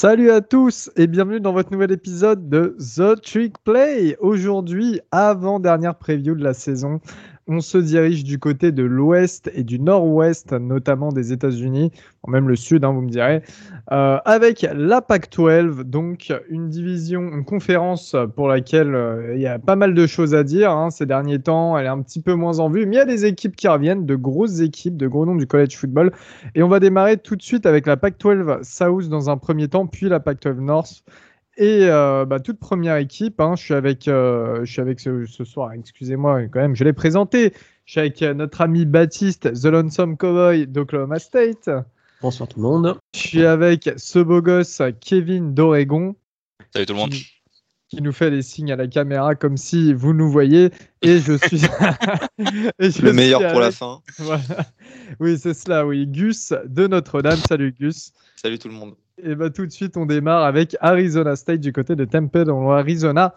Salut à tous et bienvenue dans votre nouvel épisode de The Trick Play. Aujourd'hui, avant-dernière preview de la saison, on se dirige du côté de l'ouest et du nord-ouest, notamment des États-Unis, même le sud, vous me direz, avec la Pac-12, donc une conférence pour laquelle il y a pas mal de choses à dire. Ces derniers temps, elle est un petit peu moins en vue, mais il y a des équipes qui reviennent, de grosses équipes, de gros noms du college football. Et on va démarrer tout de suite avec la Pac-12 South dans un premier temps, puis la Pac-12 North. Et toute première équipe, je suis avec ce soir, excusez-moi quand même, je l'ai présenté. Je suis avec notre ami Baptiste, The Lonesome Cowboy d'Oklahoma State. Bonsoir tout le monde. Je suis avec ce beau gosse, Kevin d'Oregon. Salut tout le monde. Qui nous fait des signes à la caméra comme si vous nous voyiez. Et je suis... le meilleur pour la fin. Voilà. Oui, c'est cela, oui. Gus de Notre-Dame. Salut Gus. Salut tout le monde. Et tout de suite, on démarre avec Arizona State du côté de Tempe dans l'Arizona.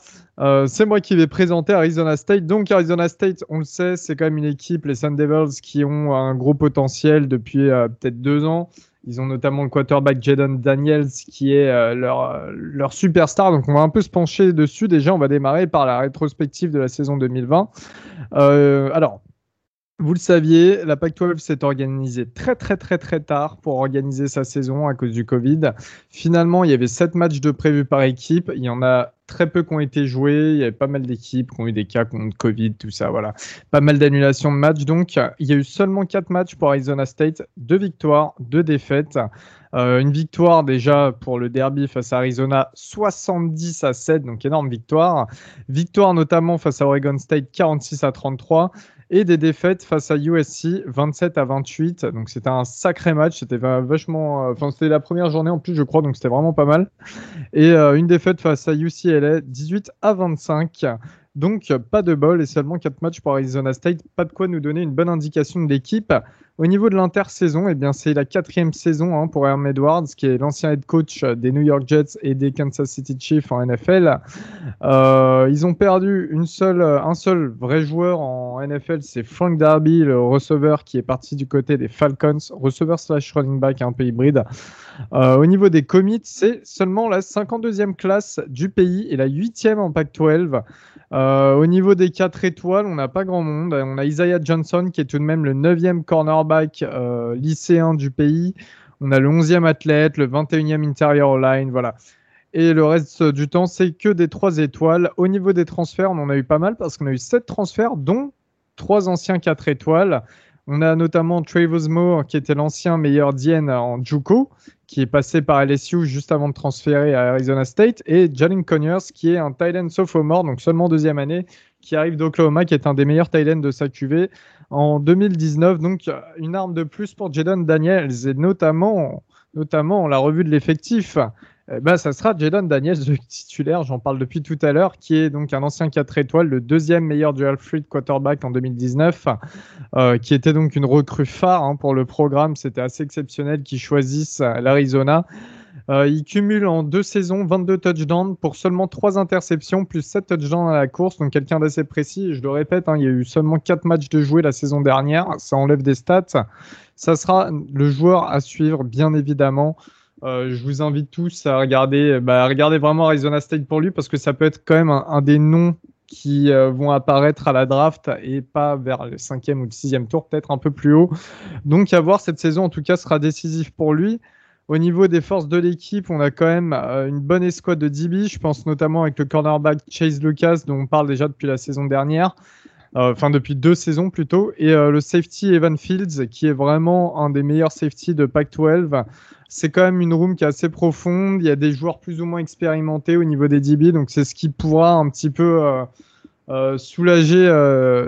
C'est moi qui vais présenter Arizona State. Donc Arizona State, on le sait, c'est quand même une équipe, les Sun Devils, qui ont un gros potentiel depuis peut-être 2 ans. Ils ont notamment le quarterback Jaden Daniels qui est leur superstar. Donc on va un peu se pencher dessus. Déjà, on va démarrer par la rétrospective de la saison 2020. Vous le saviez, la Pac-12 s'est organisée très, très, très, très tard pour organiser sa saison à cause du Covid. Finalement, il y avait 7 matchs de prévus par équipe. Il y en a très peu qui ont été joués. Il y avait pas mal d'équipes qui ont eu des cas contre Covid, tout ça, voilà. Pas mal d'annulations de matchs. Donc, il y a eu seulement 4 matchs pour Arizona State. 2 victoires, 2 défaites. Une victoire déjà pour le derby face à Arizona, 70-7, donc énorme victoire. Victoire notamment face à Oregon State, 46-33. Et des défaites face à USC, 27-28. Donc, c'était un sacré match. C'était vachement... c'était la première journée en plus, je crois. Donc, c'était vraiment pas mal. Et une défaite face à UCLA, 18-25. Donc, pas de bol et seulement 4 matchs pour Arizona State. Pas de quoi nous donner une bonne indication de l'équipe. Au niveau de l'intersaison, c'est la 4e saison pour Herm Edwards, qui est l'ancien head coach des New York Jets et des Kansas City Chiefs en NFL. Ils ont perdu un seul vrai joueur en NFL, c'est Frank Darby, le receveur qui est parti du côté des Falcons, receveur/running back, un peu hybride. Au niveau des commits, c'est seulement la 52e classe du pays et la 8e en Pac-12. Au niveau des 4 étoiles, on n'a pas grand monde. On a Isaiah Johnson qui est tout de même le 9e cornerback lycéen du pays. On a le 11e athlète, le 21e interior line, voilà. Et le reste du temps, c'est que des 3 étoiles. Au niveau des transferts, on en a eu pas mal parce qu'on a eu 7 transferts, dont 3 anciens 4 étoiles. On a notamment Travis Moore, qui était l'ancien meilleur DN en JUCO, qui est passé par LSU juste avant de transférer à Arizona State, et Jalen Conyers, qui est un tight end sophomore, donc seulement 2e année, qui arrive d'Oklahoma, qui est un des meilleurs tight ends de sa QV en 2019. Donc, une arme de plus pour Jaden Daniels, et notamment la revue de l'effectif. Ça sera Jaden Daniels, le titulaire, j'en parle depuis tout à l'heure, qui est donc un ancien 4 étoiles, le 2e meilleur dual threat quarterback en 2019, qui était donc une recrue phare pour le programme. C'était assez exceptionnel qu'ils choisissent l'Arizona. Il cumule en 2 saisons 22 touchdowns pour seulement 3 interceptions, plus 7 touchdowns à la course, donc quelqu'un d'assez précis. Je le répète, il y a eu seulement 4 matchs de jouer la saison dernière, ça enlève des stats. Ça sera le joueur à suivre, bien évidemment. Je vous invite tous à regarder vraiment Arizona State pour lui parce que ça peut être quand même un des noms qui vont apparaître à la draft et pas vers le 5e ou le 6e tour, peut-être un peu plus haut. Donc à voir, cette saison en tout cas sera décisif pour lui. Au niveau des forces de l'équipe, on a quand même une bonne escouade de DB. Je pense notamment avec le cornerback Chase Lucas dont on parle déjà depuis la saison dernière. Depuis 2 saisons plutôt, et le safety Evan Fields, qui est vraiment un des meilleurs safety de Pac-12. C'est quand même une room qui est assez profonde, il y a des joueurs plus ou moins expérimentés au niveau des DB, donc c'est ce qui pourra un petit peu soulager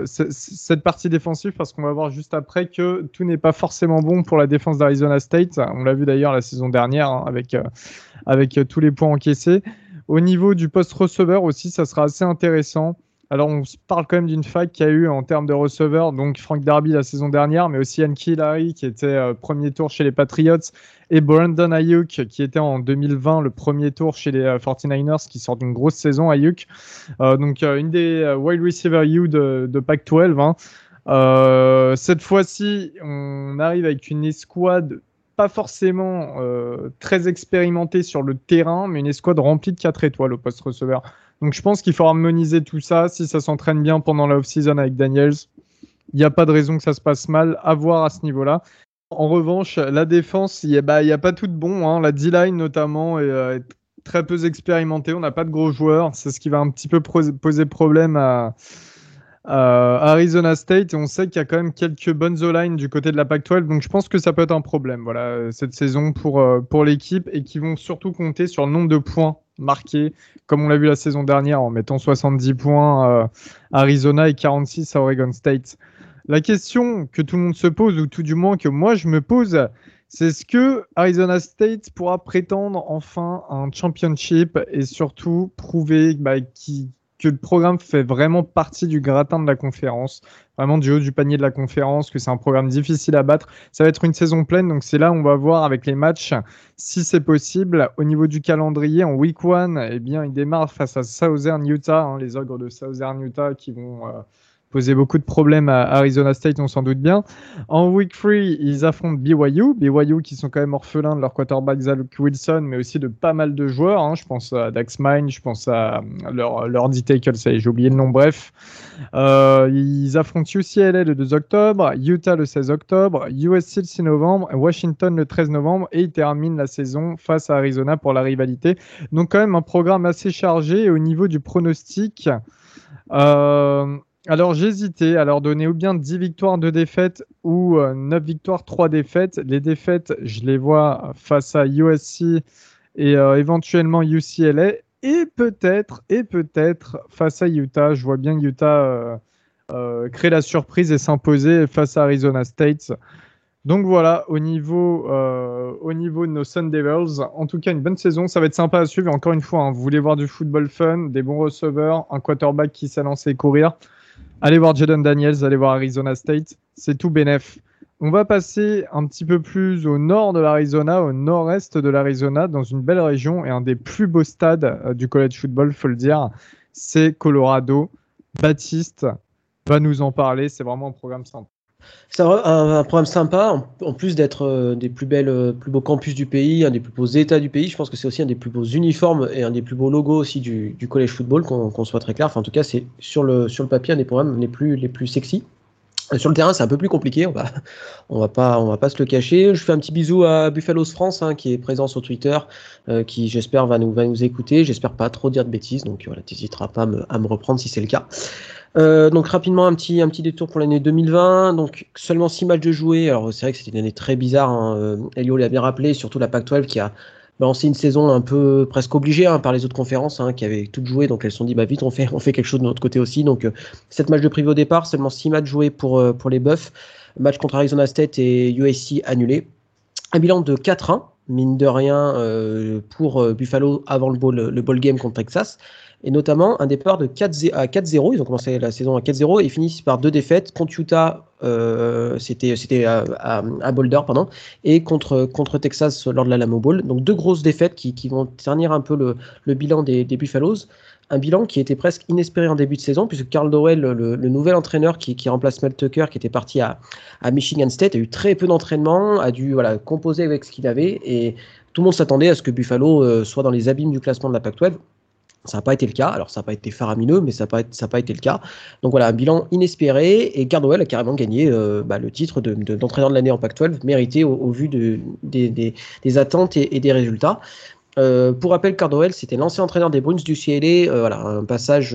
cette partie défensive, parce qu'on va voir juste après que tout n'est pas forcément bon pour la défense d'Arizona State. On l'a vu d'ailleurs la saison dernière avec tous les points encaissés. Au niveau du poste receveur aussi, ça sera assez intéressant. Alors, on parle quand même d'une fac qu'il y a eu en termes de receveurs, donc Frank Darby la saison dernière, mais aussi Anki Larry qui était premier tour chez les Patriots, et Brandon Ayuk qui était en 2020 le premier tour chez les 49ers, qui sort d'une grosse saison, Ayuk. Une des wide receiver U de Pac-12. Cette fois-ci, on arrive avec une escouade pas forcément très expérimentée sur le terrain, mais une escouade remplie de 4 étoiles au poste receveur. Donc je pense qu'il faut harmoniser tout ça. Si ça s'entraîne bien pendant la off-season avec Daniels, il n'y a pas de raison que ça se passe mal, à voir à ce niveau-là. En revanche, la défense, il n'y a, a pas tout de bon. La D-line notamment est très peu expérimentée. On n'a pas de gros joueurs. C'est ce qui va un petit peu poser problème à Arizona State. Et on sait qu'il y a quand même quelques bonnes O-line du côté de la Pac-12. Donc je pense que ça peut être un problème cette saison pour l'équipe, et qui vont surtout compter sur le nombre de points marqués, comme on l'a vu la saison dernière en mettant 70 points à Arizona et 46 à Oregon State. La question que tout le monde se pose, ou tout du moins que moi je me pose, c'est est-ce que Arizona State pourra prétendre enfin un championship et surtout prouver que le programme fait vraiment partie du gratin de la conférence, vraiment du haut du panier de la conférence, que c'est un programme difficile à battre. Ça va être une saison pleine, donc c'est là où on va voir avec les matchs si c'est possible. Au niveau du calendrier, en Week 1, eh bien, il démarre face à Southern Utah, les ogres de Southern Utah qui vont... poser beaucoup de problèmes à Arizona State, on s'en doute bien. En Week 3, ils affrontent BYU. BYU qui sont quand même orphelins de leur quarterback Zach Wilson, mais aussi de pas mal de joueurs. Je pense à Dax Mine, je pense à leur D-tackle, j'ai oublié le nom, bref. Ils affrontent UCLA le 2 octobre, Utah le 16 octobre, USC le 6 novembre, Washington le 13 novembre, et ils terminent la saison face à Arizona pour la rivalité. Donc quand même un programme assez chargé. Au niveau du pronostic... Alors, j'hésitais à leur donner ou bien 10 victoires, 2 défaites, ou 9 victoires, 3 défaites. Les défaites, je les vois face à USC et éventuellement UCLA, et peut-être face à Utah. Je vois bien Utah créer la surprise et s'imposer face à Arizona State. Donc voilà, au niveau de nos Sun Devils, en tout cas une bonne saison, ça va être sympa à suivre. Et encore une fois, vous voulez voir du football fun, des bons receveurs, un quarterback qui sait lancer et courir, allez voir Jaden Daniels, allez voir Arizona State, c'est tout bénef. On va passer un petit peu plus au nord de l'Arizona, au nord-est de l'Arizona, dans une belle région et un des plus beaux stades du college football, faut le dire, c'est Colorado. Baptiste va nous en parler, c'est vraiment un programme sympa. C'est un programme sympa, en plus d'être des plus beaux campus du pays, un des plus beaux états du pays. Je pense que c'est aussi un des plus beaux uniformes et un des plus beaux logos aussi du college football, qu'on soit très clair. Enfin, en tout cas, c'est sur le papier un des programmes les plus sexy. Sur le terrain, c'est un peu plus compliqué, on va pas se le cacher. Je fais un petit bisou à Buffalo's France, qui est présent sur Twitter, qui j'espère va nous écouter. J'espère pas trop dire de bêtises, donc voilà, t'hésiteras pas à me reprendre si c'est le cas. Donc rapidement un petit détour pour l'année 2020. Donc seulement 6 matchs de joués. Alors c'est vrai que c'était une année très bizarre. Elio l'a bien rappelé, surtout la Pac-12 qui a lancé une saison un peu presque obligée par les autres conférences qui avaient toutes joué, donc elles se sont dit vite on fait quelque chose de notre côté aussi. Donc 7 matchs de privé au départ, seulement 6 matchs joués pour les Buffs. Match contre Arizona State et USC annulé. Un bilan de 4-1 mine de rien pour Buffalo avant le bowl game contre Texas. Et notamment un départ de 4-0, ils ont commencé la saison à 4-0 et ils finissent par 2 défaites contre Utah, c'était à Boulder, et contre Texas lors de l'Alamo Bowl. Donc 2 grosses défaites qui vont ternir un peu le bilan des Buffaloes. Un bilan qui était presque inespéré en début de saison, puisque Karl Doré, le nouvel entraîneur qui remplace Mel Tucker, qui était parti à Michigan State, a eu très peu d'entraînement, a dû composer avec ce qu'il avait, et tout le monde s'attendait à ce que Buffalo soit dans les abîmes du classement de la Pac-12. Ça n'a pas été le cas. Alors, ça n'a pas été faramineux, mais ça n'a pas été le cas. Donc, voilà, un bilan inespéré. Et Gardwell a carrément gagné le titre d'entraîneur de l'année en Pac-12, mérité au vu des attentes et des résultats. Pour rappel, Gardwell, c'était l'ancien entraîneur des Bruins du CLA. Un passage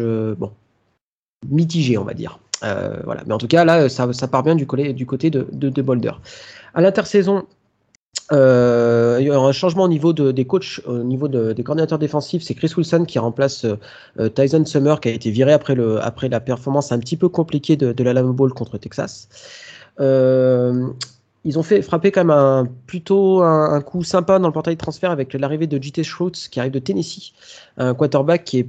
mitigé, on va dire. Mais en tout cas, là, ça part bien du côté de Boulder. À l'intersaison, il y a un changement au niveau des coachs, au niveau des coordinateurs défensifs. C'est Chris Wilson qui remplace Tyson Summer, qui a été viré après la performance un petit peu compliquée de l'Alamo Bowl contre Texas. Ils ont frappé quand même un coup sympa dans le portail de transfert avec l'arrivée de J.T. Shrout qui arrive de Tennessee, un quarterback qui est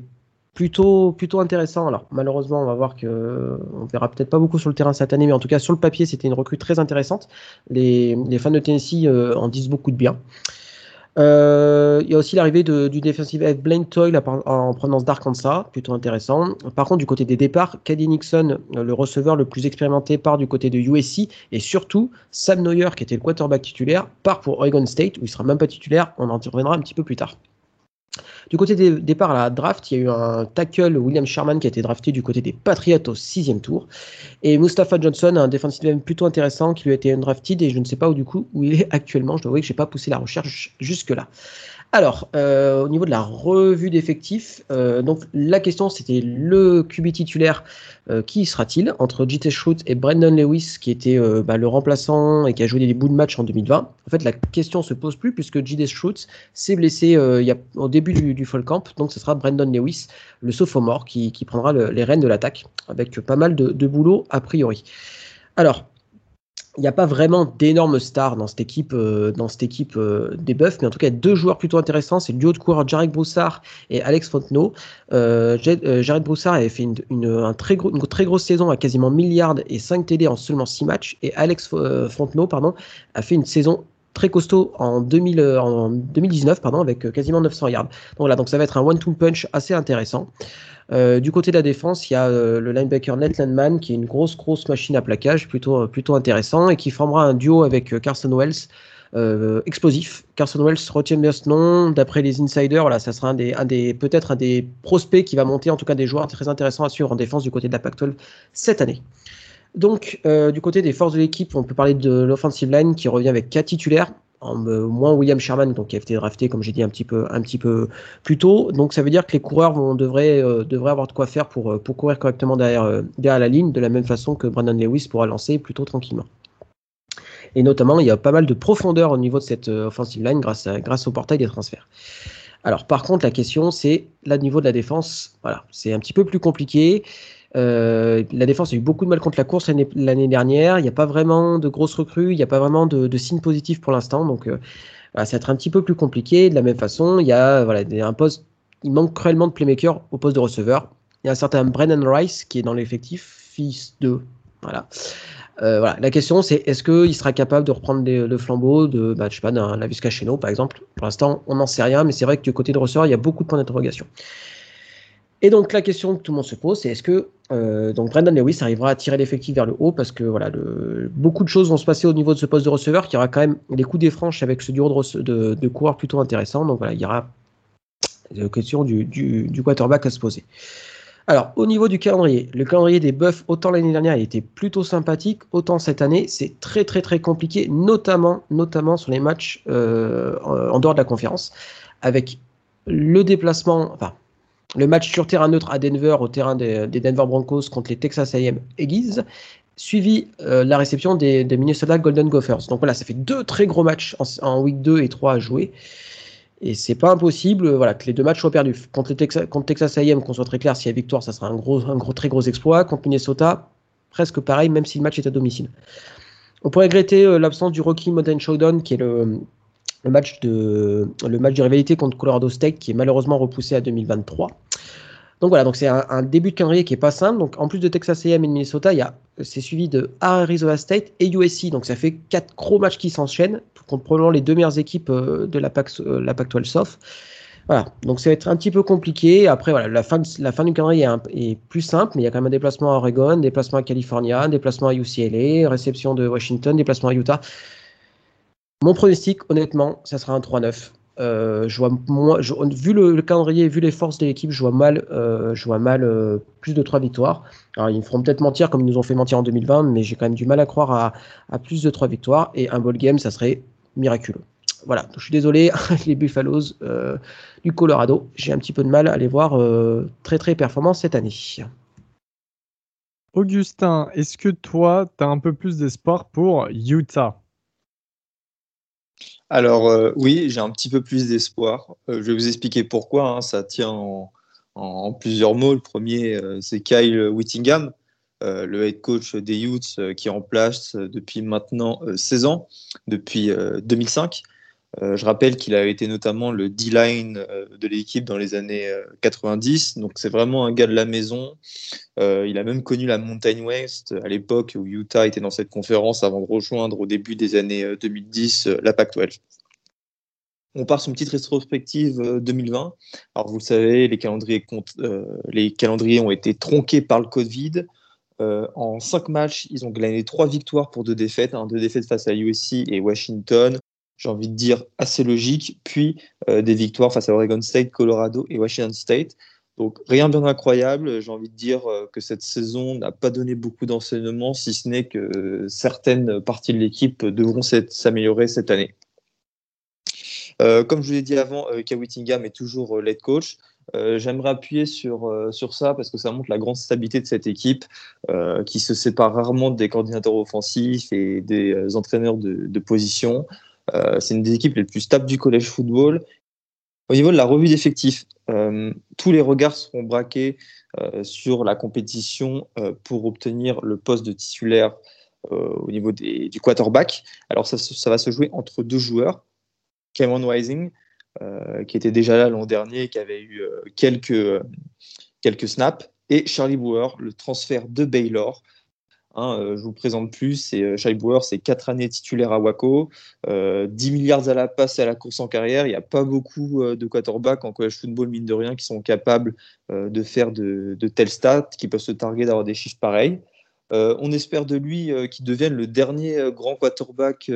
plutôt intéressant. Alors malheureusement, on va voir qu'on verra peut-être pas beaucoup sur le terrain cette année, mais en tout cas sur le papier, c'était une recrue très intéressante. Les fans de Tennessee en disent beaucoup de bien. Il y a aussi l'arrivée du defensive end Blaine Toyle en provenance d'Arkansas, plutôt intéressant. Par contre, du côté des départs, Cady Nixon, le receveur le plus expérimenté, part du côté de USC, et surtout Sam Neuer, qui était le quarterback titulaire, part pour Oregon State, où il ne sera même pas titulaire, on en reviendra un petit peu plus tard. Du côté des départs à la draft, il y a eu un tackle, William Sherman, qui a été drafté du côté des Patriots au 6e tour. Et Mustafa Johnson, un defensive end plutôt intéressant, qui lui a été undrafted, et je ne sais pas où il est actuellement. Je dois avouer que je n'ai pas poussé la recherche jusque-là. Alors, au niveau de la revue d'effectifs, donc la question c'était le QB titulaire, qui sera-t-il entre J.T. Shrout et Brandon Lewis, qui était le remplaçant et qui a joué des bouts de match en 2020. En fait, la question se pose plus puisque J.T. Shrout s'est blessé au début du fall camp, donc ce sera Brandon Lewis, le sophomore, qui prendra les rênes de l'attaque avec pas mal de boulot a priori. Alors, il n'y a pas vraiment d'énormes stars dans cette équipe, des Buffs, mais en tout cas, deux joueurs plutôt intéressants, c'est le duo de coureurs Jarek Broussard et Alex Fontenot. Jarek Broussard avait fait une très grosse saison à quasiment 1000 yards et 5 TD en seulement 6 matchs, et Alex Fontenot a fait une saison très costaud en 2019 avec quasiment 900 yards. Donc voilà, donc ça va être un one-two punch assez intéressant. Du côté de la défense, il y a le linebacker Ned Landman, qui est une grosse machine à plaquage, plutôt intéressant, et qui formera un duo avec Carson Wells, explosif. Carson Wells, retient bien ce nom, d'après les insiders, voilà, ça sera peut-être un des prospects qui va monter, en tout cas des joueurs très intéressants à suivre en défense du côté de la Pac-12 cette année. Donc, du côté des forces de l'équipe, on peut parler de l'offensive line qui revient avec 4 titulaires, moins William Sherman, donc, qui a été drafté, comme j'ai dit, un petit peu plus tôt. Donc, ça veut dire que les coureurs devraient avoir de quoi faire pour courir correctement derrière la ligne, de la même façon que Brandon Lewis pourra lancer plutôt tranquillement. Et notamment, il y a pas mal de profondeur au niveau de cette offensive line grâce au portail des transferts. Alors, par contre, la question, c'est là, au niveau de la défense, voilà, c'est un petit peu plus compliqué. La défense a eu beaucoup de mal contre la course l'année dernière. Il n'y a pas vraiment de grosses recrues, il n'y a pas vraiment de signes positifs pour l'instant, donc ça va être un petit peu plus compliqué. De la même façon, il y a il manque cruellement de playmaker au poste de receveur. Il y a un certain Brennan Rice qui est dans l'effectif, fils de voilà. La question c'est est-ce qu'il sera capable de reprendre le flambeau d'un Laviska Shenault par exemple. Pour l'instant, on n'en sait rien, mais c'est vrai que du côté de receveur, il y a beaucoup de points d'interrogation. Et donc la question que tout le monde se pose, c'est est-ce que Brandon Lewis arrivera à tirer l'effectif vers le haut, parce que voilà, beaucoup de choses vont se passer au niveau de ce poste de receveur, qui aura quand même des coups des franches avec ce duo de coureurs plutôt intéressant. Donc voilà, il y aura la question du quarterback à se poser. Alors au niveau du calendrier, le calendrier des Buffs, autant l'année dernière il était plutôt sympathique, autant cette année c'est très compliqué, notamment sur les matchs en dehors de la conférence, avec le déplacement, le match sur terrain neutre à Denver, au terrain des Denver Broncos contre les Texas A&M Aggies, suivi la réception des Minnesota Golden Gophers. Donc voilà, ça fait deux très gros matchs en week 2 et 3 à jouer. Et c'est pas impossible que les deux matchs soient perdus. Contre Texas A&M, qu'on soit très clair, s'il y a victoire, ça sera un très gros exploit. Contre Minnesota, presque pareil, même si le match est à domicile. On pourrait regretter l'absence du Rocky Mountain Showdown, qui est le match de rivalité contre Colorado State, qui est malheureusement repoussé à 2023. Donc voilà, donc c'est un début de calendrier qui n'est pas simple. Donc en plus de Texas A&M et de Minnesota, c'est suivi de Arizona State et USC. Donc ça fait 4 gros matchs qui s'enchaînent, contre probablement les deux meilleures équipes de la Pac-12 South. Voilà, donc ça va être un petit peu compliqué. Après, voilà, la fin du calendrier est plus simple, mais il y a quand même un déplacement à Oregon, déplacement à Californie, déplacement à UCLA, réception de Washington, déplacement à Utah. Mon pronostic, honnêtement, ça sera un 3-9. Vu le calendrier, vu les forces de l'équipe, je vois mal plus de 3 victoires. Alors, ils me feront peut-être mentir comme ils nous ont fait mentir en 2020, mais j'ai quand même du mal à croire à plus de 3 victoires. Et un ball game, ça serait miraculeux. Voilà, donc, je suis désolé, les Buffaloes du Colorado, j'ai un petit peu de mal à les voir très performants cette année. Augustin, est-ce que toi, tu as un peu plus d'espoir pour Utah ? Alors oui, j'ai un petit peu plus d'espoir. Je vais vous expliquer pourquoi. Ça tient en plusieurs mots. Le premier, c'est Kyle Whittingham, le head coach des Utes, qui est en place depuis maintenant 16 ans, depuis 2005. Je rappelle qu'il a été notamment le D-line de l'équipe dans les années 90. Donc c'est vraiment un gars de la maison. Il a même connu la Mountain West à l'époque où Utah était dans cette conférence avant de rejoindre au début des années 2010 la Pac-12. on part sur une petite rétrospective 2020. Alors, vous le savez, les calendriers ont été tronqués par le Covid. En 5 matchs, ils ont glané 3 victoires pour 2 défaites. 2 défaites face à USC et Washington. J'ai envie de dire assez logique. Puis, des victoires face à Oregon State, Colorado et Washington State. Donc, rien bien incroyable. J'ai envie de dire que cette saison n'a pas donné beaucoup d'enseignements, si ce n'est que certaines parties de l'équipe devront s'améliorer cette année. Comme je vous l'ai dit avant, Kyle Whittingham est toujours lead coach. J'aimerais appuyer sur ça parce que ça montre la grande stabilité de cette équipe qui se sépare rarement des coordinateurs offensifs et des entraîneurs de position. C'est une des équipes les plus stables du college football. Au niveau de la revue d'effectifs, tous les regards seront braqués sur la compétition pour obtenir le poste de titulaire au niveau du quarterback. Alors ça va se jouer entre 2 joueurs. Cameron Rising, qui était déjà là l'an dernier, qui avait eu quelques snaps, et Charlie Bauer, le transfert de Baylor. Je vous présente plus, et Charlie Bauer, c'est 4 années titulaire à Waco, 10 milliards à la passe et à la course en carrière. Il n'y a pas beaucoup de quarterbacks en college football, mine de rien, qui sont capables de faire de telles stats, qui peuvent se targuer d'avoir des chiffres pareils. On espère de lui qu'il devienne le dernier grand quarterback,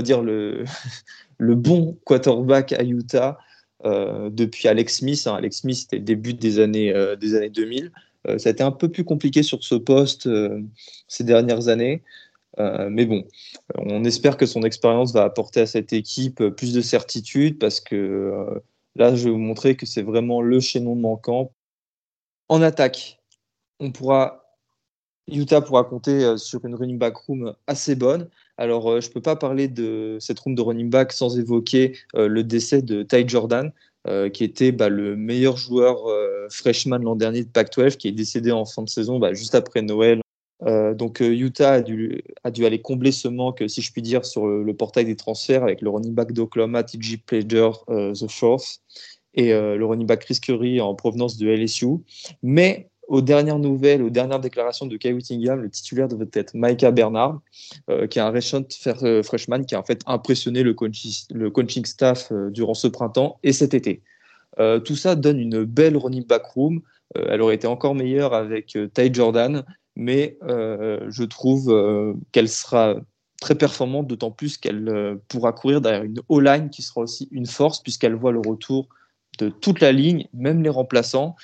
le bon quarterback à Utah depuis Alex Smith. Alex Smith, c'était le début des années 2000. Ça a été un peu plus compliqué sur ce poste ces dernières années. Mais bon, on espère que son expérience va apporter à cette équipe plus de certitude parce que là, je vais vous montrer que c'est vraiment le chaînon manquant. En attaque, Utah pourra compter sur une running back room assez bonne. Alors, je ne peux pas parler de cette room de running back sans évoquer le décès de Ty Jordan, qui était le meilleur joueur freshman l'an dernier de Pac-12, qui est décédé en fin de saison, juste après Noël. Donc, Utah a dû aller combler ce manque, si je puis dire, sur le portail des transferts avec le running back d'Oklahoma, T.J. Pledger, The Fourth, et le running back Chris Curry en provenance de LSU. Mais aux dernières déclarations de Kyle Whittingham, le titulaire devait être Micah Bernard, qui est un redshirt freshman qui a en fait impressionné le coaching staff durant ce printemps et cet été. Tout ça donne une belle running back room. Elle aurait été encore meilleure avec Ty Jordan, mais je trouve qu'elle sera très performante, d'autant plus qu'elle pourra courir derrière une O-line qui sera aussi une force puisqu'elle voit le retour de toute la ligne, même les remplaçants.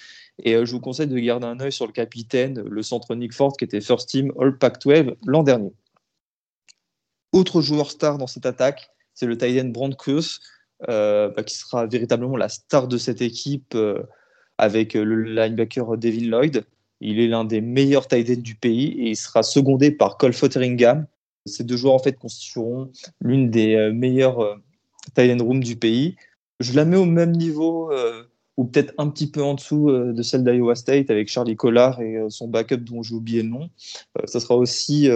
Et je vous conseille de garder un œil sur le capitaine, le centre Nick Ford, qui était first team All-Pac-12 l'an dernier. Autre joueur star dans cette attaque, c'est le tight end Brandt Kuss, qui sera véritablement la star de cette équipe avec le linebacker Devin Lloyd. Il est l'un des meilleurs tight ends du pays et il sera secondé par Cole Fotheringham. Ces 2 joueurs en fait constitueront l'une des meilleures tight end rooms du pays. Je la mets au même niveau ou peut-être un petit peu en dessous de celle d'Iowa State avec Charlie Collard et son backup dont j'ai oublié le nom. Ça sera aussi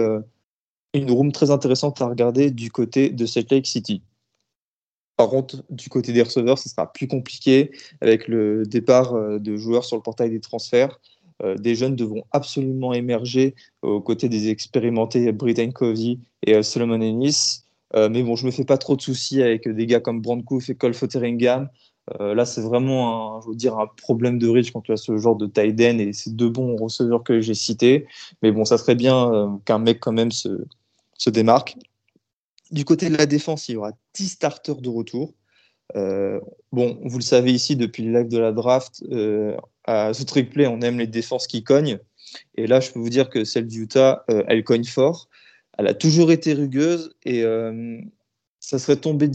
une room très intéressante à regarder du côté de Salt Lake City. Par contre, du côté des receveurs, ça sera plus compliqué avec le départ de joueurs sur le portail des transferts. Des jeunes devront absolument émerger aux côtés des expérimentés Brittain Covey et Solomon Ennis. Mais bon, je ne me fais pas trop de soucis avec des gars comme Brandt Kuss et Cole Fotheringham. Là, c'est vraiment un problème de riche quand tu as ce genre de tight end et ces 2 bons receveurs que j'ai cités. Mais bon, ça serait bien qu'un mec quand même se démarque. Du côté de la défense, il y aura 10 starters de retour. Vous le savez ici, depuis le live de la draft, à ce triplé, on aime les défenses qui cognent. Et là, je peux vous dire que celle d'Utah, elle cogne fort. Elle a toujours été rugueuse et... Ça serait tombé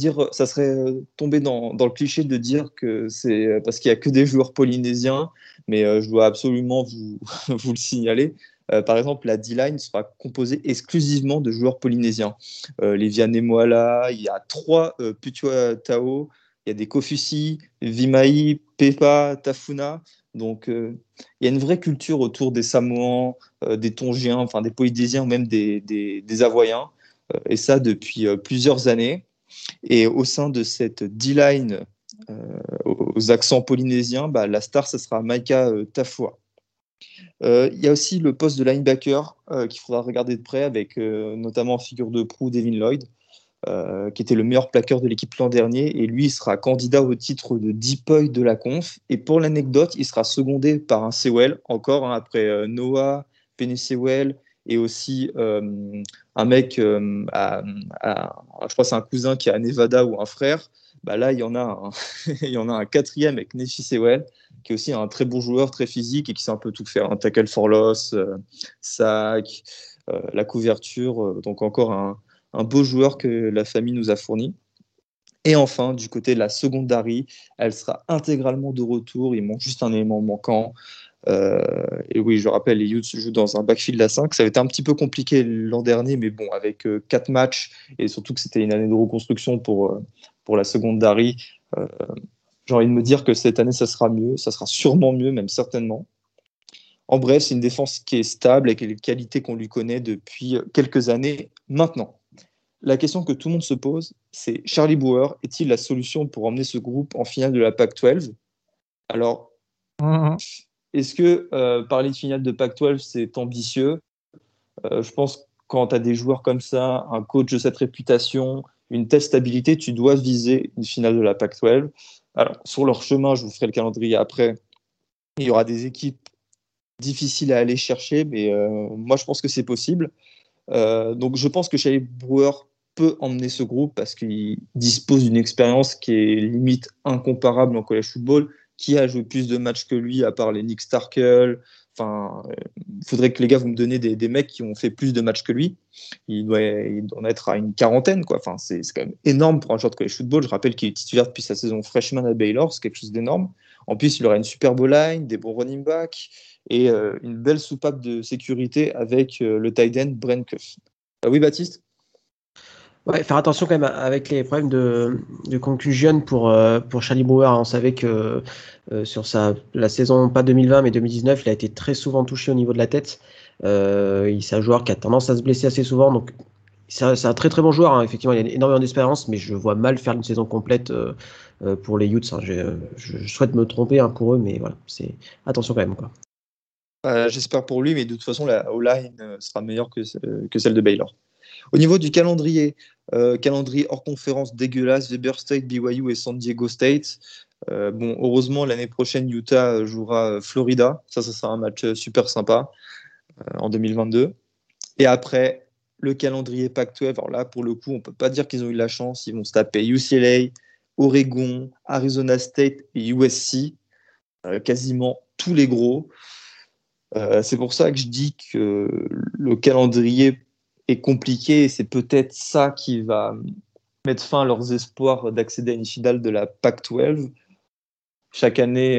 dans le cliché de dire que c'est parce qu'il n'y a que des joueurs polynésiens, mais je dois absolument vous le signaler. Par exemple, la D-line sera composée exclusivement de joueurs polynésiens. Les Vianney Moala, il y a 3 Putua Tao, il y a des Kofusi, Vima'i, Pepa, Tafuna. Donc, il y a une vraie culture autour des Samoans, des Tongiens, enfin des Polynésiens, même des Hawaiiens. Et ça depuis plusieurs années. Et au sein de cette D-line aux accents polynésiens, la star, ce sera Micah Tafua. Il y a aussi le poste de linebacker qu'il faudra regarder de près, avec notamment en figure de proue Devin Lloyd. qui était le meilleur plaqueur de l'équipe l'an dernier, et lui il sera candidat au titre de DPOY de la conf, et pour l'anecdote il sera secondé par un Sewell encore, après Noah, Penny Sewell, et aussi un mec, je crois c'est un cousin qui est à Nevada ou un frère, bah là il y en a un, il y en a un quatrième avec Nefi Sewell, qui est aussi un très bon joueur, très physique, et qui sait un peu tout faire, un tackle for loss, sac, la couverture, donc encore un beau joueur que la famille nous a fourni. Et enfin, du côté de la secondary, elle sera intégralement de retour, il manque juste un élément manquant. Et oui, je rappelle, les Utes jouent dans un backfield à 5. Ça a été un petit peu compliqué l'an dernier, mais bon, avec 4 matchs, et surtout que c'était une année de reconstruction pour la secondary, j'ai envie de me dire que cette année, ça sera mieux, ça sera sûrement mieux, même certainement. En bref, c'est une défense qui est stable avec les qualités qu'on lui connaît depuis quelques années maintenant. La question que tout le monde se pose, c'est Charlie Bauer est-il la solution pour emmener ce groupe en finale de la Pac-12 ? Alors, est-ce que parler de finale de Pac-12, c'est ambitieux ? Je pense que quand tu as des joueurs comme ça, un coach de cette réputation, une telle stabilité, tu dois viser une finale de la Pac-12. Alors, sur leur chemin, je vous ferai le calendrier après. Il y aura des équipes difficiles à aller chercher, mais moi, je pense que c'est possible. Donc, je pense que Charlie Bauer peut emmener ce groupe parce qu'il dispose d'une expérience qui est limite incomparable en college football. Qui a joué plus de matchs que lui, à part les Nick Starkel ? Enfin, il faudrait que les gars, vous me donniez des mecs qui ont fait plus de matchs que lui. Il doit en être à une quarantaine, quoi. Enfin, c'est quand même énorme pour un joueur de college football. Je rappelle qu'il est titulaire depuis sa saison freshman à Baylor, c'est quelque chose d'énorme. En plus, il aura une super bowl line, des bons running backs et une belle soupape de sécurité avec le tight end Brandt Kuss. Oui, Baptiste ? Ouais, faire attention quand même avec les problèmes de conclusion pour Charlie Bauer. On savait que sur la saison, pas 2020 mais 2019, il a été très souvent touché au niveau de la tête. C'est un joueur qui a tendance à se blesser assez souvent. Donc c'est un très très bon joueur. Effectivement, il a énormément d'expérience, mais je vois mal faire une saison complète pour les Utes. Je souhaite me tromper pour eux, mais voilà, c'est attention quand même, quoi. J'espère pour lui, mais de toute façon, la O-line sera meilleure que celle de Baylor. Au niveau du calendrier hors conférence dégueulasse, Weber State, BYU et San Diego State. Bon, heureusement, l'année prochaine, Utah jouera Florida. Ça sera un match super sympa en 2022. Et après, le calendrier Pac-12. Alors là, pour le coup, on ne peut pas dire qu'ils ont eu de la chance. Ils vont se taper UCLA, Oregon, Arizona State et USC. Quasiment tous les gros. C'est pour ça que je dis que le calendrier est compliqué, et c'est peut-être ça qui va mettre fin à leurs espoirs d'accéder à une finale de la Pac-12. Chaque année,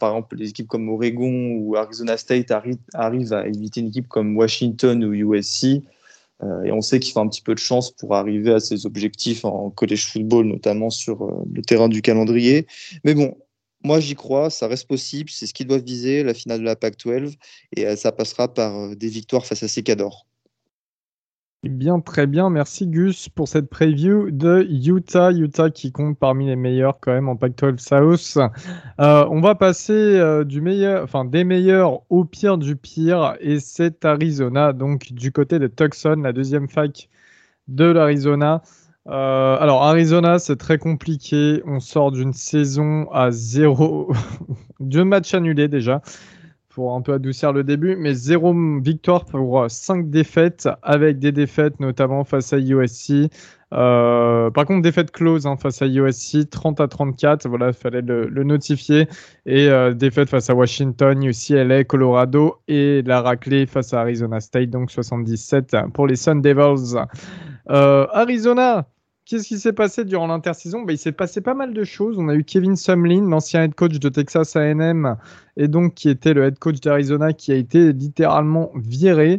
par exemple, les équipes comme Oregon ou Arizona State arrivent à éviter une équipe comme Washington ou USC, et on sait qu'il faut un petit peu de chance pour arriver à ses objectifs en college football, notamment sur le terrain du calendrier. Mais bon, moi j'y crois, ça reste possible, c'est ce qu'ils doivent viser, la finale de la Pac-12, et ça passera par des victoires face à Secador. Bien, très bien. Merci Gus pour cette preview de Utah. Utah qui compte parmi les meilleurs quand même en Pac-12 South. On va passer des meilleurs au pire du pire, et c'est Arizona, donc du côté des Tucson, la deuxième fac de l'Arizona. Alors Arizona, c'est très compliqué. On sort d'une saison à 0, 2 matchs annulés déjà, pour un peu adoucir le début, mais 0 victoire pour 5 défaites, avec des défaites notamment face à USC. Par contre, défaite close face à USC, 30-34, voilà, il fallait le notifier. Et défaite face à Washington, UCLA, Colorado, et la raclée face à Arizona State, donc 77 pour les Sun Devils. Arizona, qu'est-ce qui s'est passé durant l'intersaison ? Il s'est passé pas mal de choses. On a eu Kevin Sumlin, l'ancien head coach de Texas A&M, et donc qui était le head coach d'Arizona, qui a été littéralement viré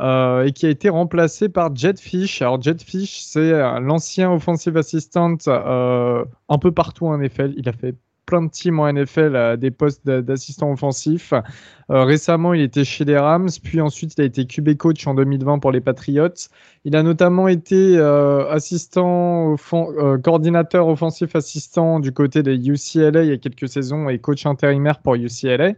et qui a été remplacé par Jedd Fisch. Alors Jedd Fisch, c'est l'ancien offensive assistant un peu partout en NFL. Il a fait plein de teams en NFL à des postes d'assistant offensif. Récemment, il était chez les Rams, puis ensuite, il a été QB coach en 2020 pour les Patriots. Il a notamment été coordinateur offensif assistant du côté des UCLA il y a quelques saisons et coach intérimaire pour UCLA.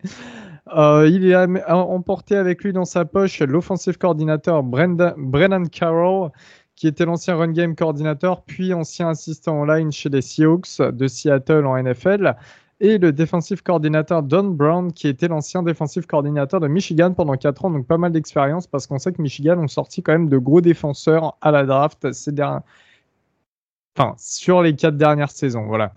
Il a emporté avec lui dans sa poche l'offensive coordinator Brendan Carroll, qui était l'ancien run game coordinator, puis ancien assistant online chez les Seahawks de Seattle en NFL, et le defensive coordinator Don Brown, qui était l'ancien defensive coordinator de Michigan pendant 4 ans, donc pas mal d'expérience, parce qu'on sait que Michigan ont sorti quand même de gros défenseurs à la draft ces derniers... Enfin, sur les 4 dernières saisons, voilà.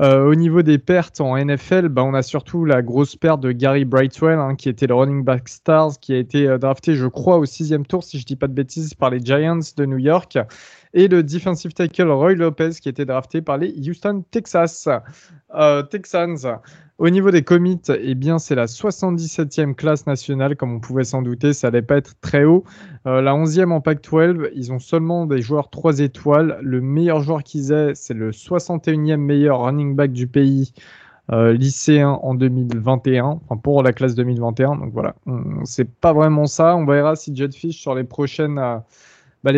Au niveau des pertes en NFL, on a surtout la grosse perte de Gary Brightwell, qui était le running back stars, qui a été drafté, je crois, au 6e tour, si je ne dis pas de bêtises, par les Giants de New York. Et le defensive tackle Roy Lopez, qui était drafté par les Houston Texans. Au niveau des commits, c'est la 77e classe nationale, comme on pouvait s'en douter, ça n'allait pas être très haut. La 11e en Pac-12, ils ont seulement des joueurs 3 étoiles. Le meilleur joueur qu'ils aient, c'est le 61e meilleur running back du pays, lycéen en 2021, pour la classe 2021. Donc voilà, c'est pas vraiment ça. On verra si Jedd Fisch sur les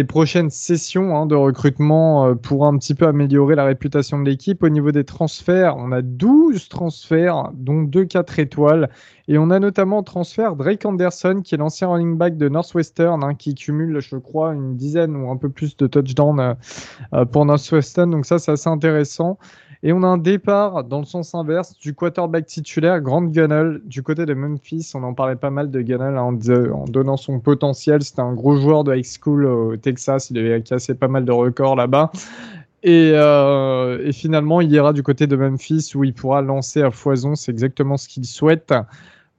prochaines sessions de recrutement pour un petit peu améliorer la réputation de l'équipe. Au niveau des transferts, on a 12 transferts, dont 2 4 étoiles. Et on a notamment transfert Drake Anderson, qui est l'ancien running back de Northwestern, qui cumule, je crois, une dizaine ou un peu plus de touchdowns pour Northwestern. Donc ça, c'est assez intéressant. Et on a un départ, dans le sens inverse, du quarterback titulaire Grant Gunnell, du côté de Memphis. On en parlait pas mal de Gunnell en donnant son potentiel. C'était un gros joueur de high school au Texas. Il avait cassé pas mal de records là-bas. Et finalement, il ira du côté de Memphis, où il pourra lancer à foison. C'est exactement ce qu'il souhaite.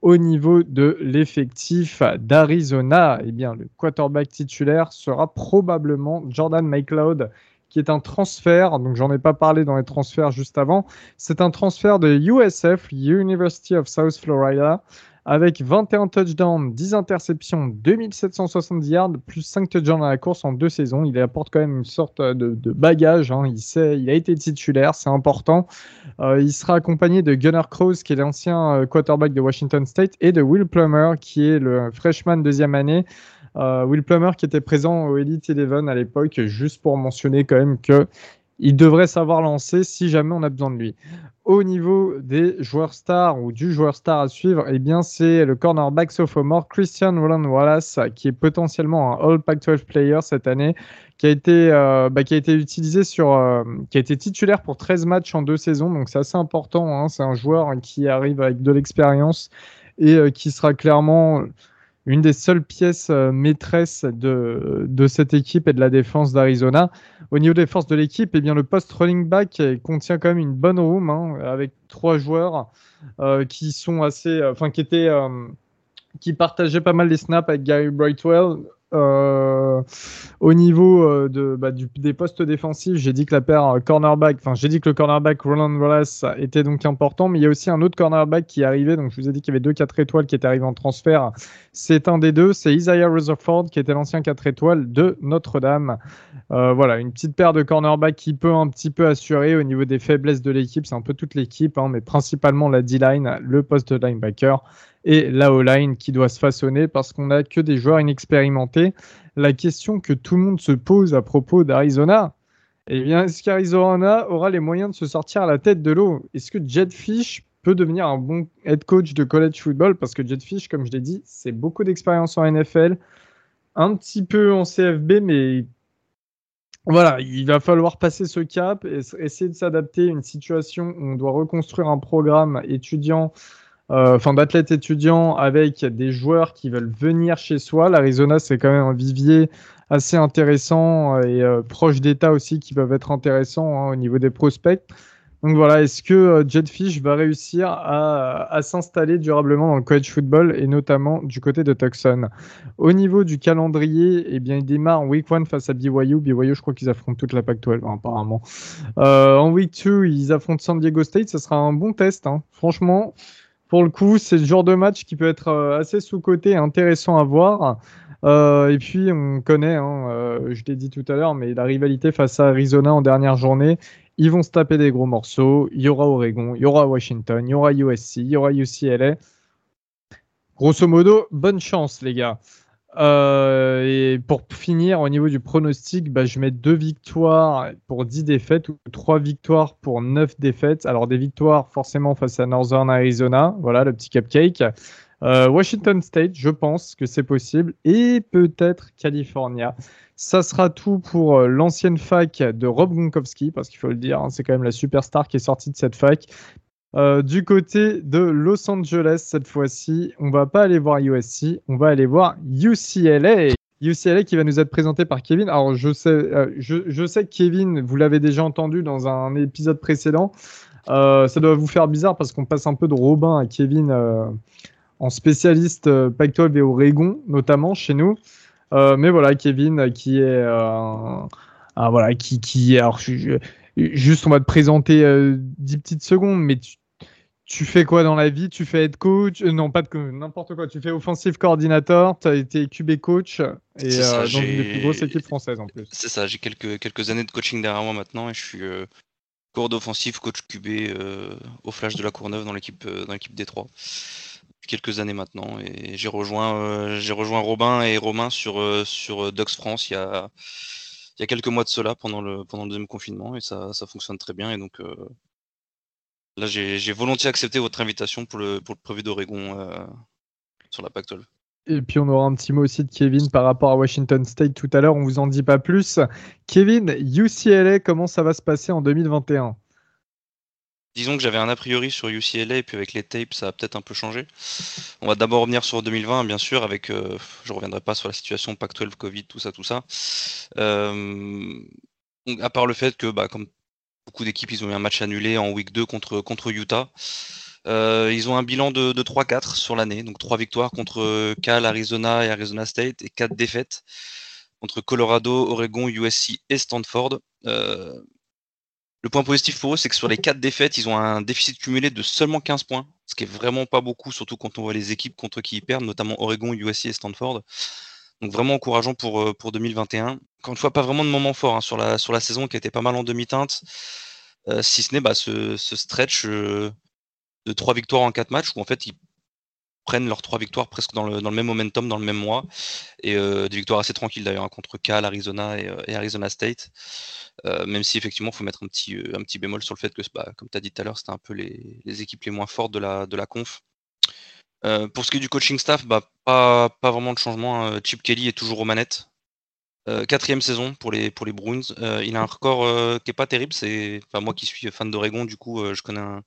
Au niveau de l'effectif d'Arizona, le quarterback titulaire sera probablement Jordan McLeod, qui est un transfert, donc j'en ai pas parlé dans les transferts juste avant, c'est un transfert de USF, University of South Florida, avec 21 touchdowns, 10 interceptions, 2770 yards, plus 5 touchdowns à la course en 2 saisons. Il apporte quand même une sorte de bagage, il a été titulaire, c'est important. Il sera accompagné de Gunnar Krause, qui est l'ancien quarterback de Washington State, et de Will Plummer, qui est le freshman 2e année. Will Plummer, qui était présent au Elite 11 à l'époque, juste pour mentionner quand même qu'il devrait savoir lancer si jamais on a besoin de lui. Au niveau des joueurs stars ou du joueur star à suivre, c'est le cornerback sophomore Christian Roland-Wallace, qui est potentiellement un All-Pac-12 player cette année, qui a été titulaire pour 13 matchs en 2 saisons, donc c'est assez important. C'est un joueur qui arrive avec de l'expérience et qui sera clairement... une des seules pièces maîtresses de cette équipe et de la défense d'Arizona. Au niveau des forces de l'équipe, le poste running back contient quand même une bonne room, avec 3 joueurs qui partageaient pas mal les snaps avec Gary Brightwell. Au niveau des postes défensifs, j'ai dit que le cornerback Roland Wallace était donc important, mais il y a aussi un autre cornerback qui est arrivé, donc je vous ai dit qu'il y avait 2 4 étoiles qui étaient arrivés en transfert. C'est un des 2, c'est Isaiah Rutherford, qui était l'ancien 4 étoiles de Notre-Dame. Voilà, une petite paire de cornerbacks qui peut un petit peu assurer. Au niveau des faiblesses de l'équipe, c'est un peu toute l'équipe, mais principalement la D-line, le poste de linebacker, et la O-line qui doit se façonner parce qu'on n'a que des joueurs inexpérimentés. La question que tout le monde se pose à propos d'Arizona, est-ce qu'Arizona aura les moyens de se sortir à la tête de l'eau? Est-ce que Jedd Fisch peut devenir un bon head coach de college football? Parce que Jedd Fisch, comme je l'ai dit, c'est beaucoup d'expérience en NFL, un petit peu en CFB, mais voilà, il va falloir passer ce cap et essayer de s'adapter à une situation où on doit reconstruire un programme d'athlètes étudiants avec des joueurs qui veulent venir chez soi. L'Arizona, c'est quand même un vivier assez intéressant et proche d'État aussi, qui peuvent être intéressants au niveau des prospects. Donc voilà, est-ce que Jedd Fisch va réussir à s'installer durablement dans le college football, et notamment du côté de Tucson? Au niveau du calendrier, il démarre en week 1 face à BYU. BYU, je crois qu'ils affrontent toute la Pac-12 apparemment. En week 2, ils affrontent San Diego State. Ça sera un bon test, franchement. Pour le coup, c'est le genre de match qui peut être assez sous-coté et intéressant à voir. Et puis, on connaît, je l'ai dit tout à l'heure, mais la rivalité face à Arizona en dernière journée, ils vont se taper des gros morceaux. Il y aura Oregon, il y aura Washington, il y aura USC, il y aura UCLA. Grosso modo, bonne chance, les gars. Et pour finir, au niveau du pronostic, je mets 2 victoires pour 10 défaites, ou 3 victoires pour 9 défaites. Alors des victoires forcément face à Northern Arizona, voilà le petit cupcake, Washington State, je pense que c'est possible, et peut-être California. Ça sera tout pour l'ancienne fac de Rob Gronkowski, parce qu'il faut le dire, hein, c'est quand même la superstar qui est sortie de cette fac. Du côté de Los Angeles, cette fois-ci, on va pas aller voir USC, on va aller voir UCLA. UCLA qui va nous être présenté par Kevin. Alors, je sais que Kevin, vous l'avez déjà entendu dans un épisode précédent. Ça doit vous faire bizarre parce qu'on passe un peu de Robin à Kevin en spécialiste Pac-12 et Oregon, notamment chez nous. Mais voilà, Kevin qui est... Juste, on va te présenter 10 petites secondes, mais tu fais quoi dans la vie? Tu fais head coach? Non, pas de n'importe quoi. Tu fais offensive coordinator, tu as été QB coach, et dans une des plus grosses équipes françaises en plus. C'est ça, j'ai quelques années de coaching derrière moi maintenant, et je suis cours d'offensive, coach QB au Flash de la Courneuve dans l'équipe D3. Quelques années maintenant, et j'ai rejoint Robin et Romain sur Dox France il y a quelques mois de cela, pendant le deuxième confinement, et ça fonctionne très bien. Et donc là, j'ai volontiers accepté votre invitation pour le prévu d'Oregon sur la Pac-12. Et puis on aura un petit mot aussi de Kevin par rapport à Washington State tout à l'heure, on ne vous en dit pas plus. Kevin, UCLA, comment ça va se passer en 2021 ? Disons que j'avais un a priori sur UCLA, et puis avec les tapes, ça a peut-être un peu changé. On va d'abord revenir sur 2020, bien sûr, avec, je ne reviendrai pas sur la situation Pac-12, Covid, tout ça. À part le fait que, comme beaucoup d'équipes, ils ont eu un match annulé en week 2 contre Utah. Ils ont un bilan de 3-4 sur l'année, donc 3 victoires contre Cal, Arizona et Arizona State, et 4 défaites contre Colorado, Oregon, USC et Stanford. Le point positif pour eux, c'est que sur les 4 défaites, ils ont un déficit cumulé de seulement 15 points, ce qui est vraiment pas beaucoup, surtout quand on voit les équipes contre qui ils perdent, notamment Oregon, USC et Stanford. Donc vraiment encourageant pour 2021. Encore une fois, pas vraiment de moment fort hein, sur la saison qui a été pas mal en demi-teinte, si ce n'est ce stretch de 3 victoires en 4 matchs, où en fait ils prennent leurs 3 victoires presque dans le même momentum, dans le même mois, et des victoires assez tranquilles d'ailleurs, hein, contre Cal, Arizona et Arizona State. Même si effectivement il faut mettre un petit bémol sur le fait que, comme tu as dit tout à l'heure, c'était un peu les équipes les moins fortes de la conf. Pour ce qui est du coaching staff, pas vraiment de changement, hein. Chip Kelly est toujours aux manettes, 4e saison pour les Bruins. Il a un record qui n'est pas terrible, moi qui suis fan d'Oregon, du coup je connais un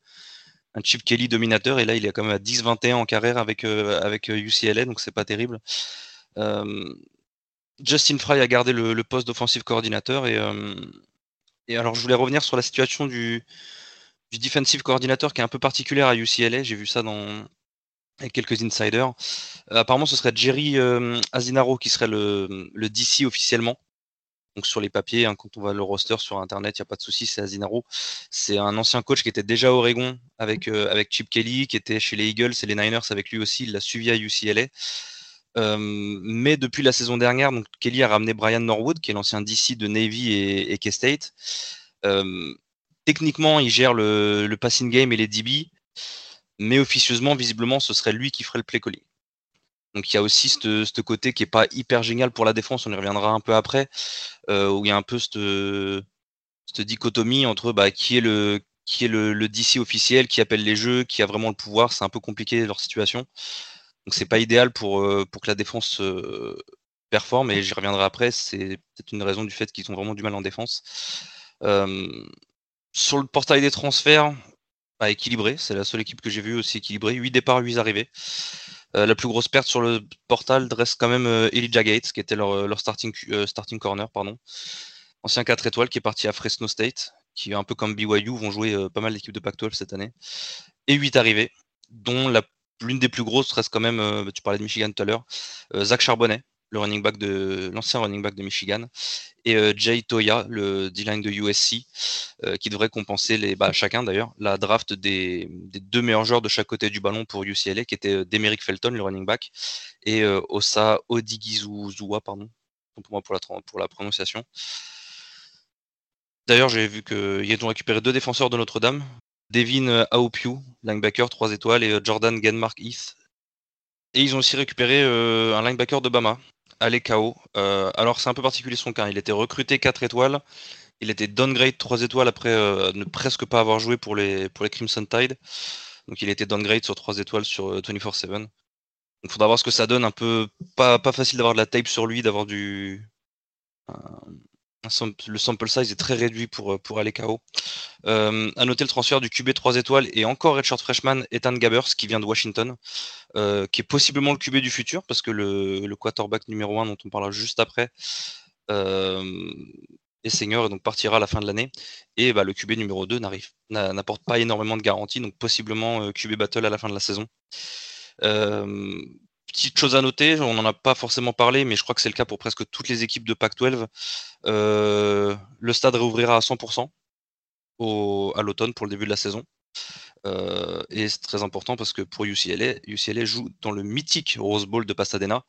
Chip Kelly dominateur, et là il est quand même à 10-21 en carrière avec UCLA, donc c'est pas terrible. Justin Fry a gardé le poste d'offensive coordinateur, et alors je voulais revenir sur la situation du defensive coordinator qui est un peu particulière à UCLA. J'ai vu ça avec quelques insiders. Apparemment ce serait Jerry Azinaro qui serait le DC officiellement. Donc sur les papiers, hein, quand on voit le roster sur internet, il n'y a pas de souci, c'est Azinaro. C'est un ancien coach qui était déjà à Oregon avec Chip Kelly, qui était chez les Eagles et les Niners avec lui aussi, il l'a suivi à UCLA. Mais depuis la saison dernière, donc Kelly a ramené Brian Norwood, qui est l'ancien DC de Navy et K-State. Techniquement, il gère le passing game et les DB, mais officieusement, visiblement, ce serait lui qui ferait le play calling. Donc il y a aussi ce côté qui n'est pas hyper génial pour la défense, on y reviendra un peu après, où il y a un peu cette dichotomie entre qui est le DC officiel, qui appelle les jeux, qui a vraiment le pouvoir. C'est un peu compliqué leur situation. Donc c'est pas idéal pour que la défense performe, et j'y reviendrai après, c'est peut-être une raison du fait qu'ils ont vraiment du mal en défense. Sur le portail des transferts, équilibré, c'est la seule équipe que j'ai vue aussi équilibrée, 8 départs, 8 arrivées. La plus grosse perte sur le portal reste quand même Elijah Gates, qui était leur starting corner, ancien 4 étoiles qui est parti à Fresno State, qui un peu comme BYU vont jouer pas mal d'équipes de Pac-12 cette année, et 8 arrivées, dont l'une des plus grosses reste quand même, tu parlais de Michigan tout à l'heure, Zach Charbonnet, l'ancien running back de Michigan, et Jay Toya, le D-line de USC, qui devrait compenser chacun d'ailleurs, la draft des 2 meilleurs joueurs de chaque côté du ballon pour UCLA, qui étaient Demerick Felton, le running back, et Osa Odighizoua, pour la prononciation. D'ailleurs, j'ai vu qu'ils ont récupéré 2 défenseurs de Notre-Dame, Devin Aopiu, linebacker 3 étoiles, et Jordan Genmark Heath. Et ils ont aussi récupéré un linebacker de Bama, Alekao. Alors c'est un peu particulier son cas, il était recruté 4 étoiles, il était downgrade 3 étoiles après ne presque pas avoir joué pour les Crimson Tide. Donc il était downgrade sur 3 étoiles sur 24-7. Il faudra voir ce que ça donne. Un peu pas facile d'avoir de la tape sur lui, d'avoir du... le sample size est très réduit pour aller KO. À noter le transfert du QB 3 étoiles et encore redshirt freshman Ethan Gabbers qui vient de Washington, qui est possiblement le QB du futur parce que le quarterback numéro 1 dont on parlera juste après est senior et donc partira à la fin de l'année. Et bah, le QB numéro 2 n'apporte pas énormément de garanties, donc possiblement QB battle à la fin de la saison. Petite chose à noter, on n'en a pas forcément parlé, mais je crois que c'est le cas pour presque toutes les équipes de Pac-12. Le stade réouvrira à 100% à l'automne pour le début de la saison. Et c'est très important parce que pour UCLA joue dans le mythique Rose Bowl de Pasadena.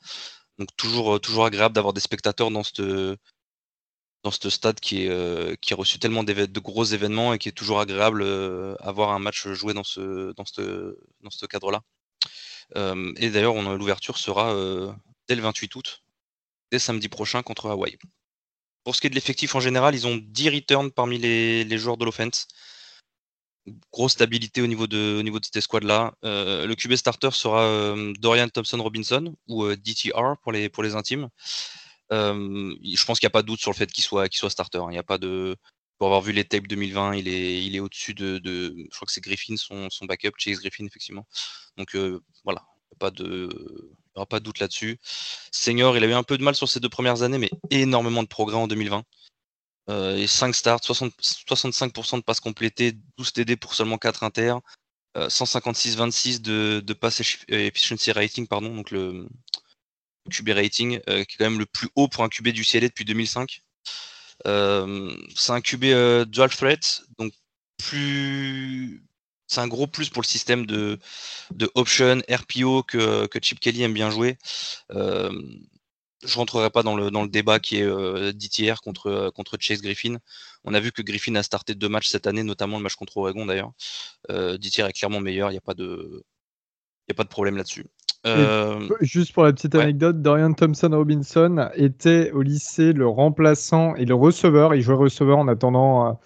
Donc toujours agréable d'avoir des spectateurs dans ce stade qui a reçu tellement de gros événements et qui est toujours agréable avoir un match joué dans ce cadre-là. Et d'ailleurs, l'ouverture sera dès le 28 août, dès samedi prochain contre Hawaï. Pour ce qui est de l'effectif en général, ils ont 10 returns parmi les joueurs de l'offense. Grosse stabilité au niveau de cette escouade-là. Le QB starter sera Dorian Thompson-Robinson, ou DTR pour les intimes. Je pense qu'il n'y a pas de doute sur le fait qu'il soit starter. Il n'y a pas de... Pour avoir vu les tapes 2020, il est au-dessus de... Je crois que c'est Griffin, son backup, Chase Griffin, effectivement. Donc voilà, il n'y aura pas de doute là-dessus. Senior, il a eu un peu de mal sur ses 2 premières années, mais énormément de progrès en 2020. Et 5 starts, 65% de passes complétées, 12 TD pour seulement 4 inter, 156-26 de pass efficiency rating, pardon, donc le QB rating, qui est quand même le plus haut pour un QB du UCLA depuis 2005. C'est un QB dual threat, donc c'est un gros plus pour le système de option, RPO que Chip Kelly aime bien jouer. Je rentrerai pas dans le débat qui est DTR contre Chase Griffin. On a vu que Griffin a starté 2 matchs cette année, notamment le match contre Oregon d'ailleurs. DTR est clairement meilleur, il n'y a pas de problème là-dessus. Juste pour la petite anecdote, ouais. Dorian Thompson-Robinson était au lycée le remplaçant et le receveur. Il jouait receveur en attendant,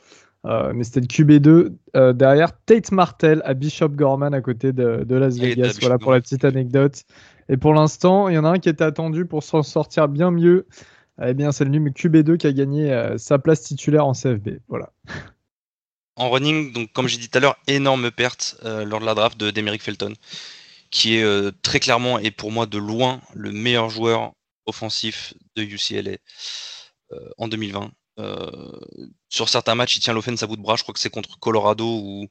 mais c'était le QB2 derrière Tate Martell à Bishop Gorman à côté de Las Vegas. Voilà pour la petite anecdote. Et pour l'instant, il y en a un qui était attendu pour s'en sortir bien mieux. Eh bien, c'est le numéro QB2 qui a gagné sa place titulaire en CFB. Voilà. En running, donc comme j'ai dit tout à l'heure, énorme perte lors de la draft de Demerick Felton, qui est très clairement et pour moi de loin le meilleur joueur offensif de UCLA en 2020. Sur certains matchs, il tient l'offense à bout de bras. Je crois que c'est contre Colorado où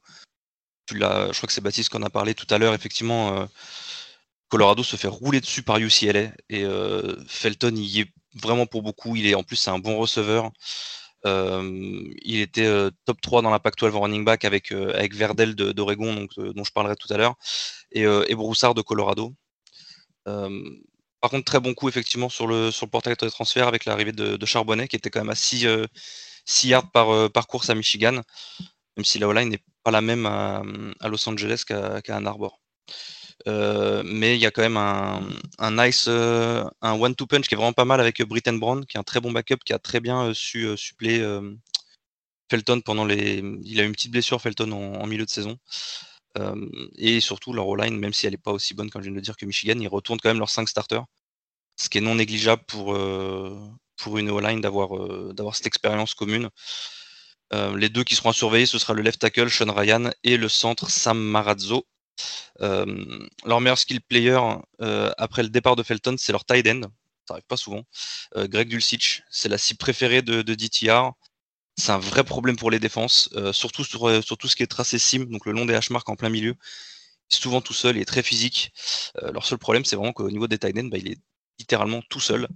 je crois que c'est Baptiste qui en a parlé tout à l'heure. Effectivement, Colorado se fait rouler dessus par UCLA et Felton y est vraiment pour beaucoup. C'est un bon receveur. Il était top 3 dans la Pac-12 en running back avec Verdell d'Oregon, donc, dont je parlerai tout à l'heure, et Broussard de Colorado. Par contre, très bon coup effectivement sur le portail de transfert avec l'arrivée de Charbonnet, qui était quand même à 6 yards par course à Michigan, même si la O-line n'est pas la même à Los Angeles qu'à Ann Arbor. Mais il y a quand même un one-two punch qui est vraiment pas mal avec Britton Brown, qui est un très bon backup, qui a très bien su suppléer Felton pendant il a eu une petite blessure Felton en milieu de saison. Et surtout leur O-line, même si elle n'est pas aussi bonne comme je viens de le dire que Michigan, ils retournent quand même leurs 5 starters, ce qui est non négligeable pour une O-line d'avoir cette expérience commune. Les 2 qui seront à surveiller, ce sera le left tackle Sean Ryan et le centre Sam Marazzo. Leur meilleur skill player après le départ de Felton, c'est leur tight end. Ça n'arrive pas souvent. Greg Dulcich, c'est la cible préférée de DTR. C'est un vrai problème pour les défenses, surtout sur tout ce qui est tracé sim, donc le long des hash-marks en plein milieu. Il est souvent tout seul, il est très physique. Leur seul problème, c'est vraiment qu'au niveau des tight ends, bah, il est littéralement tout seul.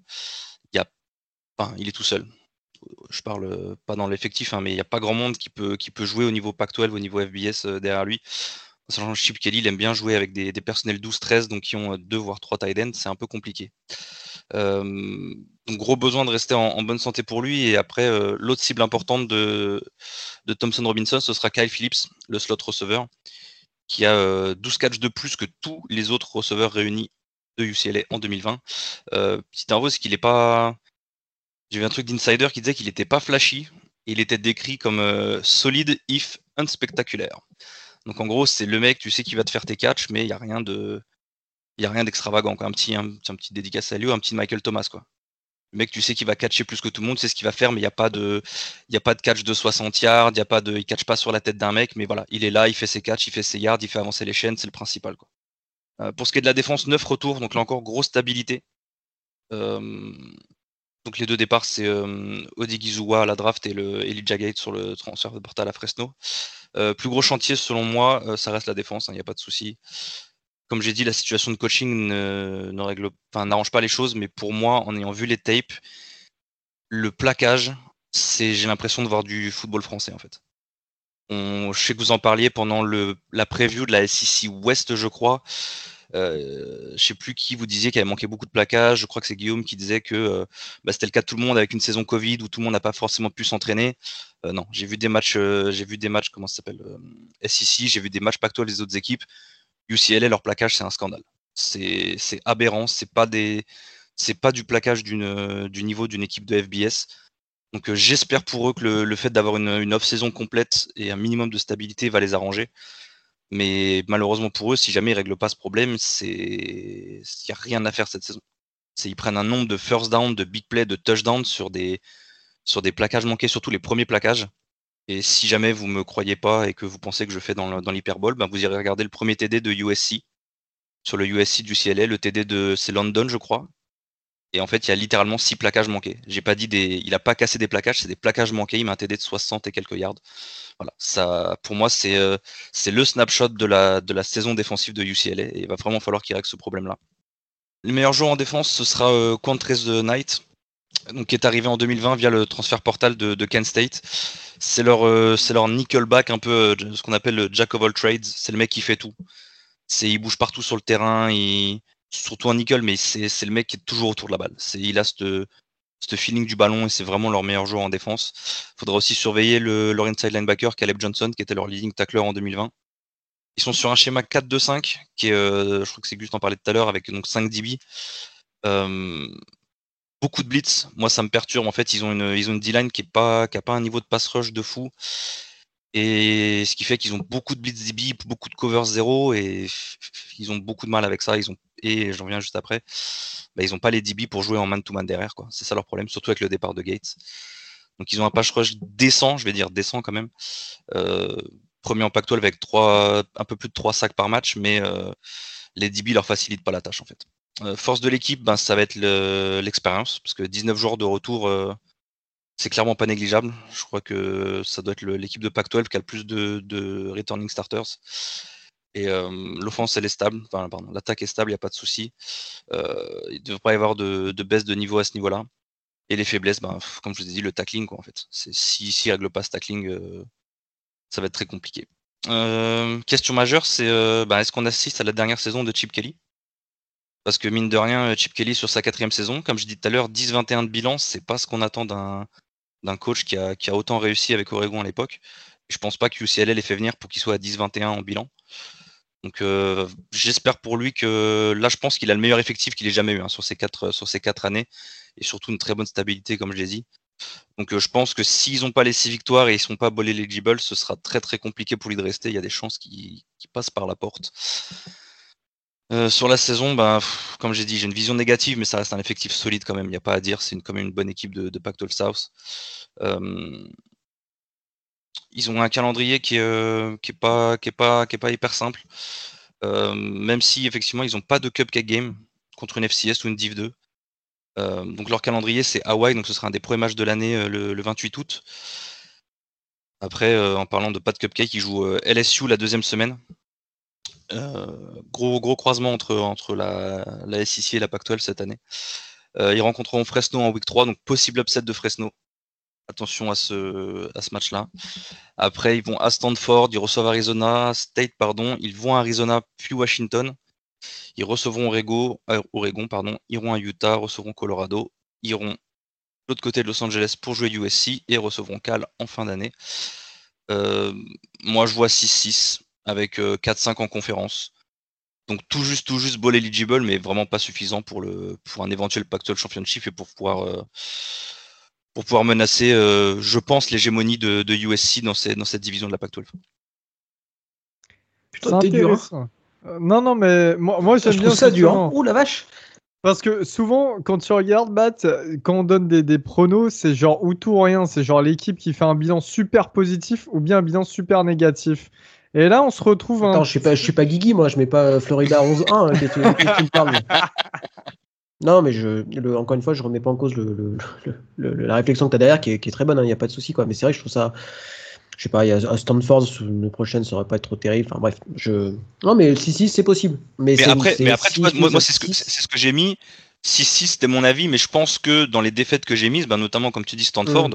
Il est tout seul. Je parle pas dans l'effectif, hein, mais il n'y a pas grand monde qui peut jouer au niveau Pac-12, au niveau FBS derrière lui. Chip Kelly, il aime bien jouer avec des personnels 12-13, donc qui ont 2 voire 3 tight ends, c'est un peu compliqué. Donc gros besoin de rester en bonne santé pour lui. Et après, l'autre cible importante de Thompson Robinson, ce sera Kyle Phillips, le slot receveur, qui a 12 catchs de plus que tous les autres receveurs réunis de UCLA en 2020. Petit info, c'est qu'il n'est pas... J'ai vu un truc d'insider qui disait qu'il n'était pas flashy, et il était décrit comme solide if unspectaculaire. Donc en gros, c'est le mec, tu sais qu'il va te faire tes catchs, mais il n'y a rien de il n'y a rien d'extravagant, quoi. Un petit dédicace à lui, un petit Michael Thomas, quoi. Le mec, tu sais qu'il va catcher plus que tout le monde, tu sais ce qu'il va faire, mais il n'y a pas de catch de 60 yards, il ne catch pas sur la tête d'un mec, mais voilà, il est là, il fait ses catchs, il fait ses yards, il fait avancer les chaînes, c'est le principal, quoi. Pour ce qui est de la défense, 9 retours, donc là encore, grosse stabilité. Donc les deux départs, c'est Odigizua à la draft et Elijah Gates sur le transfert de Portal à Fresno. Plus gros chantier, selon moi, ça reste la défense, il n'y a pas de souci. Comme j'ai dit, la situation de coaching n'arrange pas les choses, mais pour moi, en ayant vu les tapes, le plaquage, j'ai l'impression de voir du football français, en fait. Je sais que vous en parliez pendant la preview de la SEC West, je crois. Je sais plus qui vous disait qu'il avait manqué beaucoup de plaquage. Je crois que c'est Guillaume qui disait que c'était le cas de tout le monde avec une saison Covid où tout le monde n'a pas forcément pu s'entraîner. Non, j'ai vu des matchs, comment ça s'appelle, SEC, j'ai vu des matchs Pac-12 des autres équipes. UCLA, leur plaquage, c'est un scandale. C'est aberrant, c'est pas du plaquage du niveau d'une équipe de FBS. Donc j'espère pour eux que le fait d'avoir une off-saison complète et un minimum de stabilité va les arranger. Mais malheureusement pour eux, si jamais ils ne règlent pas ce problème, il n'y a rien à faire cette saison. Ils prennent un nombre de first down, de big play, de touchdown sur des plaquages manqués, surtout les premiers plaquages. Et si jamais vous ne me croyez pas et que vous pensez que je fais dans l'hyperbole, vous irez regarder le premier TD de USC, sur le USC du CLA, le TD de c'est London, je crois. Et en fait, il y a littéralement 6 plaquages manqués. J'ai pas dit il n'a pas cassé des plaquages, c'est des plaquages manqués. Il m'a un TD de 60 et quelques yards. Voilà, ça, pour moi, c'est le snapshot de la saison défensive de UCLA. Et il va vraiment falloir qu'il règle ce problème-là. Le meilleur joueur en défense, ce sera Quantrez Knight, donc, qui est arrivé en 2020 via le transfert portal de Kent State. C'est leur nickelback, un peu ce qu'on appelle le jack of all trades. C'est le mec qui fait tout. Il bouge partout sur le terrain. Surtout un nickel, mais c'est le mec qui est toujours autour de la balle. Il a ce feeling du ballon et c'est vraiment leur meilleur joueur en défense. Il faudra aussi surveiller leur inside linebacker, Caleb Johnson, qui était leur leading tackler en 2020. Ils sont sur un schéma 4-2-5, qui est, je crois que c'est Gust en parlait tout à l'heure, avec donc 5 DB. Beaucoup de blitz, moi ça me perturbe. En fait, ils ont une D-line qui n'a pas un niveau de pass rush de fou. Et ce qui fait qu'ils ont beaucoup de blitz DB, beaucoup de cover 0 et ils ont beaucoup de mal avec ça. Et j'en reviens juste après, ils n'ont pas les DB pour jouer en man-to-man derrière, quoi. C'est ça leur problème, surtout avec le départ de Gates. Donc ils ont un pass rush décent, je vais dire décent quand même. Premier en Pac-12 avec un peu plus de 3 sacs par match, mais les DB ne leur facilitent pas la tâche en fait. Force de l'équipe, ça va être l'expérience, parce que 19 joueurs de retour... c'est clairement pas négligeable. Je crois que ça doit être l'équipe de Pac-12 qui a le plus de returning starters. Et l'offense, elle est stable. L'attaque est stable, il n'y a pas de souci. Il ne devrait pas y avoir de baisse de niveau à ce niveau-là. Et les faiblesses, comme je vous ai dit, le tackling, quoi, en fait. S'ils ne règlent pas ce tackling, ça va être très compliqué. Question majeure, c'est est-ce qu'on assiste à la dernière saison de Chip Kelly ? Parce que mine de rien, Chip Kelly, sur sa 4e saison, comme je dis tout à l'heure, 10-21 de bilan, c'est pas ce qu'on attend d'un coach qui a autant réussi avec Oregon à l'époque. Je pense pas que UCLA les fait venir pour qu'il soit à 10-21 en bilan. Donc j'espère pour lui que là, je pense qu'il a le meilleur effectif qu'il ait jamais eu sur ces 4 années et surtout une très bonne stabilité, comme je l'ai dit. Donc je pense que s'ils n'ont pas les 6 victoires et ils ne sont pas bowl eligible, ce sera très très compliqué pour lui de rester. Il y a des chances qu'il passe par la porte. Sur la saison, comme j'ai dit, j'ai une vision négative, mais ça reste un effectif solide quand même, il n'y a pas à dire, c'est quand même une bonne équipe de Pac-12 South. Ils ont un calendrier qui est pas hyper simple, même si effectivement ils n'ont pas de cupcake game contre une FCS ou une Div 2. Donc leur calendrier c'est Hawaï, donc ce sera un des premiers matchs de l'année le 28 août. Après, en parlant de pas de cupcake, ils jouent LSU la 2e semaine. Gros croisement entre la SEC et la Pac-12 cette année. Ils rencontreront Fresno en week 3, donc possible upset de Fresno. Attention à ce match-là. Après, ils vont à Stanford, ils reçoivent Arizona State, ils vont à Arizona puis Washington. Ils recevront Oregon, iront à Utah, recevront Colorado, iront de l'autre côté de Los Angeles pour jouer USC et recevront Cal en fin d'année. Moi, je vois 6-6. Avec 4-5 en conférence. Donc tout juste bowl eligible, mais vraiment pas suffisant pour un éventuel Pac-12 Championship et pour pouvoir menacer, je pense, l'hégémonie de USC dans cette division de la Pac-12. Putain, t'es dur. Non, mais moi j'aime bien ça du hand. Ouh la vache! Parce que souvent, quand tu regardes, Matt, quand on donne des pronos, c'est genre ou tout ou rien. C'est genre l'équipe qui fait un bilan super positif ou bien un bilan super négatif. Et là, on se retrouve. Attends, je suis pas Guigui, moi, je mets pas Florida 11-1. Qu'est-ce que tu me parles? Non, mais encore une fois, je remets pas en cause la réflexion que tu as derrière, qui est très bonne, hein, y a pas de souci, quoi. Mais c'est vrai que je trouve ça. Je sais pas, à Stanford, l'année prochaine, ça aurait pas être trop terrible. Enfin bref, non mais 6-6, c'est possible. Mais après, tu vois, moi c'est ce que j'ai mis. 6-6, c'était mon avis, mais je pense que dans les défaites que j'ai mises, ben, notamment comme tu dis Stanford,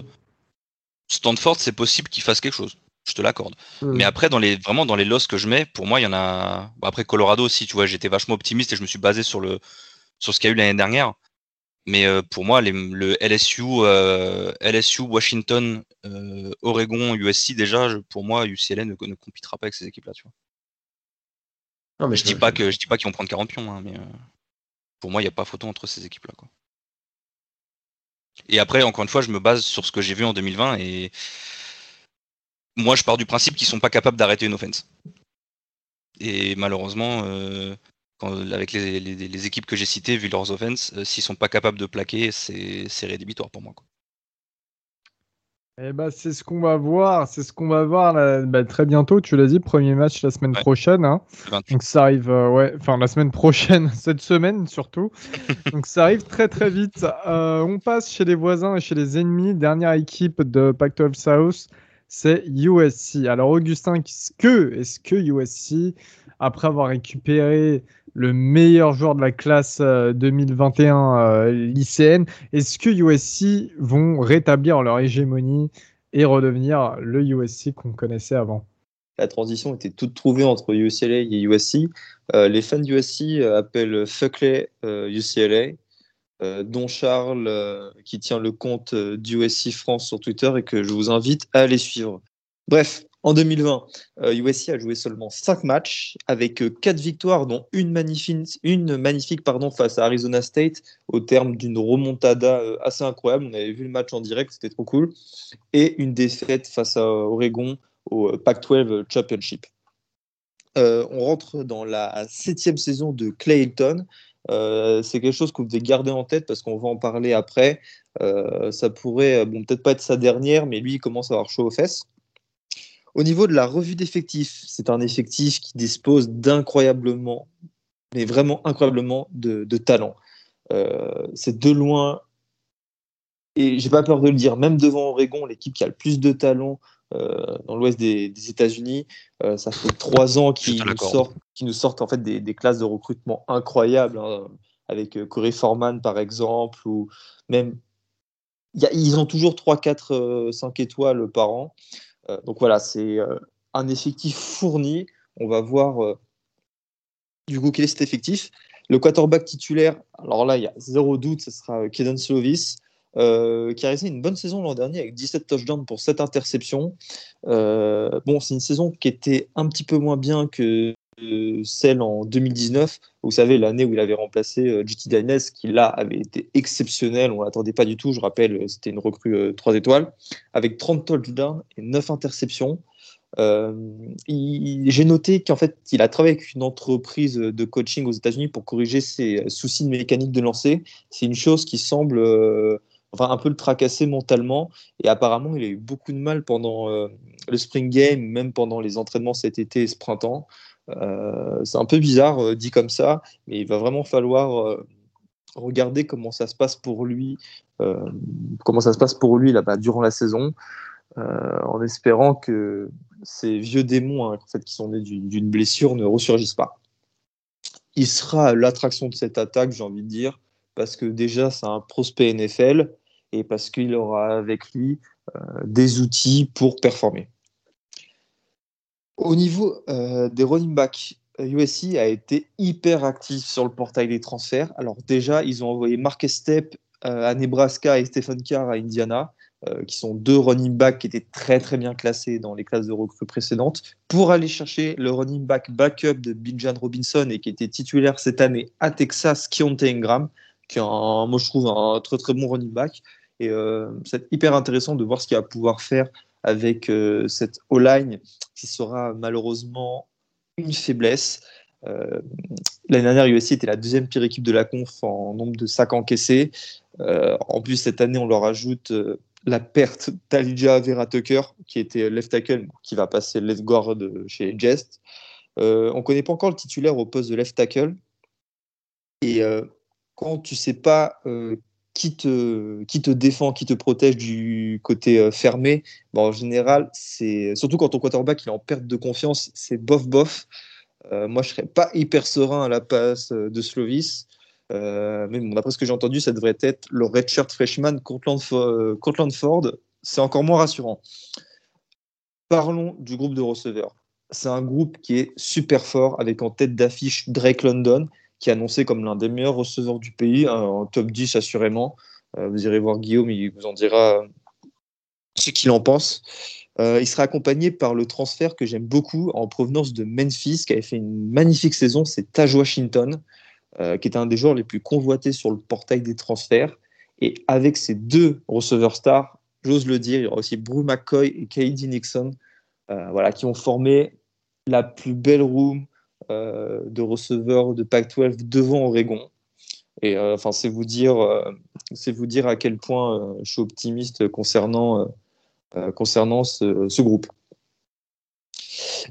c'est possible qu'il fasse quelque chose. Je te l'accorde. Mais après, dans les losses que je mets, pour moi, il y en a. Bon, après Colorado aussi, tu vois, j'étais vachement optimiste et je me suis basé sur ce qu'il y a eu l'année dernière. Mais pour moi, le LSU, Washington, Oregon, USC, déjà, pour moi, UCLA ne compétira pas avec ces équipes-là. Tu vois. Non, mais je dis pas qu'ils vont prendre 40 pions, hein, mais pour moi, il n'y a pas photo entre ces équipes-là. Quoi. Et après, encore une fois, je me base sur ce que j'ai vu en 2020 et moi, je pars du principe qu'ils ne sont pas capables d'arrêter une offense. Et malheureusement... avec les équipes que j'ai citées, vu leurs offenses, s'ils sont pas capables de plaquer, c'est rédhibitoire pour moi. Quoi. Eh ben, c'est ce qu'on va voir. C'est ce qu'on va voir très bientôt. Tu l'as dit, premier match la semaine prochaine. Hein. Donc ça arrive, la semaine prochaine, cette semaine surtout. Donc ça arrive très très vite. On passe chez les voisins et chez les ennemis. Dernière équipe de Pac-12 South, c'est USC. Alors Augustin, est-ce que USC, après avoir récupéré le meilleur joueur de la classe 2021 lycéenne, est-ce que USC vont rétablir leur hégémonie et redevenir le USC qu'on connaissait avant? La transition était toute trouvée entre UCLA et USC. Les fans d'USC appellent Fuckley UCLA, dont Charles qui tient le compte d'USC France sur Twitter et que je vous invite à aller suivre. Bref, en 2020, USC a joué seulement 5 matchs avec 4 victoires, dont une magnifique, face à Arizona State au terme d'une remontada assez incroyable. On avait vu le match en direct, c'était trop cool. Et une défaite face à Oregon au Pac-12 Championship. On rentre dans la 7e saison de Clay Helton. C'est quelque chose que vous devez garder en tête parce qu'on va en parler après. Ça pourrait peut-être pas être sa dernière, mais lui, il commence à avoir chaud aux fesses. Au niveau de la revue d'effectifs, c'est un effectif qui dispose d'incroyablement, mais vraiment incroyablement, de talent. C'est de loin, et j'ai pas peur de le dire, même devant Oregon, l'équipe qui a le plus de talent dans l'ouest des États-Unis. Ça fait 3 ans qu'ils nous sortent en fait des classes de recrutement incroyables, hein, avec Corey Forman par exemple, ou même ils ont toujours 3, 4, 5 étoiles par an. Donc voilà, c'est un effectif fourni. On va voir du coup quel est cet effectif. Le quarterback titulaire, alors là, il y a zéro doute, ce sera Kedon Slovis, qui a réalisé une bonne saison l'an dernier avec 17 touchdowns pour 7 interceptions. C'est une saison qui était un petit peu moins bien que celle en 2019. Vous savez, l'année où il avait remplacé J.T. Daniels, qui là avait été exceptionnel, on ne l'attendait pas du tout, je rappelle, c'était une recrue 3 étoiles, avec 30 touchdowns et 9 interceptions. J'ai noté qu'en fait, il a travaillé avec une entreprise de coaching aux États-Unis pour corriger ses soucis de mécanique de lancer. C'est une chose qui semble un peu le tracasser mentalement, et apparemment, il a eu beaucoup de mal pendant le spring game, même pendant les entraînements cet été et ce printemps. C'est un peu bizarre dit comme ça, mais il va vraiment falloir regarder comment ça se passe pour lui là-bas durant la saison, en espérant que ces vieux démons, hein, en fait, qui sont nés d'une blessure ne ressurgissent pas. Il sera l'attraction de cette attaque, j'ai envie de dire, parce que déjà c'est un prospect NFL et parce qu'il aura avec lui des outils pour performer. Au niveau des running backs, USC a été hyper actif sur le portail des transferts. Alors déjà, ils ont envoyé Marquez Stepp à Nebraska et Stephen Carr à Indiana, qui sont 2 running backs qui étaient très très bien classés dans les classes de recrues précédentes, pour aller chercher le running back backup de Bijan Robinson et qui était titulaire cette année à Texas, Keontae Ingram, qui est moi je trouve un très très bon running back. Et c'est hyper intéressant de voir ce qu'il va pouvoir faire avec cette O-line qui sera malheureusement une faiblesse. L'année dernière, USC était la deuxième pire équipe de la conf en nombre de sacs encaissés. En plus, cette année, on leur ajoute la perte d'Alijah Vera Tucker, qui était left tackle, qui va passer left guard chez Jest. On ne connaît pas encore le titulaire au poste de left tackle. Et quand tu ne sais pas qui te défend, qui te protège du côté fermé, ben, en général, c'est surtout quand ton quarterback il est en perte de confiance, c'est bof-bof. Moi, je ne serais pas hyper serein à la passe de Slovis. Mais bon, d'après ce que j'ai entendu, ça devrait être le redshirt freshman Cortland Ford. C'est encore moins rassurant. Parlons du groupe de receveurs. C'est un groupe qui est super fort, avec en tête d'affiche Drake London, qui est annoncé comme l'un des meilleurs receveurs du pays, en top 10 assurément. Vous irez voir Guillaume, il vous en dira ce qu'il en pense. Il sera accompagné par le transfert que j'aime beaucoup en provenance de Memphis, qui avait fait une magnifique saison, c'est Taj Washington, qui est un des joueurs les plus convoités sur le portail des transferts. Et avec ces deux receveurs stars, j'ose le dire, il y aura aussi Brew McCoy et K.D. Nixon, voilà, qui ont formé la plus belle room de receveurs de Pac-12 devant Oregon. Et enfin, c'est vous dire à quel point je suis optimiste concernant ce groupe.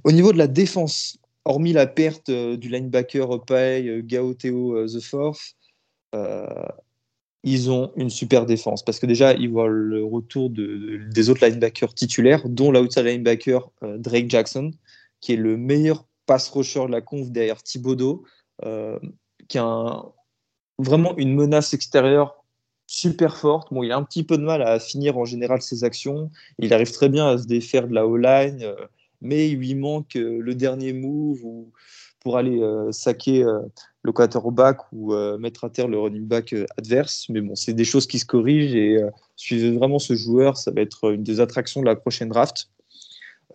Au niveau de la défense, hormis la perte du linebacker Pae Gaoteo The Fourth, ils ont une super défense parce que déjà ils voient le retour des autres linebackers titulaires, dont l'outside linebacker Drake Jackson, qui est le meilleur pass rusher de la conf derrière Thibodeau, qui a vraiment une menace extérieure super forte. Bon, il a un petit peu de mal à finir en général ses actions. Il arrive très bien à se défaire de la O-line, mais il lui manque le dernier move pour aller saquer le quarterback ou mettre à terre le running back adverse. Mais bon, c'est des choses qui se corrigent et suivez vraiment ce joueur, ça va être une des attractions de la prochaine draft.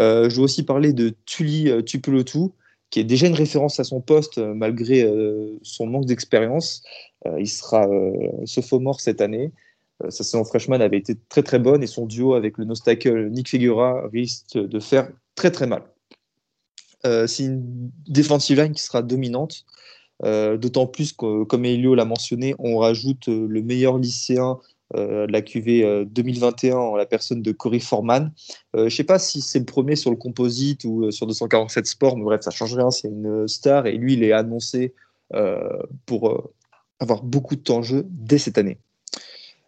Je dois aussi parler de Tuli Tupelotu, qui est déjà une référence à son poste malgré son manque d'expérience. Il sera sophomore cette année. Sa saison freshman avait été très très bonne et son duo avec le nose tackle Nick Figueroa risque de faire très très mal. C'est une defensive line qui sera dominante, d'autant plus que, comme Elio l'a mentionné, on rajoute le meilleur lycéen de la QV 2021 en la personne de Corey Forman. Je ne sais pas si c'est le premier sur le composite ou sur 247 sports, mais bref, ça ne change rien, c'est une star et lui, il est annoncé pour avoir beaucoup de temps de jeu dès cette année.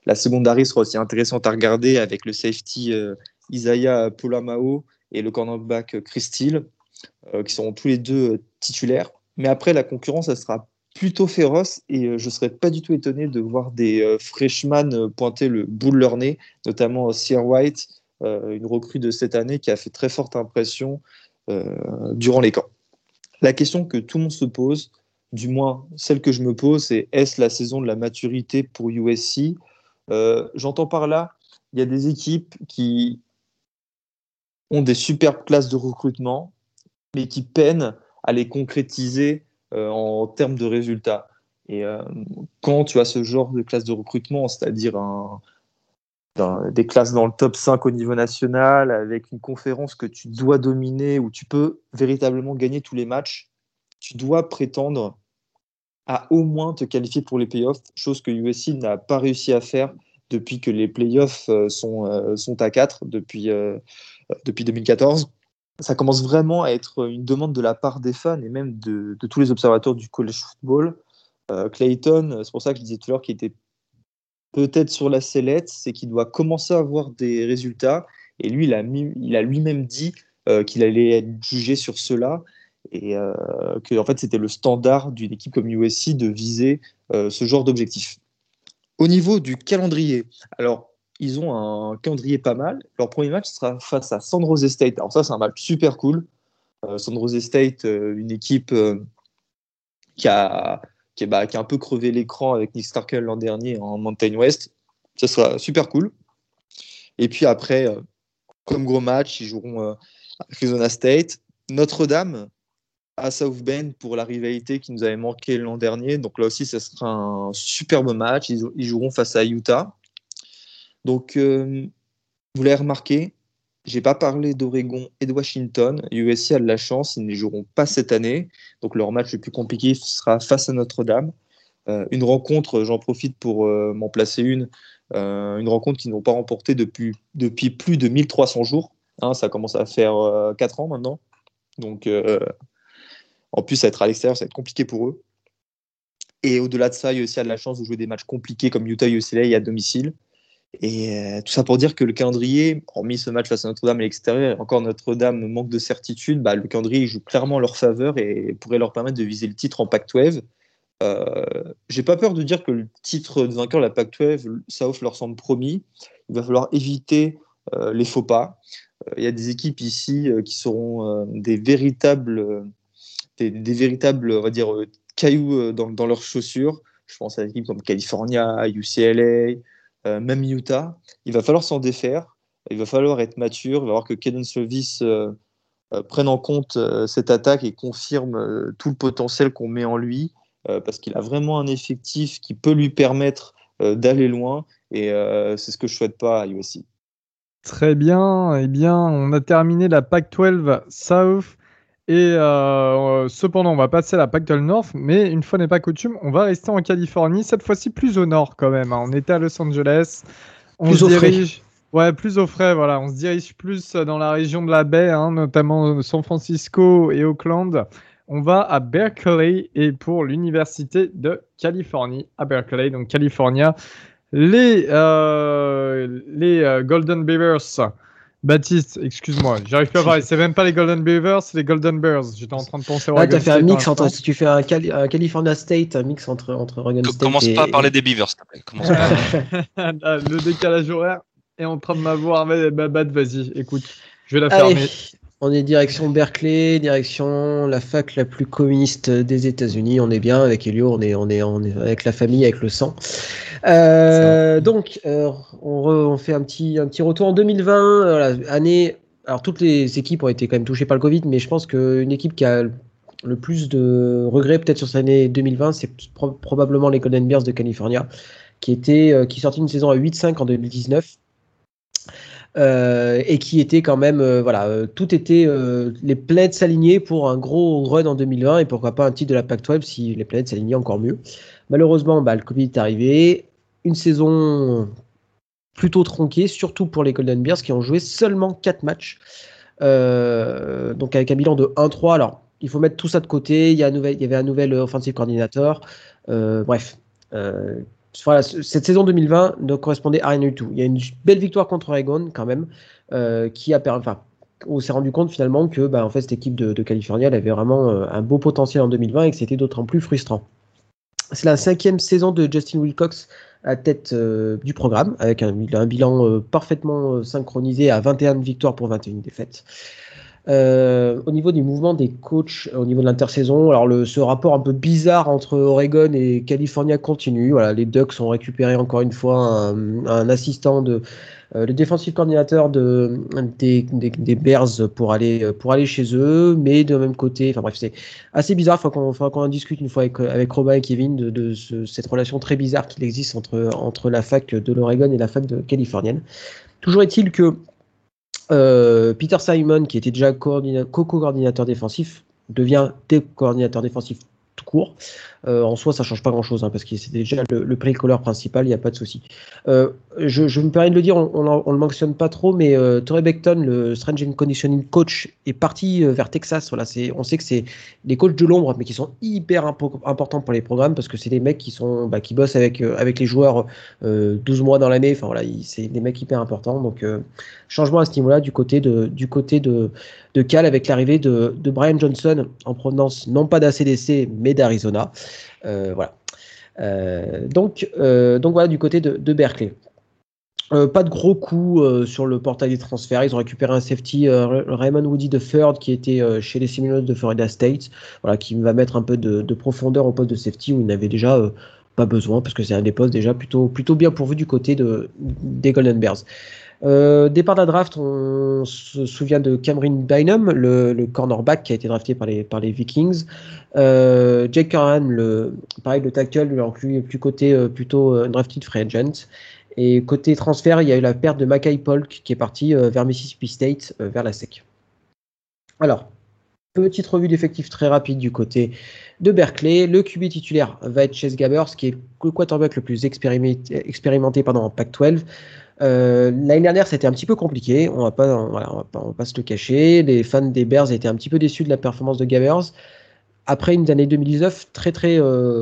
La secondaire sera aussi intéressante à regarder avec le safety Isaiah Polamao et le cornerback Chris Steele, qui seront tous les deux titulaires. Mais après, la concurrence, elle sera plutôt féroce et je ne serais pas du tout étonné de voir des freshmen pointer le bout de leur nez, notamment Sierra White, une recrue de cette année qui a fait très forte impression durant les camps. La question que tout le monde se pose, du moins celle que je me pose, c'est: est-ce la saison de la maturité pour USC? J'entends par là, il y a des équipes qui ont des superbes classes de recrutement, mais qui peinent à les concrétiser en termes de résultats. Et quand tu as ce genre de classe de recrutement, c'est-à-dire des classes dans le top 5 au niveau national, avec une conférence que tu dois dominer, où tu peux véritablement gagner tous les matchs, tu dois prétendre à au moins te qualifier pour les playoffs, chose que USC n'a pas réussi à faire depuis que les playoffs sont à 4 depuis 2014. Ça commence vraiment à être une demande de la part des fans et même de tous les observateurs du college football. Clayton, c'est pour ça que je disais tout à l'heure qu'il était peut-être sur la sellette, c'est qu'il doit commencer à avoir des résultats. Et lui, il a lui-même dit qu'il allait être jugé sur cela et que en fait, c'était le standard d'une équipe comme USC de viser ce genre d'objectif. Au niveau du calendrier, alors, ils ont un calendrier pas mal. Leur premier match sera face à San Jose State. Alors ça, c'est un match super cool. San Jose State, une équipe qui a un peu crevé l'écran avec Nick Starkel l'an dernier en Mountain West. Ça sera super cool. Et puis après, comme gros match, ils joueront Arizona State. Notre-Dame à South Bend pour la rivalité qui nous avait manqué l'an dernier. Donc là aussi, ça sera un superbe match. Ils joueront face à Utah. Donc, vous l'avez remarqué, J'ai pas parlé d'Oregon et de Washington. USC a de la chance, ils ne joueront pas cette année. Donc leur match le plus compliqué sera face à Notre-Dame. Une rencontre, j'en profite pour m'en placer une rencontre qu'ils n'ont pas remportée depuis plus de 1300 jours. Hein, ça commence à faire 4 ans maintenant. Donc en plus, ça va être à l'extérieur, ça va être compliqué pour eux. Et au-delà de ça, USC a de la chance de jouer des matchs compliqués comme Utah-UCLA à domicile. Et tout ça pour dire que le calendrier, hormis ce match face à Notre-Dame à l'extérieur, encore Notre-Dame manque de certitude, bah, le calendrier joue clairement en leur faveur et pourrait leur permettre de viser le titre en Pac-12. J'ai pas peur de dire que le titre de vainqueur de la Pac-12, ça offre leur semble promis. Il va falloir éviter les faux pas. Il y a des équipes ici qui seront des véritables, on va dire, cailloux dans leurs chaussures. Je pense à des équipes comme California, UCLA, même Utah. Il va falloir s'en défaire, il va falloir être mature, il va falloir que Caden Slovis prenne en compte cette attaque et confirme tout le potentiel qu'on met en lui, parce qu'il a vraiment un effectif qui peut lui permettre d'aller loin, et c'est ce que je ne souhaite pas à USC. Très bien, eh bien, on a terminé la Pac-12 South, et cependant on va passer à la Pac-12 North, mais une fois n'est pas coutume, on va rester en Californie, cette fois-ci plus au nord quand même, hein. On était à Los Angeles, plus au frais, voilà. On se dirige plus dans la région de la baie, hein, notamment San Francisco et Oakland. On va à Berkeley, et pour l'université de Californie, à Berkeley, donc California, les Golden Beavers. Baptiste, excuse-moi, j'arrive plus à parler. C'est même pas les Golden Beavers, c'est les Golden Bears. J'étais en train de penser. Là, tu as fait un mix entre. Si tu fais un California State, un mix entre Oregon State. Commence pas à parler des Beavers, s'il te plaît. Commence pas. Le décalage horaire est en train de m'avoir. Babad, vas-y, écoute, je vais la fermer. Allez, on est direction Berkeley, direction la fac la plus communiste des États-Unis. On est bien avec Elio, on est avec la famille, avec le sang. On fait un petit retour en 2020, année. Alors toutes les équipes ont été quand même touchées par le Covid, mais je pense qu'une équipe qui a le plus de regrets peut-être sur cette année 2020, c'est probablement les Golden Bears de Californie, qui sortit une saison à 8-5 en 2019. Et qui était quand même tout était les planètes s'alignaient pour un gros run en 2020, et pourquoi pas un titre de la Pac-12 si les planètes s'alignaient encore mieux. Malheureusement, le Covid est arrivé, une saison plutôt tronquée, surtout pour les Golden Bears qui ont joué seulement 4 matchs, donc avec un bilan de 1-3. Alors il faut mettre tout ça de côté, il y avait un nouvel offensive coordinator, cette saison 2020 ne correspondait à rien du tout. Il y a une belle victoire contre Oregon quand même, on s'est rendu compte finalement que cette équipe de Californie avait vraiment un beau potentiel en 2020, et que c'était d'autant plus frustrant. C'est la 5e saison de Justin Wilcox à tête du programme, avec un bilan parfaitement synchronisé à 21 victoires pour 21 défaites. Au niveau du mouvement des coachs, au niveau de l'intersaison, alors ce rapport un peu bizarre entre Oregon et California continue. Les Ducks ont récupéré encore une fois un assistant le défensif coordinateur des Bears pour aller chez eux, mais de même côté, c'est assez bizarre. Il faudra qu'on en discute une fois avec Robin et Kevin de cette relation très bizarre qu'il existe entre la fac de l'Oregon et la fac de californienne. Toujours est-il que Peter Simon, qui était déjà co-coordinateur défensif, devient coordinateur défensif tout court. En soi, ça ne change pas grand-chose, parce que c'était déjà le play-caller principal, il n'y a pas de souci. Je me permets de le dire, on le mentionne pas trop, mais Torrey Beckton, le Strength and Conditioning Coach, est parti vers Texas. On sait que c'est des coachs de l'ombre, mais qui sont hyper importants pour les programmes, parce que c'est des mecs qui bossent avec les joueurs 12 mois dans l'année. C'est des mecs hyper importants. Donc, changement à ce niveau-là du côté de Cal, avec l'arrivée de Brian Johnson, en provenance non pas d'ACDC, mais d'Arizona. Du côté de Berkeley, pas de gros coups sur le portail des transferts. Ils ont récupéré un safety, Raymond Woody III, qui était chez les Seminoles de Florida State, qui va mettre un peu de profondeur au poste de safety, où il n'avait déjà pas besoin, parce que c'est un des postes déjà plutôt bien pourvu du côté des Golden Bears. Départ de la draft, on se souvient de Cameron Bynum, le cornerback qui a été drafté par les Vikings. Jake Curran, le tackle, lui, côté plutôt drafted free agent. Et côté transfert, il y a eu la perte de Mackay Polk qui est parti vers Mississippi State, vers la SEC. Alors, petite revue d'effectifs très rapide du côté de Berkeley. Le QB titulaire va être Chase Gabbers, qui est le quarterback le plus expérimenté en Pac-12. L'année dernière, c'était un petit peu compliqué, on va pas se le cacher. Les fans des Bears étaient un petit peu déçus de la performance de Gabbers. Après une année 2019 très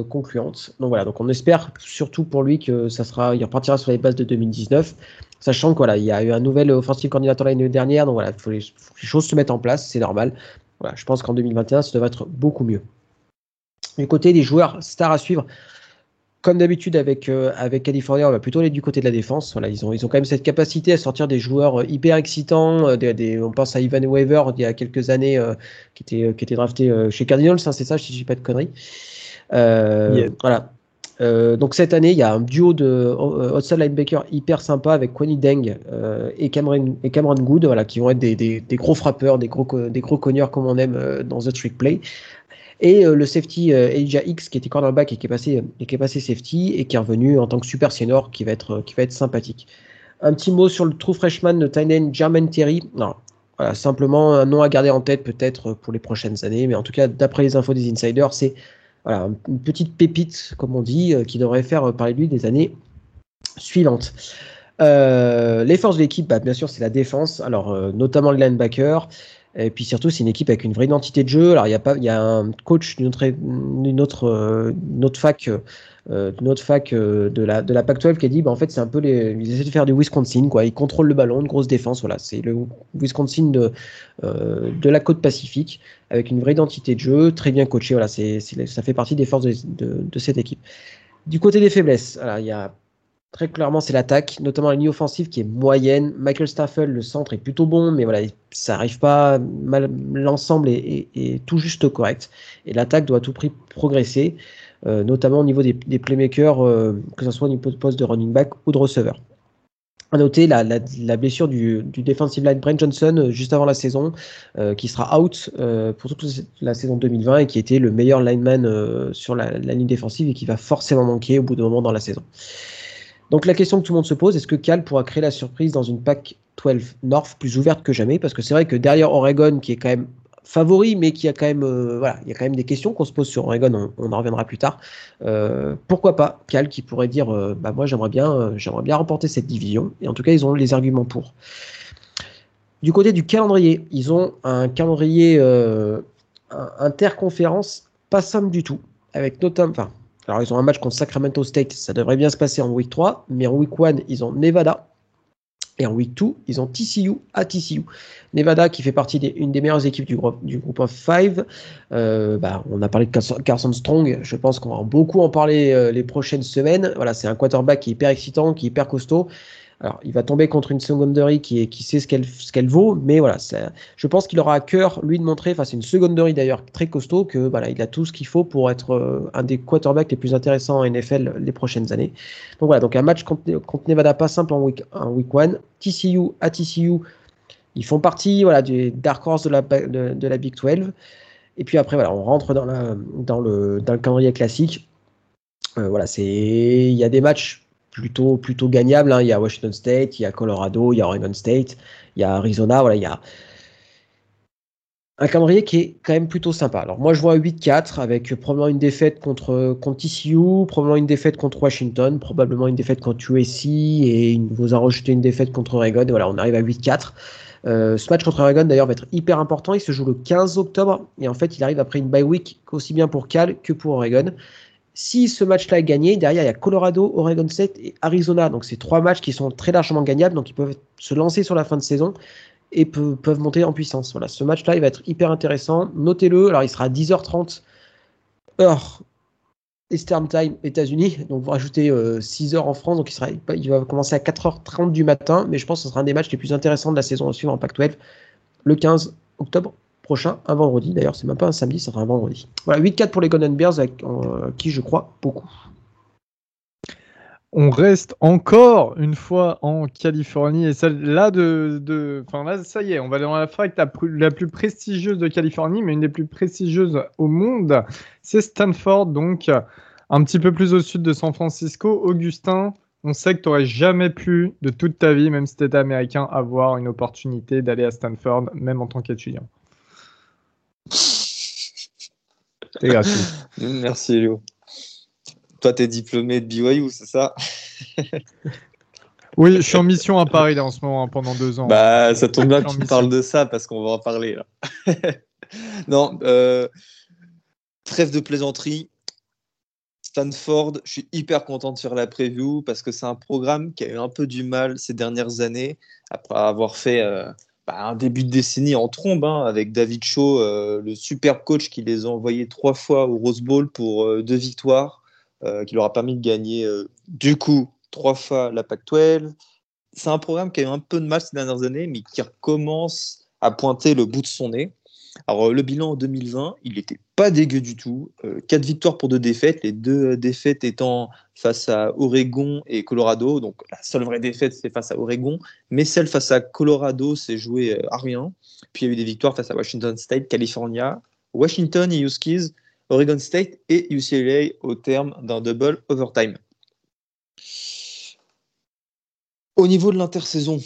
concluante. Donc voilà, donc on espère surtout pour lui que il repartira sur les bases de 2019, sachant que voilà, il y a eu un nouvel offensive coordinator l'année dernière. Donc voilà, faut que les choses se mettent en place, c'est normal. Voilà, je pense qu'en 2021, ça devrait être beaucoup mieux. Du côté des joueurs stars à suivre, comme d'habitude avec California, on va plutôt aller du côté de la défense. Voilà, ils ont quand même cette capacité à sortir des joueurs hyper excitants. On pense à Ivan Weaver il y a quelques années qui était drafté chez Cardinals, hein, c'est ça, je ne dis pas de conneries. Yeah. Voilà. Donc cette année, il y a un duo de outside linebacker hyper sympa avec Kwani Deng et Cameron Good, voilà, qui vont être des gros frappeurs, des gros cogneurs comme on aime dans The Trick Play. Et le safety Elijah Hicks, qui était cornerback et qui est passé safety et qui est revenu en tant que super senior, qui va être sympathique. Un petit mot sur le true freshman de tight end Jermaine Terry. Non, voilà, simplement un nom à garder en tête peut-être pour les prochaines années, mais en tout cas d'après les infos des insiders, c'est voilà, une petite pépite comme on dit qui devrait faire parler de lui des années suivantes. Les forces de l'équipe, bah, bien sûr c'est la défense, alors notamment le linebacker. Et puis surtout, c'est une équipe avec une vraie identité de jeu. Alors, il y a un coach d'une autre fac de la Pac-12 qui a dit, bah, en fait, c'est un peu ils essaient de faire du Wisconsin, quoi. Ils contrôlent le ballon, une grosse défense. Voilà, c'est le Wisconsin de la côte pacifique avec une vraie identité de jeu, très bien coaché. Voilà, ça fait partie des forces de cette équipe. Du côté des faiblesses, alors, il y a très clairement, c'est l'attaque, notamment la ligne offensive qui est moyenne. Michael Staffel, le centre, est plutôt bon, mais voilà, ça n'arrive pas. L'ensemble est tout juste correct. Et l'attaque doit à tout prix progresser, notamment au niveau des playmakers, que ce soit au niveau de poste de running back ou de receveur. À noter la blessure du defensive line Brent Johnson juste avant la saison, qui sera out pour toute la saison 2020 et qui était le meilleur lineman sur la ligne défensive et qui va forcément manquer au bout d'un moment dans la saison. Donc la question que tout le monde se pose, est-ce que Cal pourra créer la surprise dans une Pac-12 North plus ouverte que jamais? Parce que c'est vrai que derrière Oregon, qui est quand même favori, mais qui a quand même, il y a quand même des questions qu'on se pose sur Oregon, on en reviendra plus tard. Pourquoi pas Cal qui pourrait dire, bah moi j'aimerais bien remporter cette division. Et en tout cas, ils ont les arguments pour. Du côté du calendrier, ils ont un calendrier interconférence pas simple du tout, avec notamment. Alors, ils ont un match contre Sacramento State, ça devrait bien se passer en week 3, mais en week 1, ils ont Nevada, et en week 2, ils ont TCU à TCU. Nevada, qui fait partie une des meilleures équipes du groupe of 5, on a parlé de Carson Strong, je pense qu'on va beaucoup en parler les prochaines semaines. Voilà, c'est un quarterback qui est hyper excitant, qui est hyper costaud. Alors, il va tomber contre une secondary qui sait ce qu'elle vaut, mais voilà, je pense qu'il aura à cœur, lui, de montrer, face à une secondary d'ailleurs très costaud, que voilà, il a tout ce qu'il faut pour être un des quarterbacks les plus intéressants en NFL les prochaines années. Donc voilà, donc un match contre Nevada pas simple en week 1. TCU à TCU, ils font partie voilà, du Dark Horse de la Big 12. Et puis après, voilà, on rentre dans le calendrier classique. Voilà, il y a des matchs plutôt gagnable, hein. Il y a Washington State, il y a Colorado, il y a Oregon State, il y a Arizona, voilà, il y a un calendrier qui est quand même plutôt sympa. Alors moi je vois 8-4 avec probablement une défaite contre TCU, probablement une défaite contre Washington, probablement une défaite contre USC et ils vous en rejetez une défaite contre Oregon, et voilà, on arrive à 8-4. Ce match contre Oregon d'ailleurs va être hyper important, il se joue le 15 octobre et en fait il arrive après une bye week aussi bien pour Cal que pour Oregon. Si ce match-là est gagné, derrière, il y a Colorado, Oregon State et Arizona. Donc, c'est trois matchs qui sont très largement gagnables. Donc, ils peuvent se lancer sur la fin de saison et peuvent monter en puissance. Voilà, ce match-là, il va être hyper intéressant. Notez-le. Alors, il sera à 10h30, heure Eastern Time, États-Unis. Donc, vous rajoutez 6h en France. Donc, il va commencer à 4h30 du matin. Mais je pense que ce sera un des matchs les plus intéressants de la saison à suivre en Pac-12 le 15 octobre. Prochain, un vendredi. D'ailleurs, c'est même pas un samedi, ça sera un vendredi. Voilà, 8-4 pour les Golden Bears, avec qui je crois beaucoup. On reste encore une fois en Californie. Et celle-là, là, ça y est, on va dans la fac la plus prestigieuse de Californie, mais une des plus prestigieuses au monde. C'est Stanford, donc un petit peu plus au sud de San Francisco. Augustin, on sait que tu n'aurais jamais pu, de toute ta vie, même si tu étais américain, avoir une opportunité d'aller à Stanford, même en tant qu'étudiant. C'est gratuit. Merci, Léo. Toi, tu es diplômé de BYU, c'est ça? Oui, je suis en mission à Paris là, en ce moment, hein, pendant 2 ans. Bah, ça tombe bien que tu parles de ça, parce qu'on va en parler. Là. Non, trêve de plaisanterie. Stanford, je suis hyper content de faire la preview parce que c'est un programme qui a eu un peu du mal ces dernières années après avoir fait un début de décennie en trombe avec David Shaw, le superbe coach qui les a envoyés 3 fois au Rose Bowl pour 2 victoires, qui leur a permis de gagner du coup 3 fois la Pac-12. C'est un programme qui a eu un peu de mal ces dernières années mais qui recommence à pointer le bout de son nez. Alors, le bilan en 2020, il n'était pas dégueu du tout. 4 victoires pour 2 défaites, les 2 défaites étant face à Oregon et Colorado. Donc, la seule vraie défaite, c'est face à Oregon. Mais celle face à Colorado s'est jouée à rien. Puis, il y a eu des victoires face à Washington State, California, Washington et Huskies, Oregon State et UCLA au terme d'un double overtime. Au niveau de l'intersaison,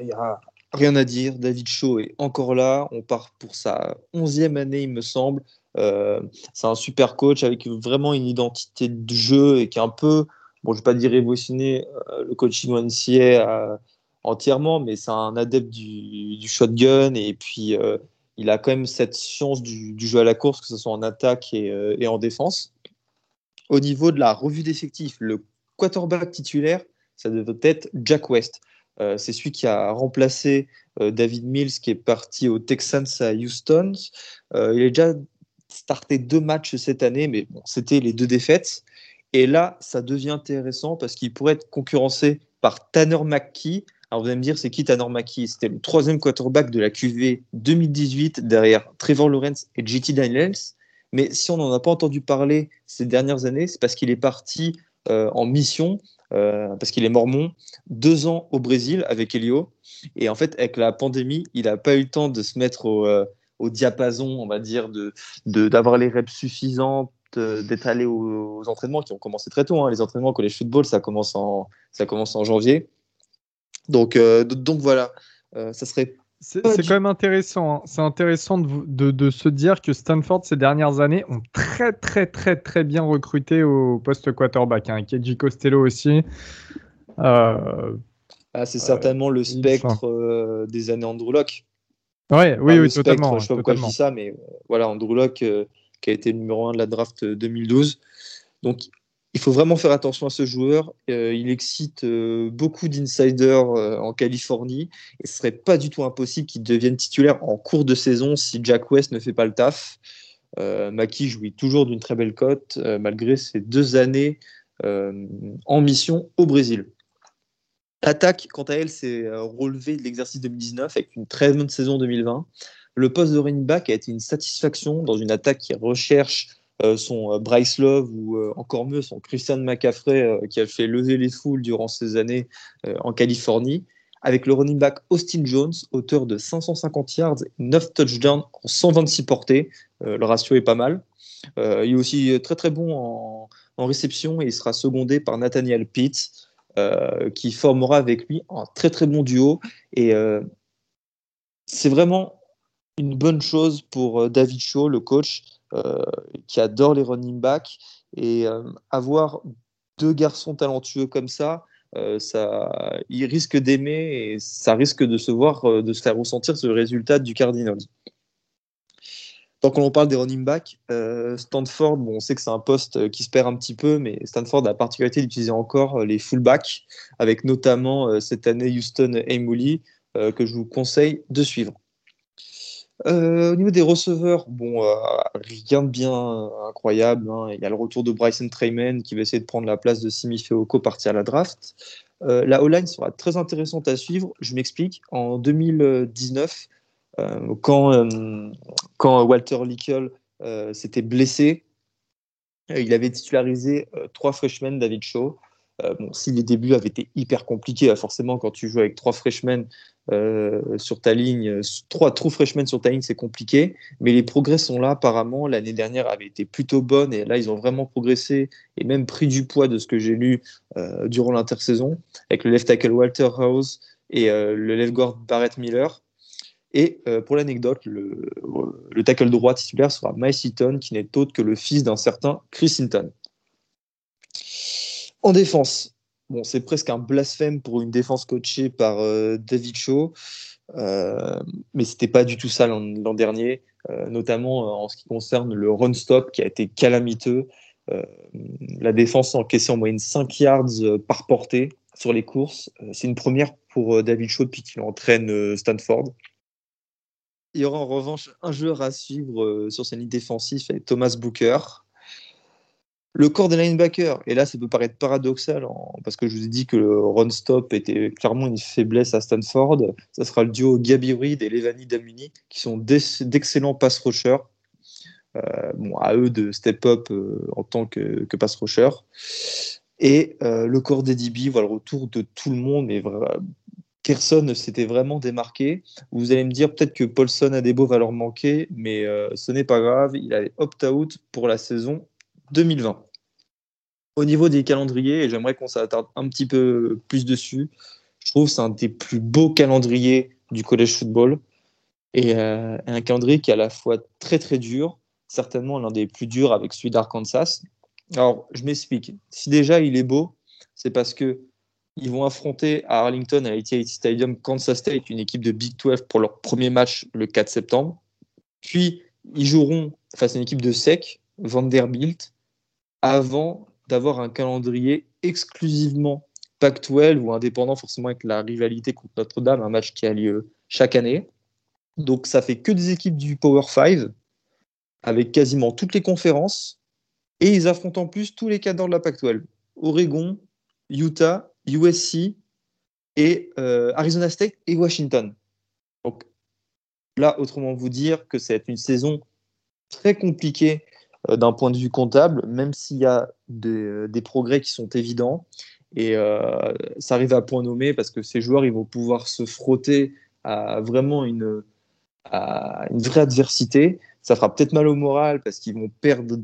il y a... rien à dire, David Shaw est encore là, on part pour sa 11e année il me semble, c'est un super coach avec vraiment une identité de jeu et qui est un peu, bon je ne vais pas dire révolutionner le coaching NCAA entièrement, mais c'est un adepte du shotgun et puis il a quand même cette science du jeu à la course, que ce soit en attaque et en défense. Au niveau de la revue d'effectifs, le quarterback titulaire, ça devait être Jack West. C'est celui qui a remplacé David Mills qui est parti aux Texans à Houston. Il a déjà starté 2 matchs cette année, mais bon, c'était les 2 défaites. Et là, ça devient intéressant parce qu'il pourrait être concurrencé par Tanner McKee. Alors vous allez me dire, c'est qui Tanner McKee? C'était le 3e quarterback de la QV 2018 derrière Trevor Lawrence et J.T. Daniels. Mais si on n'en a pas entendu parler ces dernières années, c'est parce qu'il est parti en mission. Parce qu'il est mormon, 2 ans au Brésil avec Elio. Et en fait, avec la pandémie, il n'a pas eu le temps de se mettre au diapason, on va dire, d'avoir les reps suffisantes, d'être allé aux entraînements qui ont commencé très tôt. Les entraînements au college football, ça commence en janvier. Donc voilà, ça serait... C'est quand même intéressant. C'est intéressant de se dire que Stanford, ces dernières années, ont très, très, très, très bien recruté au poste quarterback. Keiji Costello aussi. C'est certainement le spectre des années Andrew Luck. Oui, totalement. Je ne sais pas pourquoi je dis ça, mais voilà, Andrew Luck qui a été numéro 1 de la draft 2012. Donc, il faut vraiment faire attention à ce joueur. Il excite beaucoup d'insiders en Californie. Et ce serait pas du tout impossible qu'il devienne titulaire en cours de saison si Jack West ne fait pas le taf. Mackey jouit toujours d'une très belle cote malgré ses 2 années en mission au Brésil. L'attaque, quant à elle, s'est relevée de l'exercice 2019 avec une très bonne saison 2020. Le poste de running back a été une satisfaction dans une attaque qui recherche son Bryce Love ou encore mieux son Christian McCaffrey qui a fait lever les foules durant ces années en Californie, avec le running back Austin Jones, auteur de 550 yards et 9 touchdowns en 126 portées. Le ratio est pas mal. Il est aussi très très bon en réception et il sera secondé par Nathaniel Pitt qui formera avec lui un très très bon duo. Et c'est vraiment une bonne chose pour David Shaw, le coach, qui adore les running backs, et avoir 2 garçons talentueux comme ça, ils risquent d'aimer et ça risque de de se faire ressentir ce résultat du Cardinal. Tant qu'on parle des running backs, Stanford, on sait que c'est un poste qui se perd un petit peu, mais Stanford a la particularité d'utiliser encore les fullbacks, avec notamment cette année Houston Emoly, que je vous conseille de suivre. Au niveau des receveurs, rien de bien incroyable. Il y a le retour de Bryson Treyman qui va essayer de prendre la place de Simi Fehoko parti à la draft. La O-line sera très intéressante à suivre. Je m'explique. En 2019, quand Walter Lickle s'était blessé, il avait titularisé 3 freshmen David Shaw. Si les débuts avaient été hyper compliqués, forcément quand tu joues avec 3 freshmen, sur ta ligne, trois trous freshmen sur ta ligne, c'est compliqué, mais les progrès sont là. Apparemment, l'année dernière avait été plutôt bonne et là, ils ont vraiment progressé et même pris du poids de ce que j'ai lu durant l'intersaison avec le left tackle Walter House et le left guard Barrett Miller. Et pour l'anecdote, le tackle droit titulaire sera Miles Seaton, qui n'est autre que le fils d'un certain Chris Hinton. En défense, bon, c'est presque un blasphème pour une défense coachée par David Shaw, mais ce n'était pas du tout ça l'an dernier, notamment en ce qui concerne le run-stop qui a été calamiteux. La défense encaissait en moyenne 5 yards par portée sur les courses. C'est une première pour David Shaw depuis qu'il entraîne Stanford. Il y aura en revanche un joueur à suivre sur sa ligne défensive, Thomas Booker. Le corps des linebackers, et là ça peut paraître paradoxal, parce que je vous ai dit que le run-stop était clairement une faiblesse à Stanford, ça sera le duo Gabi Reed et Levani Damuni, qui sont d'excellents pass rushers. Bon, à eux de step-up en tant que pass rusher. Et le corps des DB, voilà le retour de tout le monde, mais personne ne s'était vraiment démarqué. Vous allez me dire peut-être que Paulson Adebo va leur manquer, mais ce n'est pas grave, il a opt-out pour la saison 2020. Au niveau des calendriers, et j'aimerais qu'on s'attarde un petit peu plus dessus, je trouve que c'est un des plus beaux calendriers du college football, et un calendrier qui est à la fois très très dur, certainement l'un des plus durs avec celui d'Arkansas. Alors, je m'explique. Si déjà il est beau, c'est parce que ils vont affronter à Arlington, à AT&T Stadium, Kansas State, une équipe de Big 12 pour leur premier match le 4 septembre. Puis, ils joueront face à une équipe de SEC, Vanderbilt, avant d'avoir un calendrier exclusivement Pac-12 ou indépendant, forcément avec la rivalité contre Notre-Dame, un match qui a lieu chaque année. Donc, ça fait que des équipes du Power 5, avec quasiment toutes les conférences, et ils affrontent en plus tous les cadres de la Pac-12. Oregon, Utah, USC et Arizona State et Washington. Donc là, autrement vous dire que c'est une saison très compliquée d'un point de vue comptable, même s'il y a des progrès qui sont évidents et ça arrive à point nommé parce que ces joueurs ils vont pouvoir se frotter à vraiment une vraie adversité. Ça fera peut-être mal au moral parce qu'ils vont perdre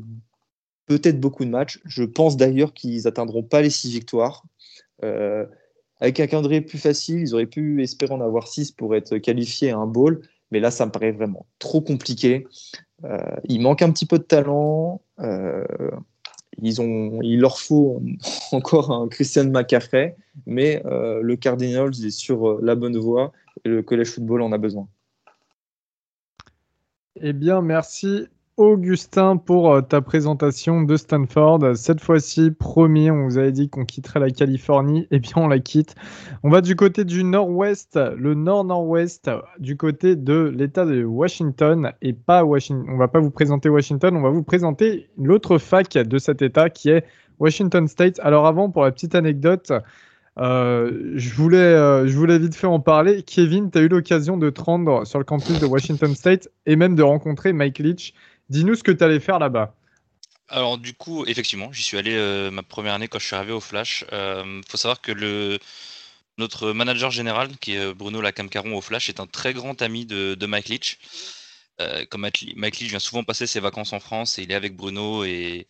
peut-être beaucoup de matchs. Je pense d'ailleurs qu'ils n'atteindront pas les 6 victoires. Avec un calendrier plus facile, ils auraient pu espérer en avoir 6 pour être qualifiés à un bowl, mais là ça me paraît vraiment trop compliqué. Il manque un petit peu de talent, il leur faut encore un Christian McCaffrey, mais le Cardinals est sur la bonne voie et le college football en a besoin. Eh bien merci Augustin pour ta présentation de Stanford. Cette fois-ci, promis, on vous avait dit qu'on quitterait la Californie, et bien on la quitte. On va du côté du nord-ouest, le nord-nord-ouest, du côté de l'état de Washington, et pas Washington. On va pas vous présenter Washington, on va vous présenter l'autre fac de cet état qui est Washington State. Alors avant, pour la petite anecdote, je voulais vite fait en parler. Kevin, tu as eu l'occasion de te rendre sur le campus de Washington State et même de rencontrer Mike Leach. Dis-nous ce que tu allais faire là-bas. Alors du coup, effectivement, j'y suis allé ma première année quand je suis arrivé au Flash. Faut savoir que notre manager général, qui est Bruno Lacamcaron au Flash, est un très grand ami de Mike Leach. Comme Mike Leach vient souvent passer ses vacances en France, et il est avec Bruno et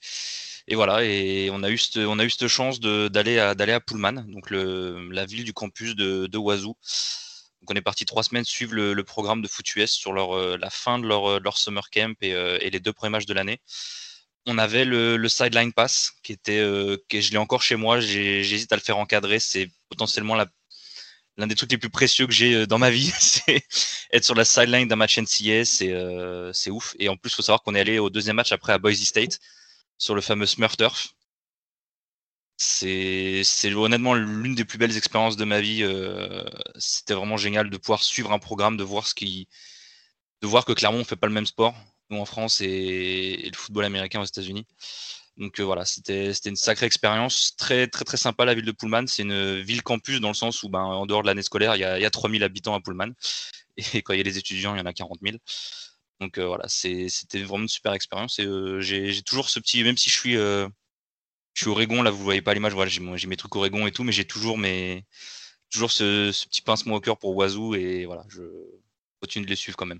voilà. Et on a eu cette chance d'aller à Pullman, donc la ville du campus de Wazoo. Donc on est parti 3 semaines suivre le programme de Foot US sur la fin de leur summer camp et les 2 premiers matchs de l'année. On avait le sideline pass qui était, je l'ai encore chez moi, j'hésite à le faire encadrer. C'est potentiellement l'un des trucs les plus précieux que j'ai dans ma vie. C'est être sur la sideline d'un match NCAA, c'est ouf. Et en plus, il faut savoir qu'on est allé au 2e match après à Boise State sur le fameux Smurf Turf. C'est honnêtement l'une des plus belles expériences de ma vie. C'était vraiment génial de pouvoir suivre un programme, de voir que clairement on fait pas le même sport, nous en France et le football américain aux États-Unis. Donc voilà, c'était une sacrée expérience, très très très sympa la ville de Pullman. C'est une ville campus dans le sens où en dehors de l'année scolaire, il y a 3000 habitants à Pullman et quand il y a les étudiants, il y en a 40 000. Donc voilà, c'était vraiment une super expérience et j'ai toujours ce petit, même si je suis Oregon, là vous voyez pas l'image, voilà, j'ai mes trucs Oregon et tout, mais j'ai toujours mes toujours ce petit pincement au cœur pour Oiseau, et voilà, je continue de les suivre quand même.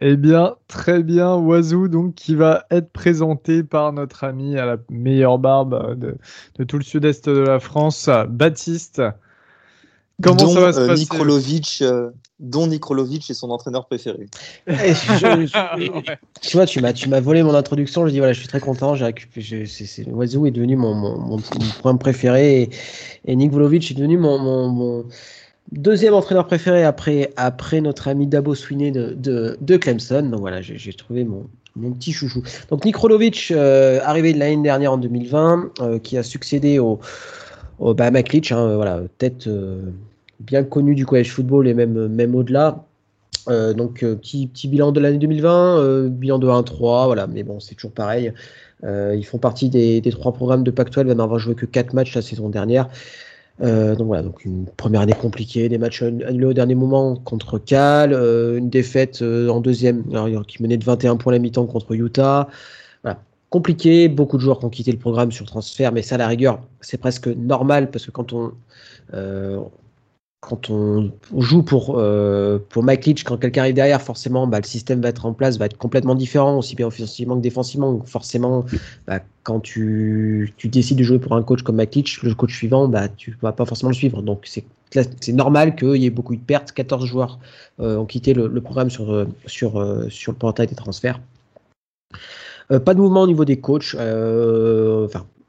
Eh bien, très bien, Oiseau, donc qui va être présenté par notre ami à la meilleure barbe de tout le sud-est de la France, Baptiste. Comment ça va se passer, dont Nikrolovic est son entraîneur préféré. Tu vois, tu m'as volé mon introduction. Je dis voilà, je suis très content. Oiseau est devenu mon programme préféré, et Nikrolovic est devenu mon deuxième entraîneur préféré après notre ami Dabo Swinney de Clemson. Donc voilà, j'ai trouvé mon petit chouchou. Donc Nikrolovic, arrivé de l'année dernière en 2020, qui a succédé au McLeach, voilà, tête bien connue du college football et même au-delà. Donc petit bilan de l'année 2020, bilan de 1-3, voilà, mais bon, c'est toujours pareil. Ils font partie des trois programmes de Pac-12 à n'avoir joué que 4 matchs la saison dernière. Donc voilà, donc une première année compliquée, des matchs annulés au dernier moment contre Cal, une défaite en deuxième, alors, qui menait de 21 points à la mi-temps contre Utah. Voilà, compliqué, beaucoup de joueurs qui ont quitté le programme sur transfert, mais ça, à la rigueur, c'est presque normal, parce que quand on joue pour McLeach, quand quelqu'un arrive derrière, forcément, le système va être en place, va être complètement différent, aussi bien offensivement que défensivement. Donc forcément, quand tu décides de jouer pour un coach comme McLeach, le coach suivant, tu vas pas forcément le suivre. Donc c'est normal qu'il y ait beaucoup de pertes. 14 joueurs ont quitté le programme sur le portail des transferts. Pas de mouvement au niveau des coachs,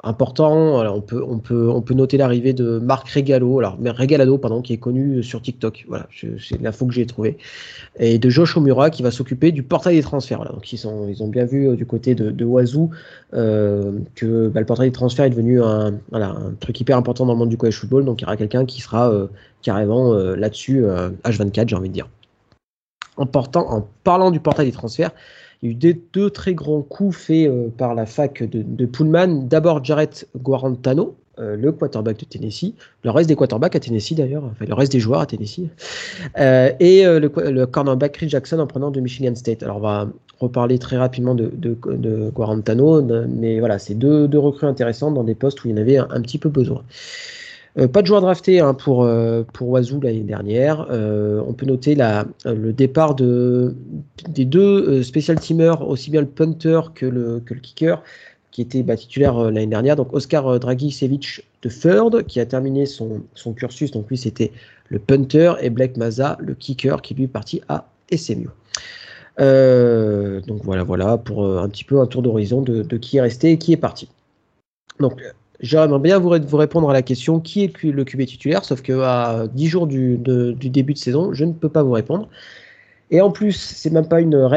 important. Alors on peut noter l'arrivée de Marc Regalado, qui est connu sur TikTok. Voilà, c'est l'info que j'ai trouvée. Et de Josh Omura, qui va s'occuper du portail des transferts. Voilà, donc ils ont bien vu du côté de Oiseau que le portail des transferts est devenu un truc hyper important dans le monde du college football. Donc il y aura quelqu'un qui sera carrément là-dessus H24, j'ai envie de dire. En parlant du portail des transferts, il y a eu deux très grands coups faits par la fac de Pullman. D'abord, Jarrett Guarantano, le quarterback de Tennessee. Le reste des quarterbacks à Tennessee, d'ailleurs. Enfin, le reste des joueurs à Tennessee. Et le cornerback Chris Jackson en prenant de Michigan State. Alors, on va reparler très rapidement de Guarantano. Mais voilà, c'est deux recrues intéressantes dans des postes où il y en avait un petit peu besoin. Pas de joueurs draftés pour Oiseau l'année dernière. On peut noter le départ des deux special teamers, aussi bien le punter que le kicker, qui était titulaire l'année dernière. Donc Oscar Dragicevic de Ferd, qui a terminé son cursus. Donc lui, c'était le punter, et Blake Maza, le kicker, qui lui est parti à SMU. Donc voilà pour un petit peu un tour d'horizon de qui est resté et qui est parti. Donc j'aimerais bien vous répondre à la question qui est le QB titulaire, sauf qu'à 10 jours du début de saison, je ne peux pas vous répondre. Et en plus, c'est même pas une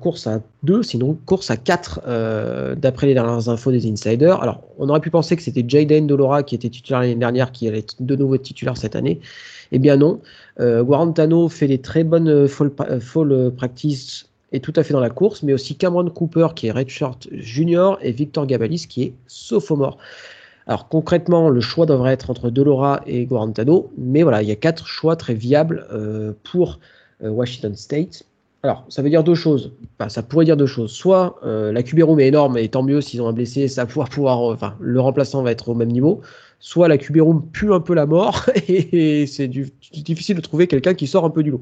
course à 2, c'est une course à 4, d'après les dernières infos des insiders. Alors, on aurait pu penser que c'était Jaden Daniels qui était titulaire l'année dernière, qui allait de nouveau être titulaire cette année. Eh bien non, Guarantano fait des très bonnes fall practice, est tout à fait dans la course, mais aussi Cameron Cooper, qui est redshirt junior, et Victor Gabalis, qui est sophomore. Alors concrètement, le choix devrait être entre Delora et Guarantano, mais voilà, il y a 4 choix très viables pour Washington State. Alors, ça veut dire deux choses. Enfin, ça pourrait dire deux choses. Soit la QB room est énorme, et tant mieux s'ils ont un blessé, ça va pouvoir, le remplaçant va être au même niveau. Soit la QB room pue un peu la mort, et c'est difficile de trouver quelqu'un qui sort un peu du lot.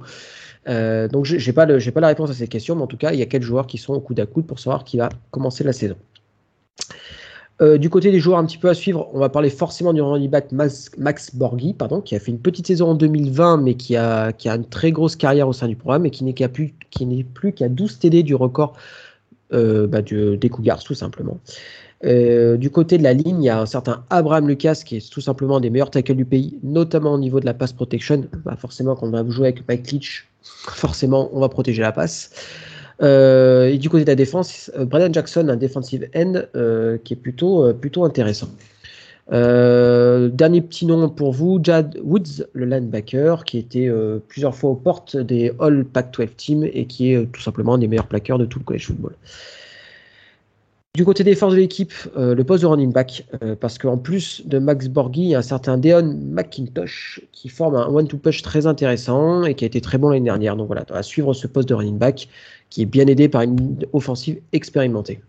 Donc j'ai pas la réponse à cette question, mais en tout cas il y a 4 joueurs qui sont au coude à coude pour savoir qui va commencer la saison. Du côté des joueurs un petit peu à suivre, on va parler forcément du running back Max Borghi, qui a fait une petite saison en 2020, mais qui a une très grosse carrière au sein du programme et qui n'est plus qu'à 12 TD du record des Cougars, tout simplement. Du côté de la ligne, il y a un certain Abraham Lucas, qui est tout simplement un des meilleurs tackles du pays, notamment au niveau de la pass protection. Forcément, quand on va jouer avec Mike Leach, forcément, on va protéger la passe. Et du côté de la défense, Brandon Jackson, un defensive end, qui est plutôt intéressant. Dernier petit nom pour vous, Jad Woods, le linebacker, qui était plusieurs fois aux portes des All Pac-12 teams et qui est tout simplement un des meilleurs plaqueurs de tout le college football. Du côté des forces de l'équipe, le poste de running back, parce qu'en plus de Max Borghi, il y a un certain Deon McIntosh qui forme un one-two punch très intéressant et qui a été très bon l'année dernière. Donc voilà, à suivre ce poste de running back qui est bien aidé par une offensive expérimentée.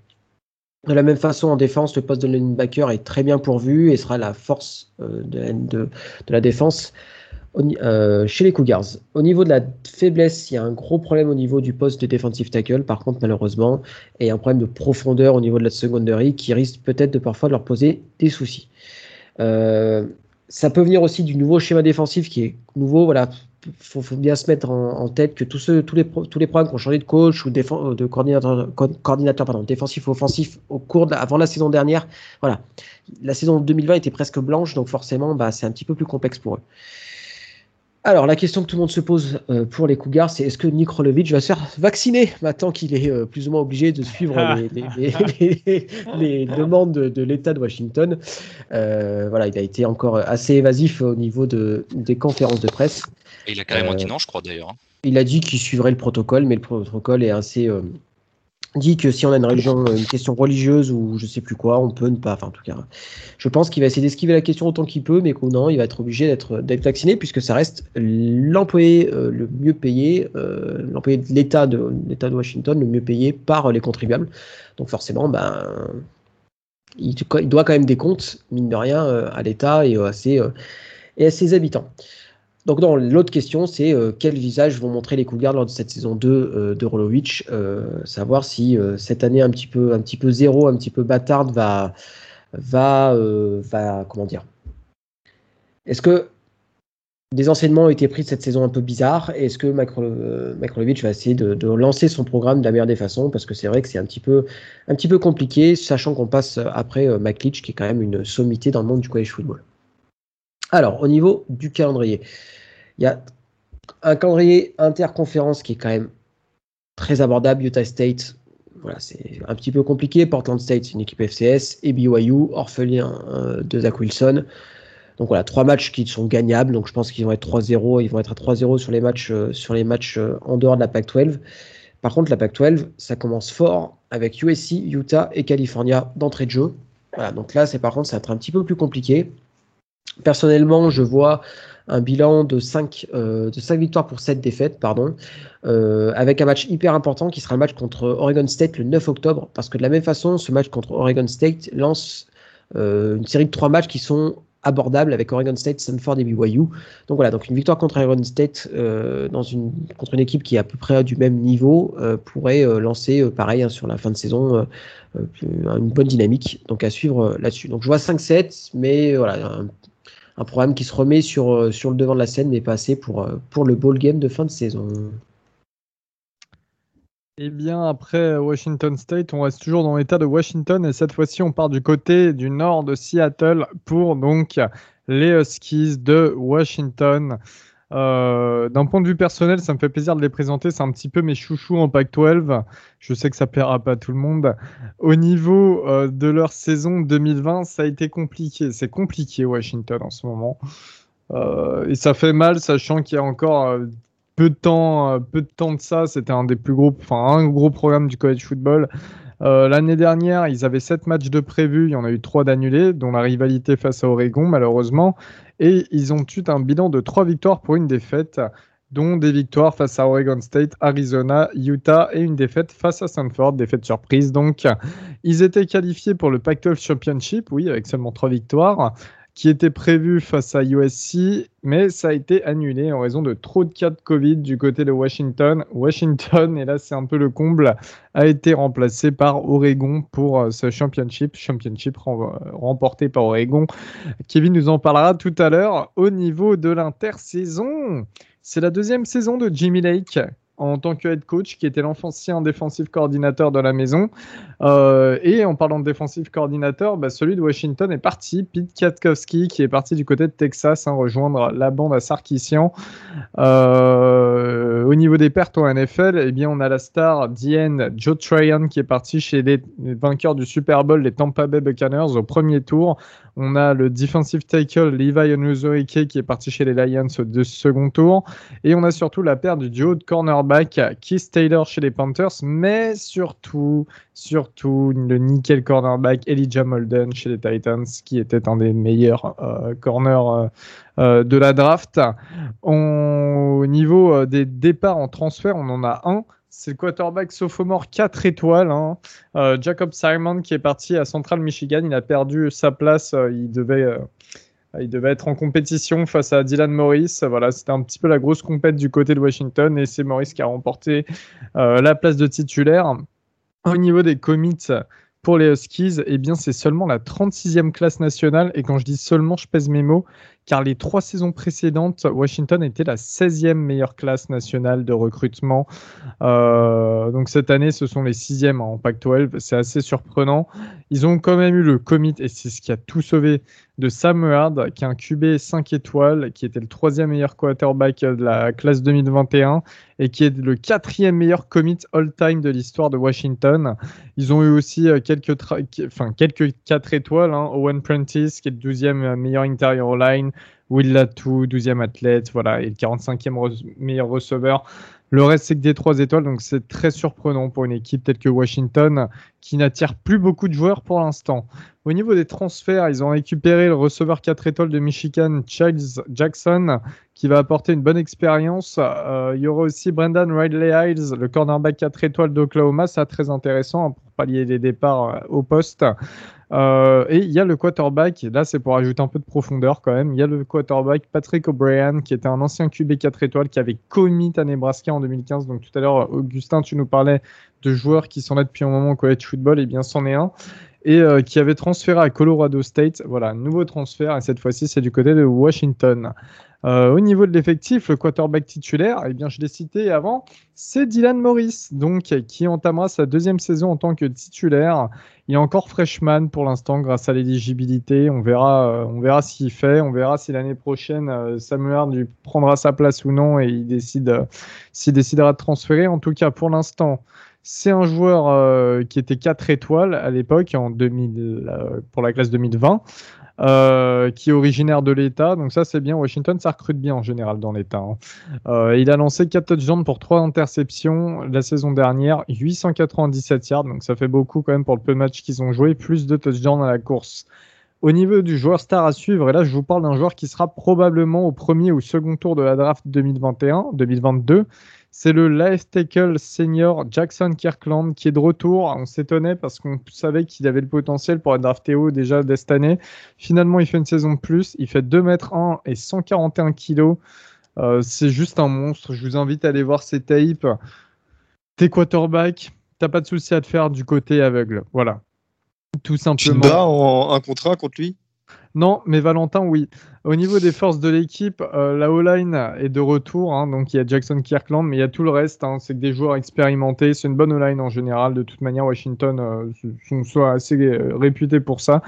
De la même façon, en défense, le poste de linebacker est très bien pourvu et sera la force de la défense chez les Cougars. Au niveau de la faiblesse, il y a un gros problème au niveau du poste de defensive tackle. Par contre, malheureusement, il y a un problème de profondeur au niveau de la secondary qui risque peut-être de parfois de leur poser des soucis. Ça peut venir aussi du nouveau schéma défensif qui est nouveau. Voilà, faut bien se mettre en tête que tous les programmes qui ont changé de coach ou de coordinateur défensif ou offensif avant la saison dernière. Voilà, la saison 2020 était presque blanche, donc forcément, c'est un petit peu plus complexe pour eux. Alors, la question que tout le monde se pose pour les Cougars, c'est est-ce que Nick Rolovich va se faire vacciner maintenant qu'il est plus ou moins obligé de suivre les demandes de l'État de Washington. Voilà, il a été encore assez évasif au niveau des conférences de presse. Et il a carrément dit non, je crois d'ailleurs. Il a dit qu'il suivrait le protocole, mais le protocole est assez... dit que si on a une question religieuse ou je sais plus quoi, on peut ne pas. Enfin, en tout cas, je pense qu'il va essayer d'esquiver la question autant qu'il peut, mais non, il va être obligé d'être vacciné puisque ça reste l'employé le mieux payé, l'employé de l'État de Washington, le mieux payé par les contribuables. Donc forcément, il doit quand même des comptes, mine de rien, à l'État et à ses habitants. Donc non, l'autre question, c'est quel visage vont montrer les Cougars lors de cette saison 2 de Rolovich, savoir si cette année un petit peu zéro, un petit peu bâtarde va comment dire. Est-ce que des enseignements ont été pris de cette saison un peu bizarre et est-ce que Rolovich va essayer de lancer son programme de la meilleure des façons, parce que c'est vrai que c'est un petit peu compliqué, sachant qu'on passe après McLeach qui est quand même une sommité dans le monde du college football. Alors, au niveau du calendrier, il y a un calendrier interconférence qui est quand même très abordable. Utah State, voilà, c'est un petit peu compliqué. Portland State, c'est une équipe FCS. Et BYU, orphelin de Zach Wilson. Donc voilà, 3 matchs qui sont gagnables. Donc je pense qu'ils vont être 3-0. Ils vont être à 3-0 sur les matchs en dehors de la Pac-12. Par contre, la Pac-12, ça commence fort avec USC, Utah et California d'entrée de jeu. Voilà, donc là, ça va être un petit peu plus compliqué. Personnellement, je vois un bilan de 5 victoires pour 7 défaites, avec un match hyper important qui sera le match contre Oregon State le 9 octobre, parce que de la même façon, ce match contre Oregon State lance une série de 3 matchs qui sont abordables avec Oregon State, Stanford et BYU. Donc voilà, donc une victoire contre Oregon State contre une équipe qui est à peu près du même niveau pourrait lancer pareil sur la fin de saison une bonne dynamique. Donc à suivre là-dessus. Donc je vois 5-7, mais voilà. Un programme qui se remet sur le devant de la scène, mais pas assez pour le bowl game de fin de saison. Eh bien, après Washington State, on reste toujours dans l'État de Washington, et cette fois-ci, on part du côté du nord de Seattle pour donc les Huskies de Washington. D'un point de vue personnel, ça me fait plaisir de les présenter. C'est un petit peu mes chouchous en Pac-12. Je sais que ça plaira pas à tout le monde. Au niveau de leur saison 2020, ça a été compliqué. C'est compliqué Washington en ce moment. Et ça fait mal, sachant qu'il y a encore peu de temps de ça. C'était un gros programme du college football. L'année dernière, ils avaient 7 matchs de prévus. Il y en a eu 3 d'annulés, dont la rivalité face à Oregon, malheureusement. Et ils ont eu un bilan de 3 victoires pour une défaite, dont des victoires face à Oregon State, Arizona, Utah et une défaite face à Stanford, défaite surprise. Donc, ils étaient qualifiés pour le Pac-12 Championship, oui, avec seulement 3 victoires, qui étaient prévues face à USC, mais ça a été annulé en raison de trop de cas de Covid du côté de Washington. Washington, et là c'est un peu le comble, a été remplacé par Oregon pour ce championship remporté par Oregon. Kevin nous en parlera tout à l'heure. Au niveau de l'intersaison, c'est la 2e saison de Jimmy Lake en tant que head coach, qui était l'ancien défensif coordinateur de la maison. Et en parlant de défensif coordinateur, celui de Washington est parti. Pete Katkowski, qui est parti du côté de Texas, rejoindre la bande à Sarkisian. Au niveau des pertes en NFL, on a la star DN Joe Tryon, qui est parti chez les vainqueurs du Super Bowl, les Tampa Bay Buccaneers, au premier tour. On a le defensive tackle Levi Onuzoike, qui est parti chez les Lions au second tour. Et on a surtout la perte du duo de cornerback Keith Taylor chez les Panthers, mais surtout le nickel cornerback Elijah Molden chez les Titans, qui était un des meilleurs corners de la draft. Au niveau des départs en transfert, on en a un. C'est le quarterback sophomore 4 étoiles. Jacob Simon qui est parti à Central Michigan. Il a perdu sa place. Il devait être en compétition face à Dylan Morris. Voilà, c'était un petit peu la grosse compète du côté de Washington. Et c'est Morris qui a remporté la place de titulaire. Au niveau des commits pour les Huskies, eh bien, c'est seulement la 36e classe nationale. Et quand je dis seulement, je pèse mes mots. Car les 3 saisons précédentes, Washington était la 16e meilleure classe nationale de recrutement. Donc cette année, ce sont les 6e en Pac-12. C'est assez surprenant. Ils ont quand même eu le commit, et c'est ce qui a tout sauvé, de Sam Howard, qui est un QB 5 étoiles, qui était le 3e meilleur quarterback de la classe 2021, et qui est le 4e meilleur commit all-time de l'histoire de Washington. Ils ont eu aussi quelques 4 étoiles. Owen Prentice, qui est le 12e meilleur interior line, Will Latou, 12e athlète, voilà, et le 45e meilleur receveur. Le reste, c'est que des 3 étoiles, donc c'est très surprenant pour une équipe telle que Washington, qui n'attire plus beaucoup de joueurs pour l'instant. Au niveau des transferts, ils ont récupéré le receveur 4 étoiles de Michigan, Charles Jackson, qui va apporter une bonne expérience. Il y aura aussi Brendan Riley-Hiles, le cornerback 4 étoiles d'Oklahoma, ça très intéressant pour pallier les départs au poste. Et il y a le quarterback, et là c'est pour ajouter un peu de profondeur quand même, il y a le quarterback Patrick O'Brien, qui était un ancien QB 4 étoiles, qui avait commit à Nebraska en 2015. Donc tout à l'heure, Augustin, tu nous parlais de joueurs qui sont là depuis un moment au college football, et bien c'en est un, et qui avait transféré à Colorado State. Voilà, nouveau transfert, et cette fois-ci c'est du côté de Washington. Au niveau de l'effectif, le quarterback titulaire, eh bien, je l'ai cité avant, c'est Dylan Morris, donc, qui entamera sa 2e saison en tant que titulaire. Il est encore freshman pour l'instant grâce à l'éligibilité. On verra s'il fait. On verra si l'année prochaine, Samuel lui prendra sa place ou non, et s'il décidera de transférer. En tout cas, pour l'instant, c'est un joueur qui était 4 étoiles à l'époque, pour la classe 2020. Qui est originaire de l'État, donc ça c'est bien. Washington, ça recrute bien en général dans l'État. Il a lancé 4 touchdowns pour 3 interceptions la saison dernière, 897 yards, donc ça fait beaucoup quand même pour le peu de matchs qu'ils ont joué, plus de touchdowns à la course. Au niveau du joueur star à suivre, et là je vous parle d'un joueur qui sera probablement au 1er ou 2e tour de la draft 2021-2022, c'est le left tackle senior Jackson Kirkland, qui est de retour. On s'étonnait parce qu'on savait qu'il avait le potentiel pour être drafté haut déjà dès cette année. Finalement, il fait une saison de plus. Il fait 2m1 et 141 kg. C'est juste un monstre. Je vous invite à aller voir ses tapes. T'es quarterback, t'as pas de souci à te faire du côté aveugle. Voilà, tout simplement. Tu te bats en 1 contre 1 contre lui ? Non, mais Valentin, oui. Au niveau des forces de l'équipe, la O-line est de retour. Donc, il y a Jackson Kirkland, mais il y a tout le reste. C'est que des joueurs expérimentés. C'est une bonne O-line en général. De toute manière, Washington sont assez réputés pour ça.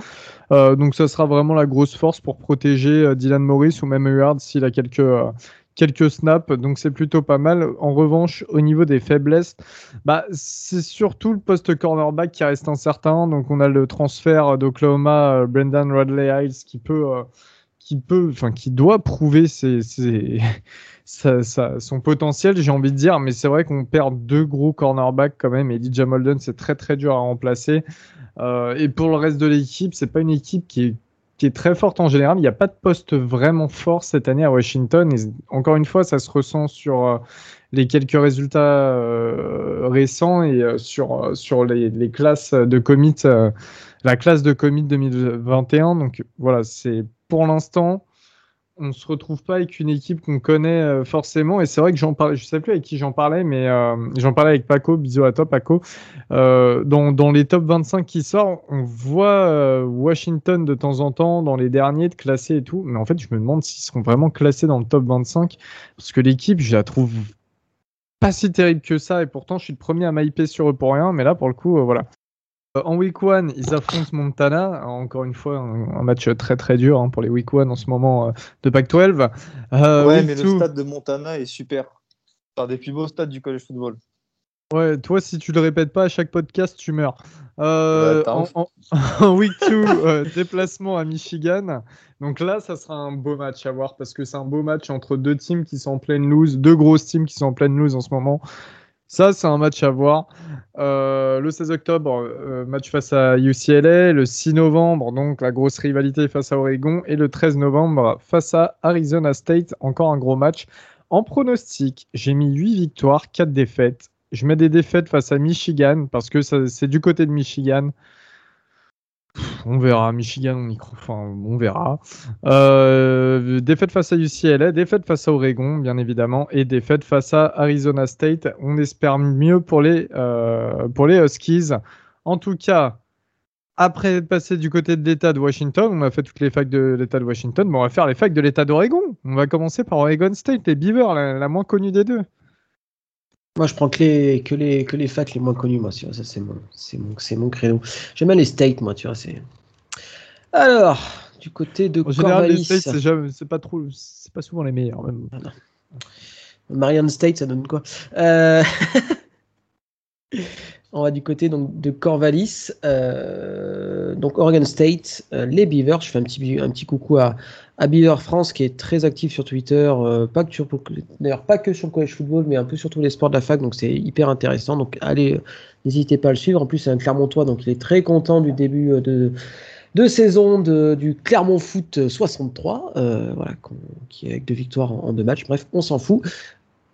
Donc, ça sera vraiment la grosse force pour protéger Dylan Morris ou même Howard s'il a quelques snaps, donc c'est plutôt pas mal. En revanche, au niveau des faiblesses, c'est surtout le poste cornerback qui reste incertain. Donc on a le transfert d'Oklahoma, Brendan Riley-Hiles, qui doit prouver son potentiel, j'ai envie de dire, mais c'est vrai qu'on perd 2 gros cornerbacks quand même, et Elijah Molden, c'est très très dur à remplacer. Et pour le reste de l'équipe, c'est pas une équipe qui est très forte en général. Il n'y a pas de poste vraiment fort cette année à Washington. Et encore une fois, ça se ressent sur les quelques résultats récents et sur les classes de commit, la classe de commit 2021. Donc voilà, c'est pour l'instant, on ne se retrouve pas avec une équipe qu'on connaît forcément. Et c'est vrai que j'en parlais, je ne sais plus avec qui j'en parlais, mais j'en parlais avec Paco. Bisous à toi, Paco. Dans les top 25 qui sortent, on voit Washington de temps en temps, dans les derniers, de classer et tout. Mais en fait, je me demande s'ils seront vraiment classés dans le top 25. Parce que l'équipe, je la trouve pas si terrible que ça. Et pourtant, je suis le premier à m'hyper sur eux pour rien. Mais là, pour le coup, voilà. En week 1, ils affrontent Montana. Encore une fois, un match très très dur pour les week 1 en ce moment de Pac-12. Ouais, mais le stade de Montana est super. C'est un des plus beaux stades du college football. Ouais, toi, si tu le répètes pas à chaque podcast, tu meurs. En week 2, déplacement à Michigan. Donc là, ça sera un beau match à voir parce que c'est un beau match entre 2 teams qui sont en pleine loose, 2 grosses teams qui sont en pleine loose en ce moment. Ça, c'est un match à voir. Le 16 octobre, match face à UCLA. Le 6 novembre, donc la grosse rivalité face à Oregon. Et le 13 novembre, face à Arizona State. Encore un gros match. En pronostic, j'ai mis 8 victoires, 4 défaites. Je mets des défaites face à Michigan parce que ça, c'est du côté de Michigan. On verra, Michigan, on verra. Défaite face à UCLA, défaite face à Oregon, bien évidemment, et défaite face à Arizona State. On espère mieux pour les Huskies. En tout cas, après être passé du côté de l'État de Washington, on a fait toutes les facs de l'État de Washington, bon, on va faire les facs de l'État d'Oregon. On va commencer par Oregon State, les Beavers, la moins connue des deux. Moi, je prends que les facs les moins connus, moi, tu vois, ça, c'est mon créneau. J'aime bien les States, moi, tu vois, c'est... Alors, du côté de Corvallis... En général, les States, c'est pas souvent les meilleurs, même. Ah, Marianne State, ça donne quoi On va du côté donc, de Corvallis, donc Oregon State, les Beavers. Je fais un petit coucou à Beaver France qui est très actif sur Twitter, d'ailleurs pas que sur le college football, mais un peu sur tous les sports de la fac, donc c'est hyper intéressant. Donc allez, n'hésitez pas à le suivre. En plus, c'est un Clermontois, donc il est très content du début de saison du Clermont Foot 63, voilà, qui est avec 2 victoires en 2 matchs. Bref, on s'en fout.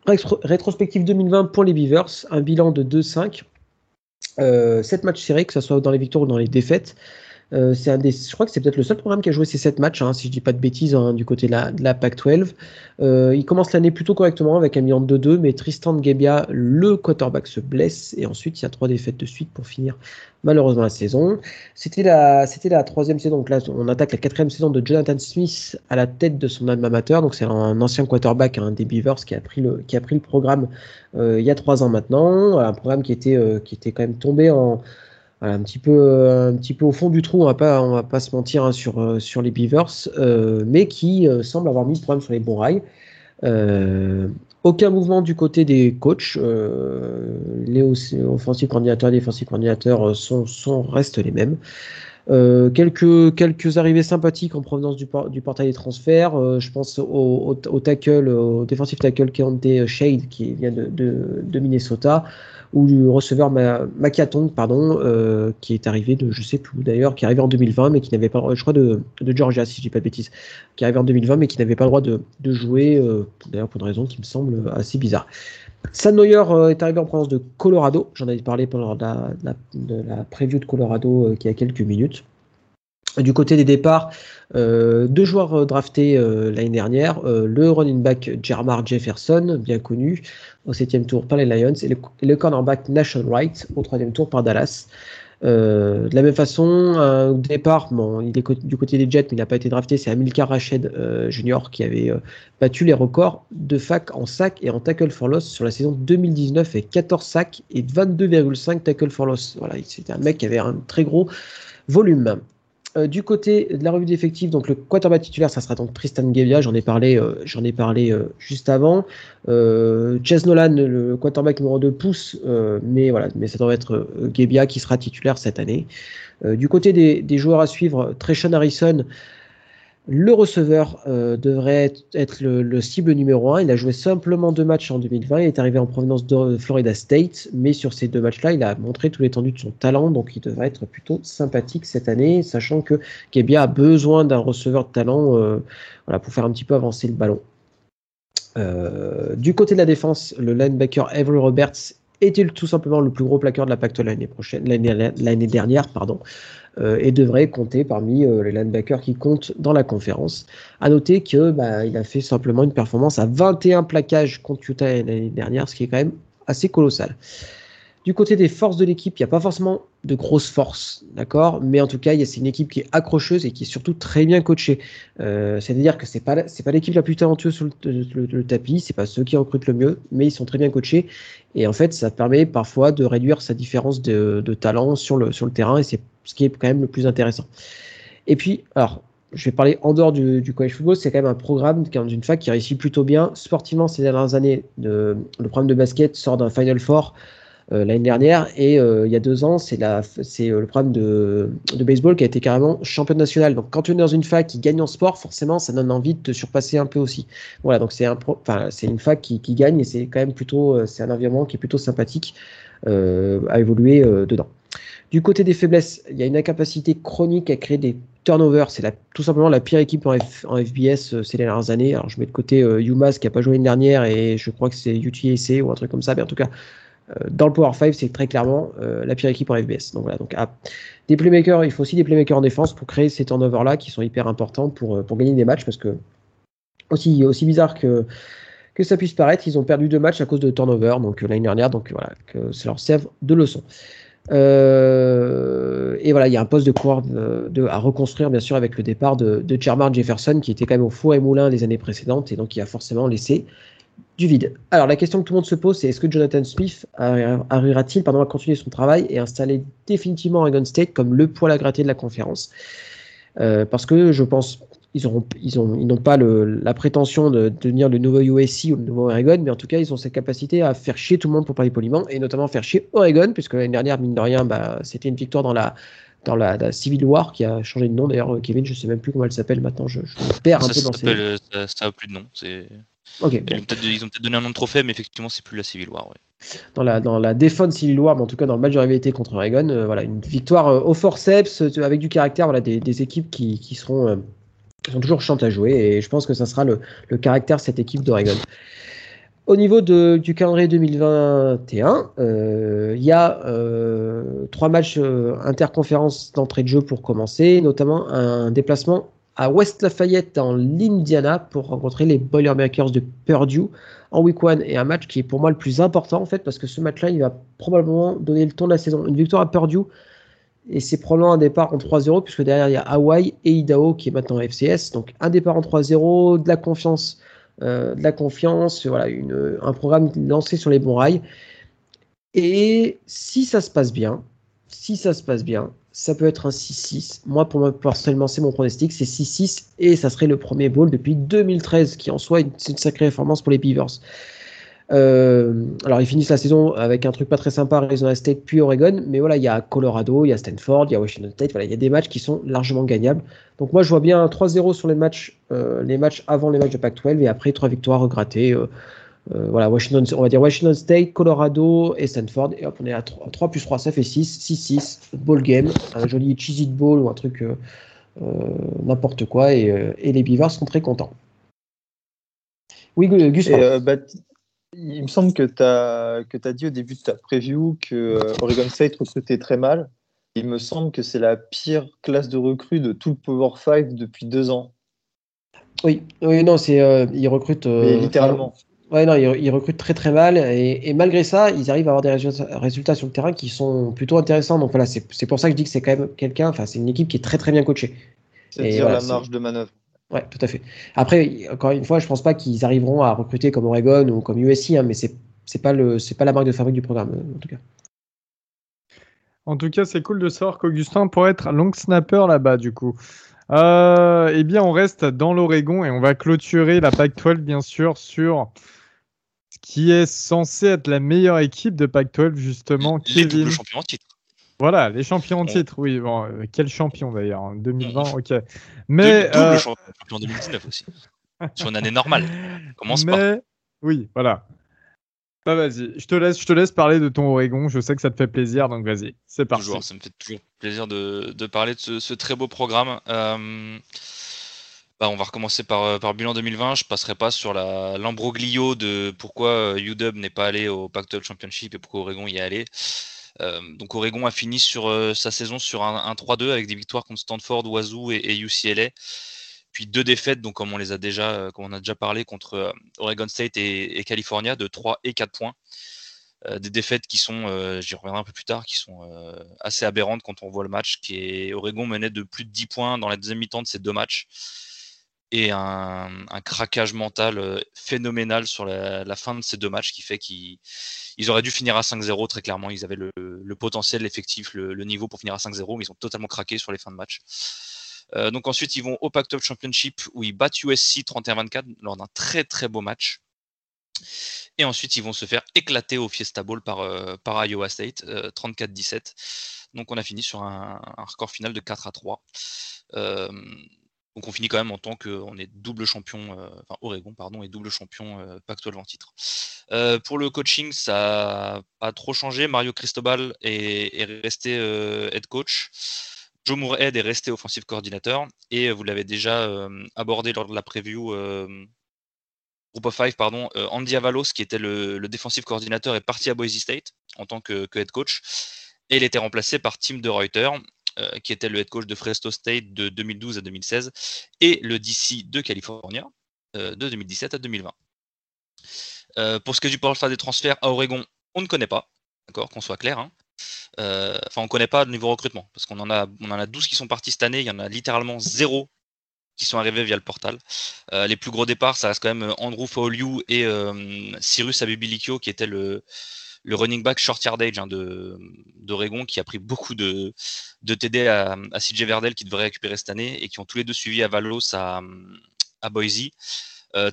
Rétrospective 2020 pour les Beavers, un bilan de 2-5. 7 matchs serrés, que ce soit dans les victoires ou dans les défaites. Je crois que c'est peut-être le seul programme qui a joué ces 7 matchs, si je ne dis pas de bêtises, du côté de la Pac-12. Il commence l'année plutôt correctement avec un bilan de 2-2, mais Tristan Ngegbia, le quarterback, se blesse. Et ensuite, il y a 3 défaites de suite pour finir malheureusement la saison. C'était la 3e saison, donc là, on attaque la 4e saison de Jonathan Smith à la tête de son alma mater. Donc c'est un ancien quarterback des Beavers qui a pris le programme il y a 3 ans maintenant. Un programme qui était quand même tombé en... Voilà, un petit peu au fond du trou, on va pas se mentir sur les Beavers, mais qui semble avoir mis le problème sur les bons rails. Aucun mouvement du côté des coachs. Les offensive coordinateurs et défensive coordinateurs restent les mêmes. Quelques arrivées sympathiques en provenance du portail des transferts. Je pense au défensif tackle Keontae Shade qui vient de Minnesota, ou du receveur Makiatong, qui est arrivé de je sais plus où d'ailleurs, qui est arrivé en 2020 mais qui n'avait pas, je crois de Georgia si je dis pas de bêtises, qui est arrivé en 2020 mais qui n'avait pas le droit de jouer, d'ailleurs pour une raison qui me semble assez bizarre. Sam Neuer est arrivé en provenance de Colorado. J'en avais parlé pendant la preview de Colorado qui a quelques minutes. Du côté des départs, 2 joueurs draftés l'année dernière. Le running back Jermar Jefferson, bien connu, au 7e tour par les Lions. Et le cornerback Nashon Wright, au 3e tour par Dallas. De la même façon, au départ, bon, il est du côté des Jets, mais il n'a pas été drafté. C'est Amilcar Rached Junior qui avait battu les records de fac en sac et en tackle for loss sur la saison 2019 avec 14 sacs et 22,5 tackle for loss. Voilà, c'était un mec qui avait un très gros volume. Du côté de la revue d'effectifs, donc le quarterback titulaire, ça sera donc Tristan Ngegbia, j'en ai parlé juste avant. Chase Nolan, le quarterback numéro 2 pousse, mais ça devrait être Ngegbia qui sera titulaire cette année. Du côté des joueurs à suivre, Treshon Harrison, le receveur, devrait être le cible numéro 1. Il a joué simplement 2 matchs en 2020. Il est arrivé en provenance de Florida State, mais sur ces 2 matchs-là, il a montré toute l'étendue de son talent, donc il devrait être plutôt sympathique cette année, sachant que Ngegbia a besoin d'un receveur de talent pour faire un petit peu avancer le ballon. Du côté de la défense, le linebacker Avery Roberts est-il tout simplement le plus gros plaqueur de la Pac-12 l'année dernière, et devrait compter parmi les linebackers qui comptent dans la conférence. À noter que il a fait simplement une performance à 21 plaquages contre Utah l'année dernière, ce qui est quand même assez colossal. Du côté des forces de l'équipe, il n'y a pas forcément de grosses forces, d'accord, mais en tout cas, c'est une équipe qui est accrocheuse et qui est surtout très bien coachée. C'est-à-dire que c'est pas l'équipe la plus talentueuse sur le tapis, c'est pas ceux qui recrutent le mieux, mais ils sont très bien coachés. Et en fait, ça permet parfois de réduire sa différence de talent sur le terrain, et c'est ce qui est quand même le plus intéressant. Et puis, alors, je vais parler en dehors du college football, c'est quand même un programme d'une fac qui réussit plutôt bien. Sportivement, ces dernières années, le programme de basket sort d'un Final Four l'année dernière, et il y a 2 ans, c'est le programme de baseball qui a été carrément champion national. Donc quand tu es dans une fac qui gagne en sport, forcément ça donne envie de te surpasser un peu aussi. Voilà, donc c'est une fac qui gagne, et c'est quand même c'est un environnement qui est plutôt sympathique à évoluer dedans. Du côté des faiblesses, il y a une incapacité chronique à créer des turnovers. C'est tout simplement la pire équipe en FBS ces dernières années. Alors je mets de côté UMass qui n'a pas joué l'année dernière, et je crois que c'est UTSA ou un truc comme ça, mais en tout cas Dans le Power 5, c'est très clairement la pire équipe en FBS. Donc voilà, donc des playmakers, il faut aussi des playmakers en défense pour créer ces turnovers-là qui sont hyper importants pour gagner des matchs, parce que aussi bizarre que ça puisse paraître, ils ont perdu 2 matchs à cause de turnovers, donc l'année dernière, donc voilà, que ça leur serve de leçon. Et voilà, il y a un poste de coureur à reconstruire, bien sûr, avec le départ de Jermaine Jefferson, qui était quand même au four et moulin les années précédentes, et donc qui a forcément laissé du vide. Alors la question que tout le monde se pose, c'est est-ce que Jonathan Smith arrivera-t-il à continuer son travail et installer définitivement Oregon State comme le poil à gratter de la conférence, parce que je pense ils n'ont pas la prétention de devenir le nouveau USC ou le nouveau Oregon, mais en tout cas ils ont cette capacité à faire chier tout le monde, pour parler poliment, et notamment faire chier Oregon, puisque l'année dernière, mine de rien, c'était une victoire dans la Civil War, qui a changé de nom d'ailleurs. Kevin, je sais même plus comment elle s'appelle maintenant, je perds un peu dans ses... ça a plus de nom, c'est... Okay, ils ont peut-être donné un nom de trophée, mais effectivement c'est plus la Civil War, ouais. Dans la défense Civil War, mais en tout cas dans le match de rivalité contre Oregon, voilà, une victoire au forceps, avec du caractère, voilà, des équipes qui seront sont toujours chiantes à jouer, et je pense que ça sera le caractère de cette équipe d'Oregon. Au niveau du calendrier 2021, il y a 3 matchs interconférences d'entrée de jeu pour commencer, notamment un déplacement à West Lafayette dans l'Indiana pour rencontrer les Boilermakers de Purdue en week 1, et un match qui est pour moi le plus important en fait, parce que ce match là il va probablement donner le ton de la saison. Une victoire à Purdue, et c'est probablement un départ en 3-0, puisque derrière il y a Hawaii et Idaho qui est maintenant FCS, donc un départ en 3-0, de la confiance, voilà, un programme lancé sur les bons rails, et si ça se passe bien, ça peut être un 6-6. Moi, pour moi, personnellement, c'est mon pronostic, c'est 6-6, et ça serait le premier bowl depuis 2013, qui en soit une sacrée performance pour les Beavers. Alors, ils finissent la saison avec un truc pas très sympa, Arizona State puis Oregon, mais voilà, il y a Colorado, il y a Stanford, il y a Washington State, voilà, il y a des matchs qui sont largement gagnables. Donc moi, je vois bien un 3-0 sur les matchs avant les matchs de Pac-12, et après 3 victoires regrattées. Voilà, Washington State, Colorado et Stanford, et hop, on est à 3 + 3, ça fait 6, ball game, un joli cheesy ball ou un truc n'importe quoi, et les Beavers sont très contents. Oui, Gus. Il me semble que tu as dit au début de ta preview que Oregon State recrutait très mal. Il me semble que c'est la pire classe de recrues de tout le Power 5 depuis 2 ans. Oui, non, c'est ils recrutent littéralement. Ouais, non, ils recrutent très très mal, et malgré ça, ils arrivent à avoir des résultats sur le terrain qui sont plutôt intéressants. Donc voilà, c'est pour ça que je dis que c'est quand même c'est une équipe qui est très très bien coachée. C'est-à-dire voilà, la marge de manœuvre. Ouais, tout à fait. Après, encore une fois, je pense pas qu'ils arriveront à recruter comme Oregon ou comme USC, hein, mais c'est pas la marque de fabrique du programme, en tout cas. En tout cas, c'est cool de savoir qu'Augustin pourrait être un long snapper là-bas, du coup. Eh bien, on reste dans l'Oregon, et on va clôturer la Pac-12, bien sûr, sur... qui est censé être la meilleure équipe de Pac-12, justement, les Kevin. Les champions en titre. Voilà, les champions en titre, oui. Bon, quel champion, d'ailleurs, en 2020, ok. Mais... double champion en 2019 aussi. Sur une année normale. Commence pas. Oui, voilà. Bah, vas-y, je te laisse parler de ton Oregon. Je sais que ça te fait plaisir, donc vas-y, c'est parti. Toujours, ça me fait toujours plaisir de parler de ce très beau programme. On va recommencer par bilan 2020. Je passerai pas sur l'imbroglio de pourquoi UW n'est pas allé au Pac-12 Championship et pourquoi Oregon y est allé. Donc Oregon a fini sa saison sur un 3-2 avec des victoires contre Stanford, Wazoo et UCLA, puis 2 défaites, donc comme on a déjà parlé, contre Oregon State et California, de 3 et 4 points. Des défaites qui sont, j'y reviendrai un peu plus tard, qui sont assez aberrantes quand on voit le match. Oregon menait de plus de 10 points dans la deuxième mi-temps de ces 2 matchs. Et un craquage mental phénoménal sur la fin de ces 2 matchs, qui fait qu'ils auraient dû finir à 5-0 très clairement. Ils avaient le potentiel, l'effectif, le niveau pour finir à 5-0, mais ils ont totalement craqué sur les fins de match. Donc ensuite, ils vont au Pac-12 Championship, où ils battent USC 31-24 lors d'un très très beau match. Et ensuite, ils vont se faire éclater au Fiesta Bowl par Iowa State, 34-17. Donc on a fini sur un record final de 4-3. Donc on finit quand même en tant qu'on est double champion, Oregon, pardon, et double champion Pac-12 en titre. Pour le coaching, ça n'a pas trop changé. Mario Cristobal est resté head coach. Joe Moorhead est resté offensive coordinateur. Et vous l'avez déjà abordé lors de la preview Group of Five, pardon, Andy Avalos, qui était le défensif coordinateur, est parti à Boise State en tant que head coach. Et il était remplacé par Tim DeRuyter, qui était le head coach de Fresno State de 2012 à 2016 et le DC de California de 2017 à 2020. Pour ce qui est du portrait des transferts à Oregon, on ne connaît pas, d'accord, qu'on soit clair. Hein. Enfin, on ne connaît pas le niveau recrutement, parce qu'on en a 12 qui sont partis cette année, il y en a littéralement 0 qui sont arrivés via le portal. Les plus gros départs, ça reste quand même Andrew Faoliu et Cyrus Abubilicchio, qui était le running back short yardage hein, d'Oregon, qui a pris beaucoup de TD à CJ Verdell, qui devrait récupérer cette année, et qui ont tous les deux suivi Avalos à Boise.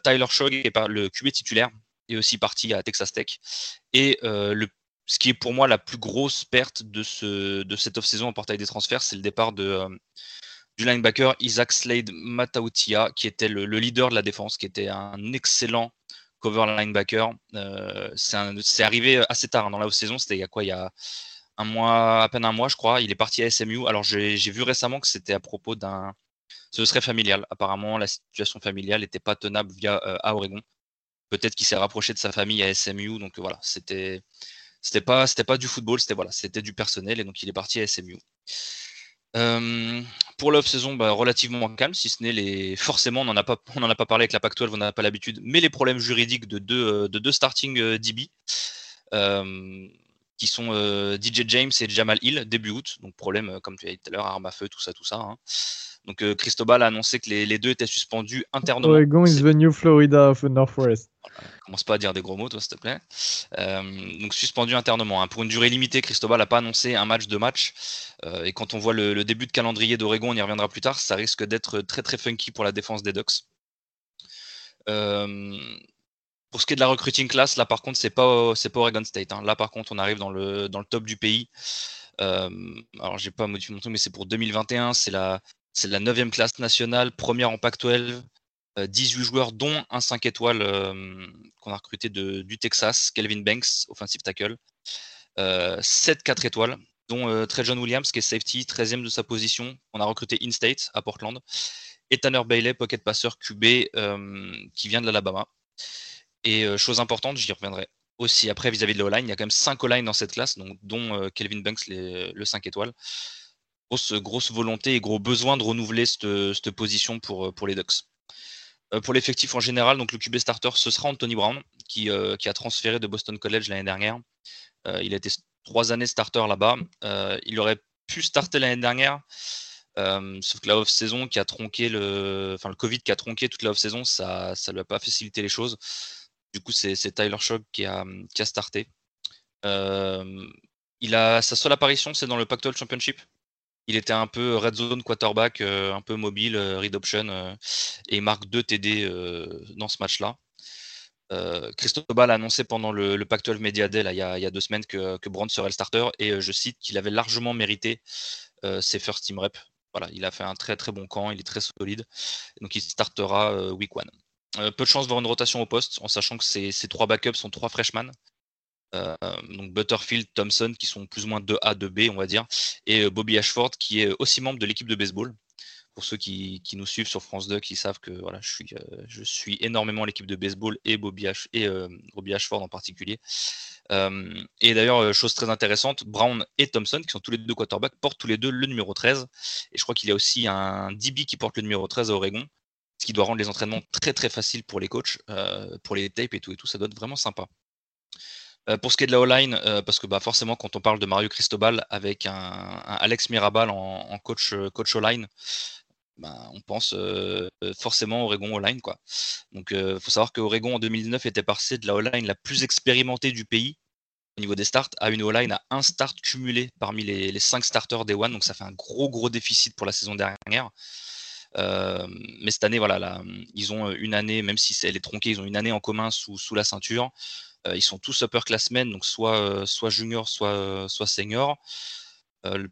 Tyler Shogg, le QB titulaire, est aussi parti à Texas Tech. Et ce qui est pour moi la plus grosse perte de cette off-saison en portail des transferts, c'est le départ du linebacker Isaac Slade Matautia, qui était le leader de la défense, qui était un excellent cover linebacker. C'est arrivé assez tard hein, dans la off-saison, c'était il y a un mois, à peine un mois je crois, il est parti à SMU. Alors j'ai vu récemment que c'était à propos ce serait familial. Apparemment, la situation familiale n'était pas tenable à Oregon. Peut-être qu'il s'est rapproché de sa famille à SMU, donc voilà, c'était pas du football, c'était du personnel, et donc il est parti à SMU. Pour l'off-saison, relativement calme, si ce n'est forcément, on n'en a pas parlé avec la Pac-12, on n'en a pas l'habitude, mais les problèmes juridiques de deux starting DB, qui sont DJ James et Jamal Hill, début août, donc problème, comme tu as dit tout à l'heure, arme à feu, tout ça. Hein. Donc Cristobal a annoncé que les deux étaient suspendus internement. Oregon is the new Florida of the Northwest. Voilà, commence pas à dire des gros mots, toi, s'il te plaît. Donc suspendu internement. Hein. Pour une durée limitée, Cristobal n'a pas annoncé un match, deux matchs. Et quand on voit le début de calendrier d'Oregon, on y reviendra plus tard, ça risque d'être très très funky pour la défense des Ducks. Pour ce qui est de la recruiting class, là par contre, c'est pas Oregon State. Hein. Là par contre, on arrive dans le top du pays. Alors j'ai pas modifié mon truc, mais c'est pour 2021, c'est la 9e classe nationale, première en Pac-12, 18 joueurs, dont un 5 étoiles qu'on a recruté du Texas, Kelvin Banks, offensive tackle, 7 4 étoiles, dont Trejon Williams, qui est safety, 13e de sa position, on a recruté in-state à Portland, et Tanner Bailey, pocket passer QB, qui vient de l'Alabama. Et chose importante, j'y reviendrai aussi après vis-à-vis de la O-line, il y a quand même 5 O-line dans cette classe, donc, dont Kelvin Banks, le 5 étoiles. Grosse volonté et gros besoin de renouveler cette position pour les Ducks. Pour l'effectif en général, donc le QB starter, ce sera Anthony Brown, qui a transféré de Boston College l'année dernière. Il a été 3 années starter là-bas. Il aurait pu starter l'année dernière, sauf que la off-saison qui a tronqué le Covid qui a tronqué toute la off-saison, ça ne lui a pas facilité les choses. Du coup, c'est Tyler Shogg qui a starté. Sa seule apparition, c'est dans le Pac-12 Championship. Il était un peu red zone quarterback, un peu mobile, read option, et marque 2 TD dans ce match-là. Cristobal a annoncé pendant le Pac-12 Media Day, il y a 2 semaines, que Brandt serait le starter, et je cite qu'il avait largement mérité ses first team reps. Voilà, il a fait un très très bon camp, il est très solide, donc il startera week 1. Peu de chance d'avoir une rotation au poste, en sachant que ces 3 backups sont 3 freshmen. Donc Butterfield, Thompson, qui sont plus ou moins 2A, 2B, on va dire, et Bobby Ashford, qui est aussi membre de l'équipe de baseball. Pour ceux qui nous suivent sur France 2, qui savent que voilà, je suis énormément l'équipe de baseball et Bobby Ashford en particulier. Et d'ailleurs, chose très intéressante, Brown et Thompson, qui sont tous les deux quarterbacks, portent tous les deux le numéro 13. Et je crois qu'il y a aussi un DB qui porte le numéro 13 à Oregon, ce qui doit rendre les entraînements très très faciles pour les coachs, pour les tapes et tout, ça doit être vraiment sympa. Pour ce qui est de la O-line, parce que forcément, quand on parle de Mario Cristobal avec un Alex Mirabal en coach O-line, on pense forcément Oregon O-line, quoi. Donc, faut savoir que Oregon en 2009 était passé de la O-line la plus expérimentée du pays au niveau des starts à une O-line à un start cumulé parmi les 5 starters des One. Donc, ça fait un gros déficit pour la saison dernière. Mais cette année, voilà, ils ont une année, même si elle est tronquée, ils ont une année en commun sous la ceinture. Ils sont tous upperclassmen, donc soit junior, soit senior. Le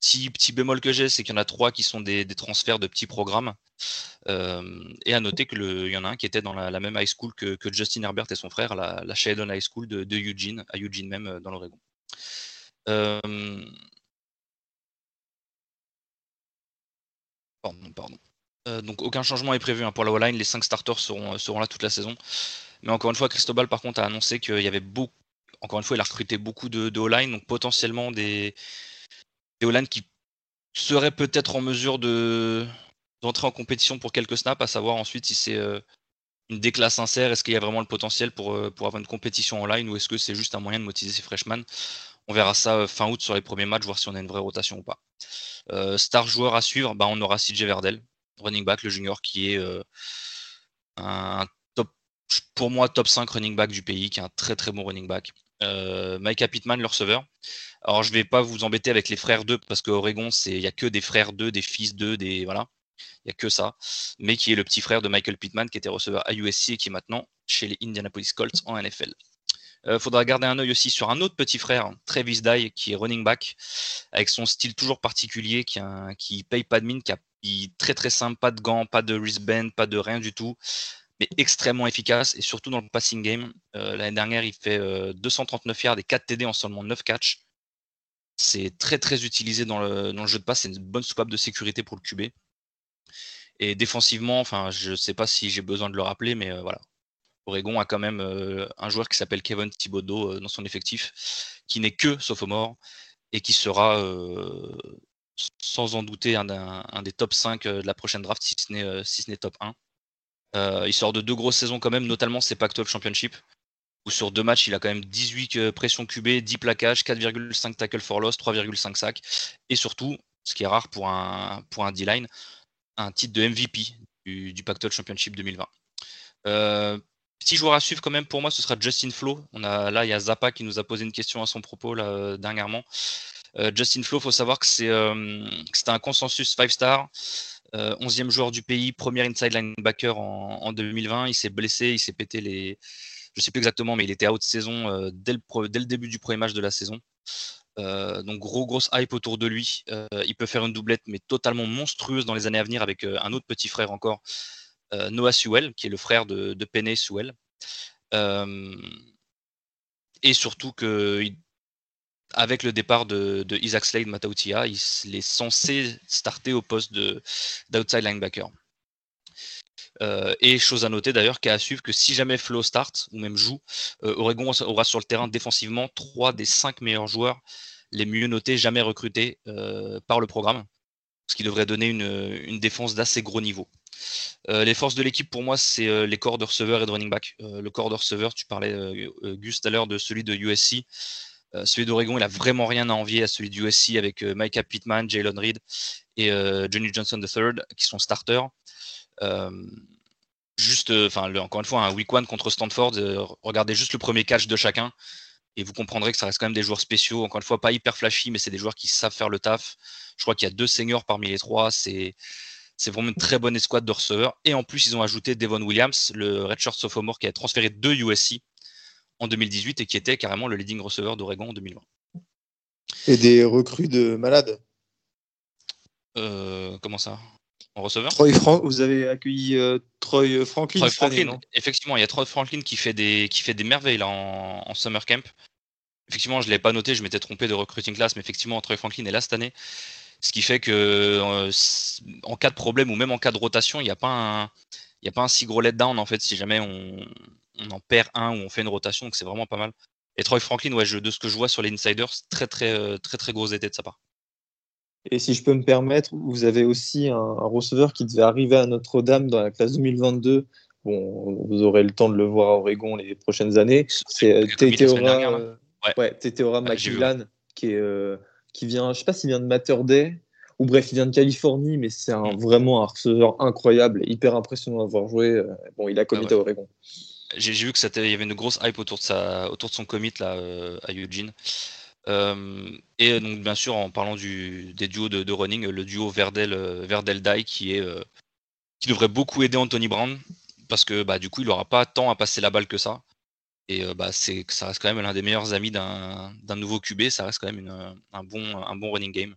petit bémol que j'ai, c'est qu'il y en a 3 qui sont des transferts de petits programmes. Et à noter qu'il y en a un qui était dans la même high school que Justin Herbert et son frère, la Sheridan High School de Eugene, à Eugene même, dans l'Oregon. Pardon. Donc aucun changement est prévu hein, pour la O-line. Les 5 starters seront là toute la saison. Mais encore une fois, Cristobal par contre a annoncé qu'il y avait beaucoup. Encore une fois, il a recruté beaucoup de O-line, donc potentiellement des O-line qui seraient peut-être en mesure d'entrer en compétition pour quelques snaps, à savoir ensuite si c'est une déclasse sincère, est-ce qu'il y a vraiment le potentiel pour avoir une compétition en line, ou est-ce que c'est juste un moyen de motiver ses freshmen. On verra ça fin août sur les premiers matchs, voir si on a une vraie rotation ou pas. Star joueur à suivre, bah, on aura CJ Verdell, running back, le junior, qui est un top, pour moi top 5 running back du pays, qui est un très très bon running back. Micah Pittman, le receveur. Alors je ne vais pas vous embêter avec les frères 2, parce qu'Oregon, il n'y a que des frères 2, des fils 2, des voilà. Il n'y a que ça, mais qui est le petit frère de Michael Pittman, qui était receveur à USC et qui est maintenant chez les Indianapolis Colts en NFL. Il faudra garder un œil aussi sur un autre petit frère, Travis Dye, qui est running back, avec son style toujours particulier, qui paye pas de mine, qui est très très simple, pas de gants, pas de wristband, pas de rien du tout, mais extrêmement efficace, et surtout dans le passing game. L'année dernière, il fait 239 yards et 4 TD en seulement 9 catchs. C'est très très utilisé dans le jeu de passe, c'est une bonne soupape de sécurité pour le QB. Et défensivement, enfin, je ne sais pas si j'ai besoin de le rappeler, mais voilà. Oregon a quand même un joueur qui s'appelle Kevin Thibodeau dans son effectif, qui n'est que sophomore et qui sera sans en douter un des top 5 de la prochaine draft, si ce n'est top 1. Il sort de deux grosses saisons quand même, notamment ses Pac-12 Championship, où sur 2 matchs, il a quand même 18 pressions QB, 10 plaquages, 4,5 tackles for loss, 3,5 sacks, et surtout, ce qui est rare pour un D-line, un titre de MVP du Pac-12 Championship 2020. Petit joueur à suivre quand même pour moi, ce sera Justin Flo. Il y a Zappa qui nous a posé une question à son propos là, dernièrement. Justin Flo, il faut savoir que c'était un consensus 5-star, 11e joueur du pays, premier inside linebacker en 2020. Il s'est blessé, il s'est pété je ne sais plus exactement, mais il était out saison dès le début du premier match de la saison. Donc grosse hype autour de lui. Il peut faire une doublette mais totalement monstrueuse dans les années à venir avec un autre petit frère encore, Noah Sewell, qui est le frère de Penei Sewell. Et surtout avec le départ de Isaac Slade Matautia, il est censé starter au poste d'outside linebacker. Et chose à noter d'ailleurs, qu'à suivre que si jamais Flo start ou même joue, Oregon aura sur le terrain défensivement 3 des 5 meilleurs joueurs, les mieux notés, jamais recrutés par le programme, ce qui devrait donner une défense d'assez gros niveau. Les forces de l'équipe pour moi, c'est les corps de receveurs et de running back. Le corps de receveurs, tu parlais Gus tout à l'heure de celui de USC. Celui d'Oregon, il n'a vraiment rien à envier à celui de USC avec Micah Pittman, Jalen Reed et Johnny Johnson III qui sont starters. Encore une fois, un week 1 contre Stanford, regardez juste le premier catch de chacun et vous comprendrez que ça reste quand même des joueurs spéciaux, encore une fois pas hyper flashy, mais c'est des joueurs qui savent faire le taf. Je crois qu'il y a 2 seniors parmi les 3, c'est vraiment une très bonne escouade de receveurs, et en plus ils ont ajouté Devon Williams, le redshirt sophomore qui a transféré de USC en 2018 et qui était carrément le leading receveur d'Oregon en 2020. Et des recrues de malades. Comment ça? En receveur, vous avez accueilli Troy Franklin. Troy Franklin, année, effectivement, il y a Troy Franklin qui fait des merveilles là, en summer camp. Effectivement, je ne l'ai pas noté, je m'étais trompé de recruiting class, mais effectivement, Troy Franklin est là cette année. Ce qui fait que en cas de problème ou même en cas de rotation, il n'y a pas un si gros letdown en fait, si jamais on en perd un ou on fait une rotation, donc c'est vraiment pas mal. Et Troy Franklin, ouais, de ce que je vois sur les insiders, très très très très, très gros été de sa part. Et si je peux me permettre, vous avez aussi un receveur qui devait arriver à Notre-Dame dans la classe 2022. Bon, vous aurez le temps de le voir à Oregon les prochaines années. C'est Teteora McMillan qui vient, je ne sais pas s'il vient de Mater Dei, ou bref, il vient de Californie, mais c'est vraiment un receveur incroyable, hyper impressionnant à voir jouer. Bon, il a commit à Oregon. J'ai vu qu'il y avait une grosse hype autour de son commit là, à Eugene. Et donc bien sûr en parlant des duos de running, le duo Verdell-Dye qui devrait beaucoup aider Anthony Brown, parce que bah, du coup il n'aura pas tant à passer la balle que ça, et ça reste quand même l'un des meilleurs amis d'un nouveau QB, ça reste quand même un bon running game.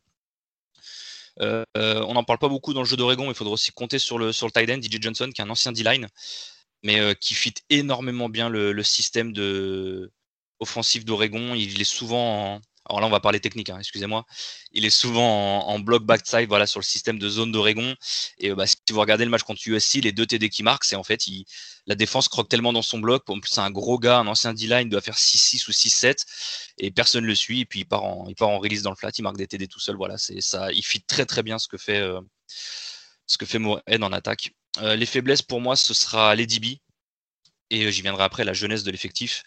On n'en parle pas beaucoup dans le jeu d'Oregon, mais il faudra aussi compter sur le tight end DJ Johnson, qui est un ancien D-line, mais qui fit énormément bien le système offensif d'Oregon. Il est souvent alors là on va parler technique, hein, excusez-moi, il est souvent en block backside, voilà, sur le système de zone d'Oregon. Et bah, si vous regardez le match contre USC, les deux TD qui marquent, c'est en fait la défense croque tellement dans son bloc. En plus, c'est un gros gars, un ancien D-line, doit faire 6-6 ou 6-7 et personne ne le suit. Et puis il part en release dans le flat, il marque des TD tout seul. Voilà, c'est ça, il fit très très bien ce que fait Moorhead en attaque. Les faiblesses pour moi, ce sera les DB. Et j'y viendrai après, la jeunesse de l'effectif.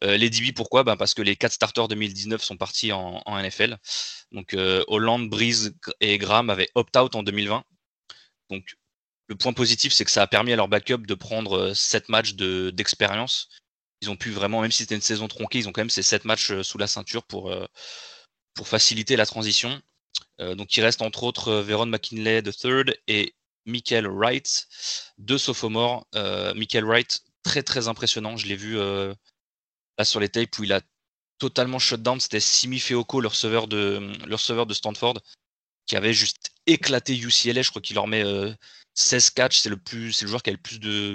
Les DB, pourquoi? Parce que les 4 starters 2019 sont partis en NFL. Donc Holland, Breeze et Graham avaient opt-out en 2020. Donc le point positif, c'est que ça a permis à leur backup de prendre 7 matchs d'expérience. Ils ont pu vraiment, même si c'était une saison tronquée, ils ont quand même ces 7 matchs sous la ceinture pour faciliter la transition. Donc il reste entre autres Veron McKinley III et Michael Wright, 2 sophomores. Michael Wright, très très impressionnant, je l'ai vu là sur les tapes où il a totalement shut down. C'était Simi Feoko, le receveur de Stanford, qui avait juste éclaté UCLA. Je crois qu'il leur met 16 catchs. C'est le joueur qui a le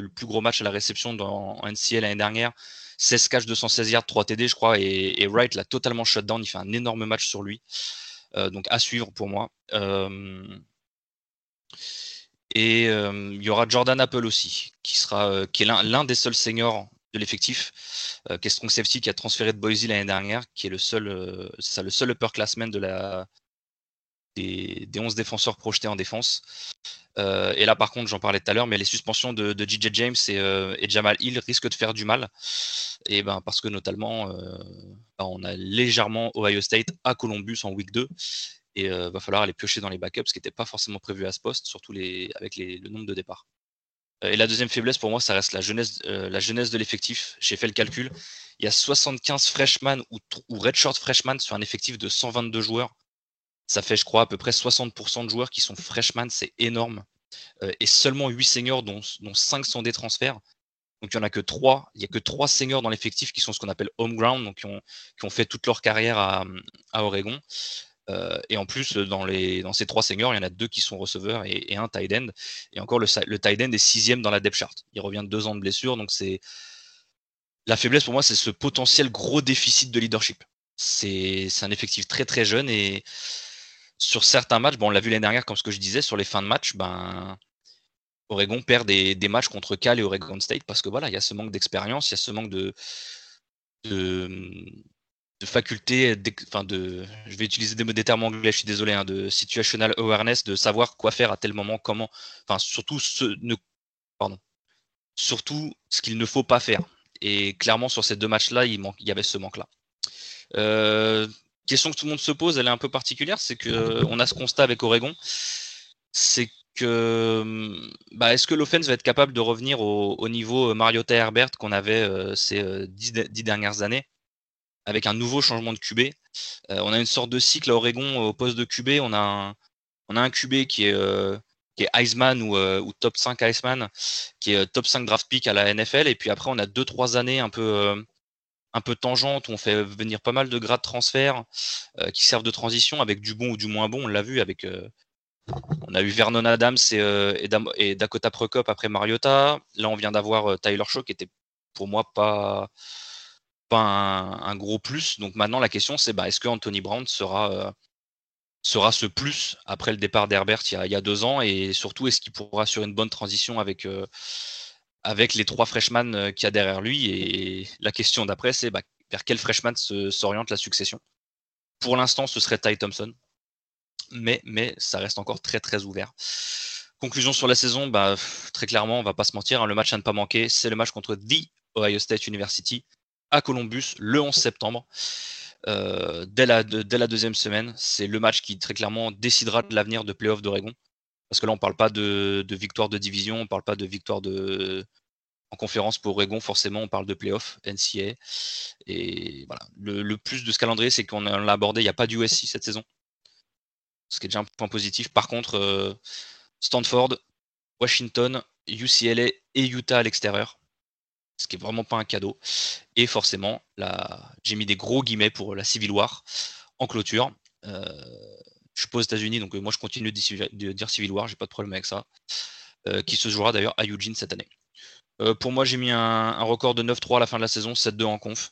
plus gros match à la réception en NCAA l'année dernière. 16 catchs, 216 yards, 3 TD, je crois. Et Wright l'a totalement shut down. Il fait un énorme match sur lui. Donc à suivre pour moi. Et il y aura Jordan Apple aussi, qui est l'un des seuls seniors de l'effectif, qui est strong safety, qui a transféré de Boise l'année dernière, qui est le seul upperclassman des 11 défenseurs projetés en défense. Et là, par contre, j'en parlais tout à l'heure, mais les suspensions de J.J. James et Jamal Hill risquent de faire du mal. Et parce que notamment, on a légèrement Ohio State à Columbus en week 2. Et va falloir aller piocher dans les backups, ce qui n'était pas forcément prévu à ce poste, surtout avec le nombre de départs. Et la deuxième faiblesse pour moi, ça reste la jeunesse de l'effectif. J'ai fait le calcul. Il y a 75 freshmen ou redshirt freshmen sur un effectif de 122 joueurs. Ça fait, je crois, à peu près 60% de joueurs qui sont freshmen. C'est énorme. Et seulement 8 seniors, dont 5 sont des transferts. Donc, il n'y en a que 3. Il n'y a que 3 seniors dans l'effectif qui sont ce qu'on appelle home ground, donc qui ont fait toute leur carrière à Oregon. Et en plus, dans ces 3 seniors, il y en a 2 qui sont receveurs et un tight end. Et encore, le tight end est 6e dans la depth chart. Il revient de 2 ans de blessure. Donc la faiblesse pour moi, c'est ce potentiel gros déficit de leadership. C'est un effectif très très jeune. Et sur certains matchs, on l'a vu l'année dernière, comme ce que je disais, sur les fins de match, Oregon perd des matchs contre Cal et Oregon State parce que voilà, il y a ce manque d'expérience, il y a ce manque de faculté, je vais utiliser des termes anglais, je suis désolé, de situational awareness, de savoir quoi faire à tel moment, comment, enfin surtout ce qu'il ne faut pas faire. Et clairement sur ces 2 matchs-là, il y avait ce manque-là. Question que tout le monde se pose, elle est un peu particulière, c'est qu'on a ce constat avec Oregon, c'est que est-ce que l'offense va être capable de revenir au niveau Mariota Herbert qu'on avait ces 10 dernières années, avec un nouveau changement de QB. On a une sorte de cycle à Oregon au poste de QB. On a un QB qui est Heisman ou top 5 Heisman, qui est top 5 draft pick à la NFL. Et puis après, on a 2-3 années un peu tangentes où on fait venir pas mal de grades transferts qui servent de transition avec du bon ou du moins bon. On l'a vu avec... on a eu Vernon Adams et Dakota Prokop après Mariota. Là, on vient d'avoir Tyler Shaw qui était pour moi pas un gros plus. Donc maintenant la question c'est est-ce que Anthony Brown sera ce plus après le départ d'Herbert il y a 2 ans, et surtout est-ce qu'il pourra assurer une bonne transition avec les 3 freshmen qu'il y a derrière lui. Et la question d'après c'est vers quel freshman s'oriente la succession. Pour l'instant ce serait Ty Thompson, mais ça reste encore très très ouvert. Conclusion sur la saison, très clairement on va pas se mentir, le match à ne pas manquer, c'est le match contre The Ohio State University à Columbus, le 11 septembre, dès la 2e semaine. C'est le match qui très clairement décidera de l'avenir de playoff d'Oregon. Parce que là, on ne parle pas de victoire de division, on ne parle pas de victoire en conférence pour Oregon. Forcément, on parle de playoff, NCAA. Et voilà. Le plus de ce calendrier, c'est qu'on l'a abordé. Il n'y a pas d'USC cette saison. Ce qui est déjà un point positif. Par contre, Stanford, Washington, UCLA et Utah à l'extérieur. Ce qui n'est vraiment pas un cadeau. Et forcément, j'ai mis des gros guillemets pour la Civil War en clôture. Je suis pas aux États-Unis, donc moi je continue de dire Civil War, j'ai pas de problème avec ça. Qui se jouera d'ailleurs à Eugene cette année. Pour moi, j'ai mis un record de 9-3 à la fin de la saison, 7-2 en conf.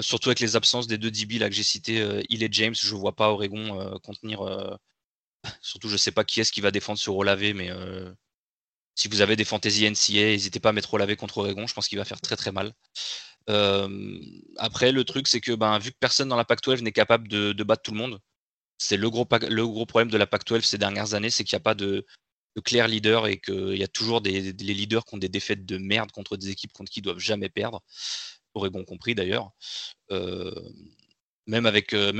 Surtout avec les absences des deux DB là, que j'ai cités, Hill et James. Je ne vois pas Oregon contenir. Surtout, je ne sais pas qui est-ce qui va défendre sur Olavé, mais si vous avez des fantasy NCA, n'hésitez pas à mettre Olavé contre Oregon. Je pense qu'il va faire très très mal. Après, le truc, c'est que vu que personne dans la Pac-12 n'est capable de battre tout le monde, c'est le gros problème de la Pac-12 ces dernières années, c'est qu'il n'y a pas de clair leader et qu'il y a toujours les leaders qui ont des défaites de merde contre des équipes contre qui ils doivent jamais perdre. Oregon compris d'ailleurs. Même avec 3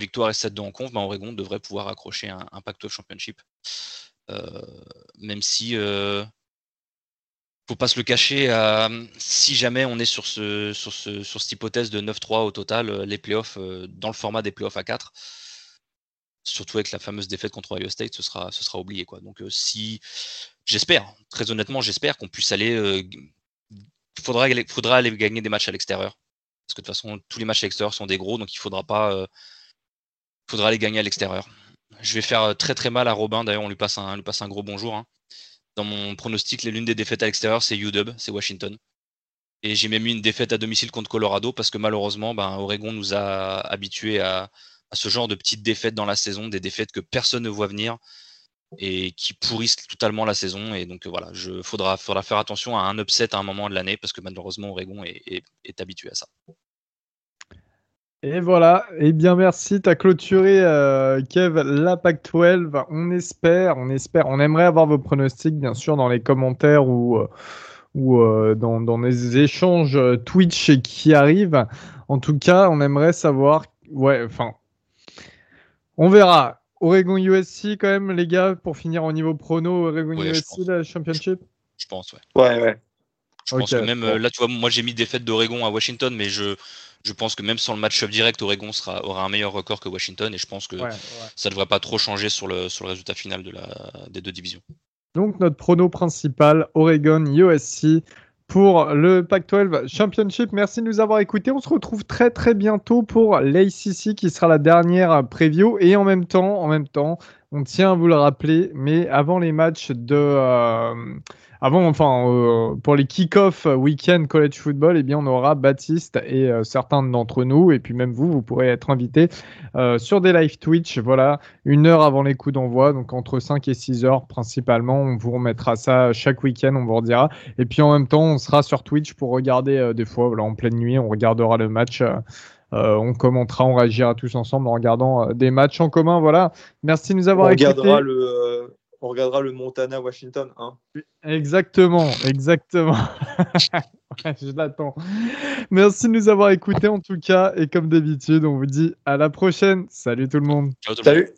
victoires et 7-2 en conf, Oregon devrait pouvoir accrocher un Pac-12 Championship. Même si... faut pas se le cacher, si jamais on est sur cette hypothèse de 9-3 au total, les playoffs, dans le format des playoffs à 4, surtout avec la fameuse défaite contre Ohio State, ce sera oublié, quoi. Donc si j'espère, très honnêtement, j'espère qu'on puisse aller. Faudra aller gagner des matchs à l'extérieur. Parce que de toute façon, tous les matchs à l'extérieur sont des gros, donc il faudra pas. Faudra aller gagner à l'extérieur. Je vais faire très très mal à Robin, d'ailleurs on lui passe un gros bonjour. Hein. Dans mon pronostic, l'une des défaites à l'extérieur, c'est UW, c'est Washington. Et j'ai même mis une défaite à domicile contre Colorado parce que malheureusement, Oregon nous a habitués à ce genre de petites défaites dans la saison, des défaites que personne ne voit venir et qui pourrissent totalement la saison. Et donc voilà, faudra faire attention à un upset à un moment de l'année parce que malheureusement, Oregon est habitué à ça. Et voilà, eh bien merci, tu as clôturé Kev la Pac-12, on espère, on aimerait avoir vos pronostics bien sûr dans les commentaires ou dans les échanges Twitch qui arrivent, en tout cas on aimerait savoir, on verra, Oregon USC quand même les gars, pour finir au niveau prono, Oregon USC la Championship je pense, ouais. Je pense que même là, tu vois, moi j'ai mis défaite d'Oregon à Washington, mais je pense que même sans le match-up direct, Oregon aura un meilleur record que Washington, et je pense que ça ne devrait pas trop changer sur le résultat final des deux divisions. Donc notre prono principal, Oregon USC pour le Pac-12 Championship. Merci de nous avoir écoutés. On se retrouve très très bientôt pour l'ACC qui sera la dernière preview, et en même temps, on tient à vous le rappeler, mais avant les matchs pour les kick-off week-end college football, eh bien, on aura Baptiste et certains d'entre nous, et puis même vous pourrez être invités sur des live Twitch, voilà, 1 heure avant les coups d'envoi, donc entre 5 et 6 heures principalement, on vous remettra ça chaque week-end, on vous redira, et puis en même temps, on sera sur Twitch pour regarder des fois, voilà, en pleine nuit, on regardera le match, on commentera, on réagira tous ensemble en regardant des matchs en commun, voilà, merci de nous avoir écoutés. On regardera le Montana-Washington. Hein. Exactement. Je l'attends. Merci de nous avoir écoutés en tout cas. Et comme d'habitude, on vous dit à la prochaine. Salut tout le monde. Salut.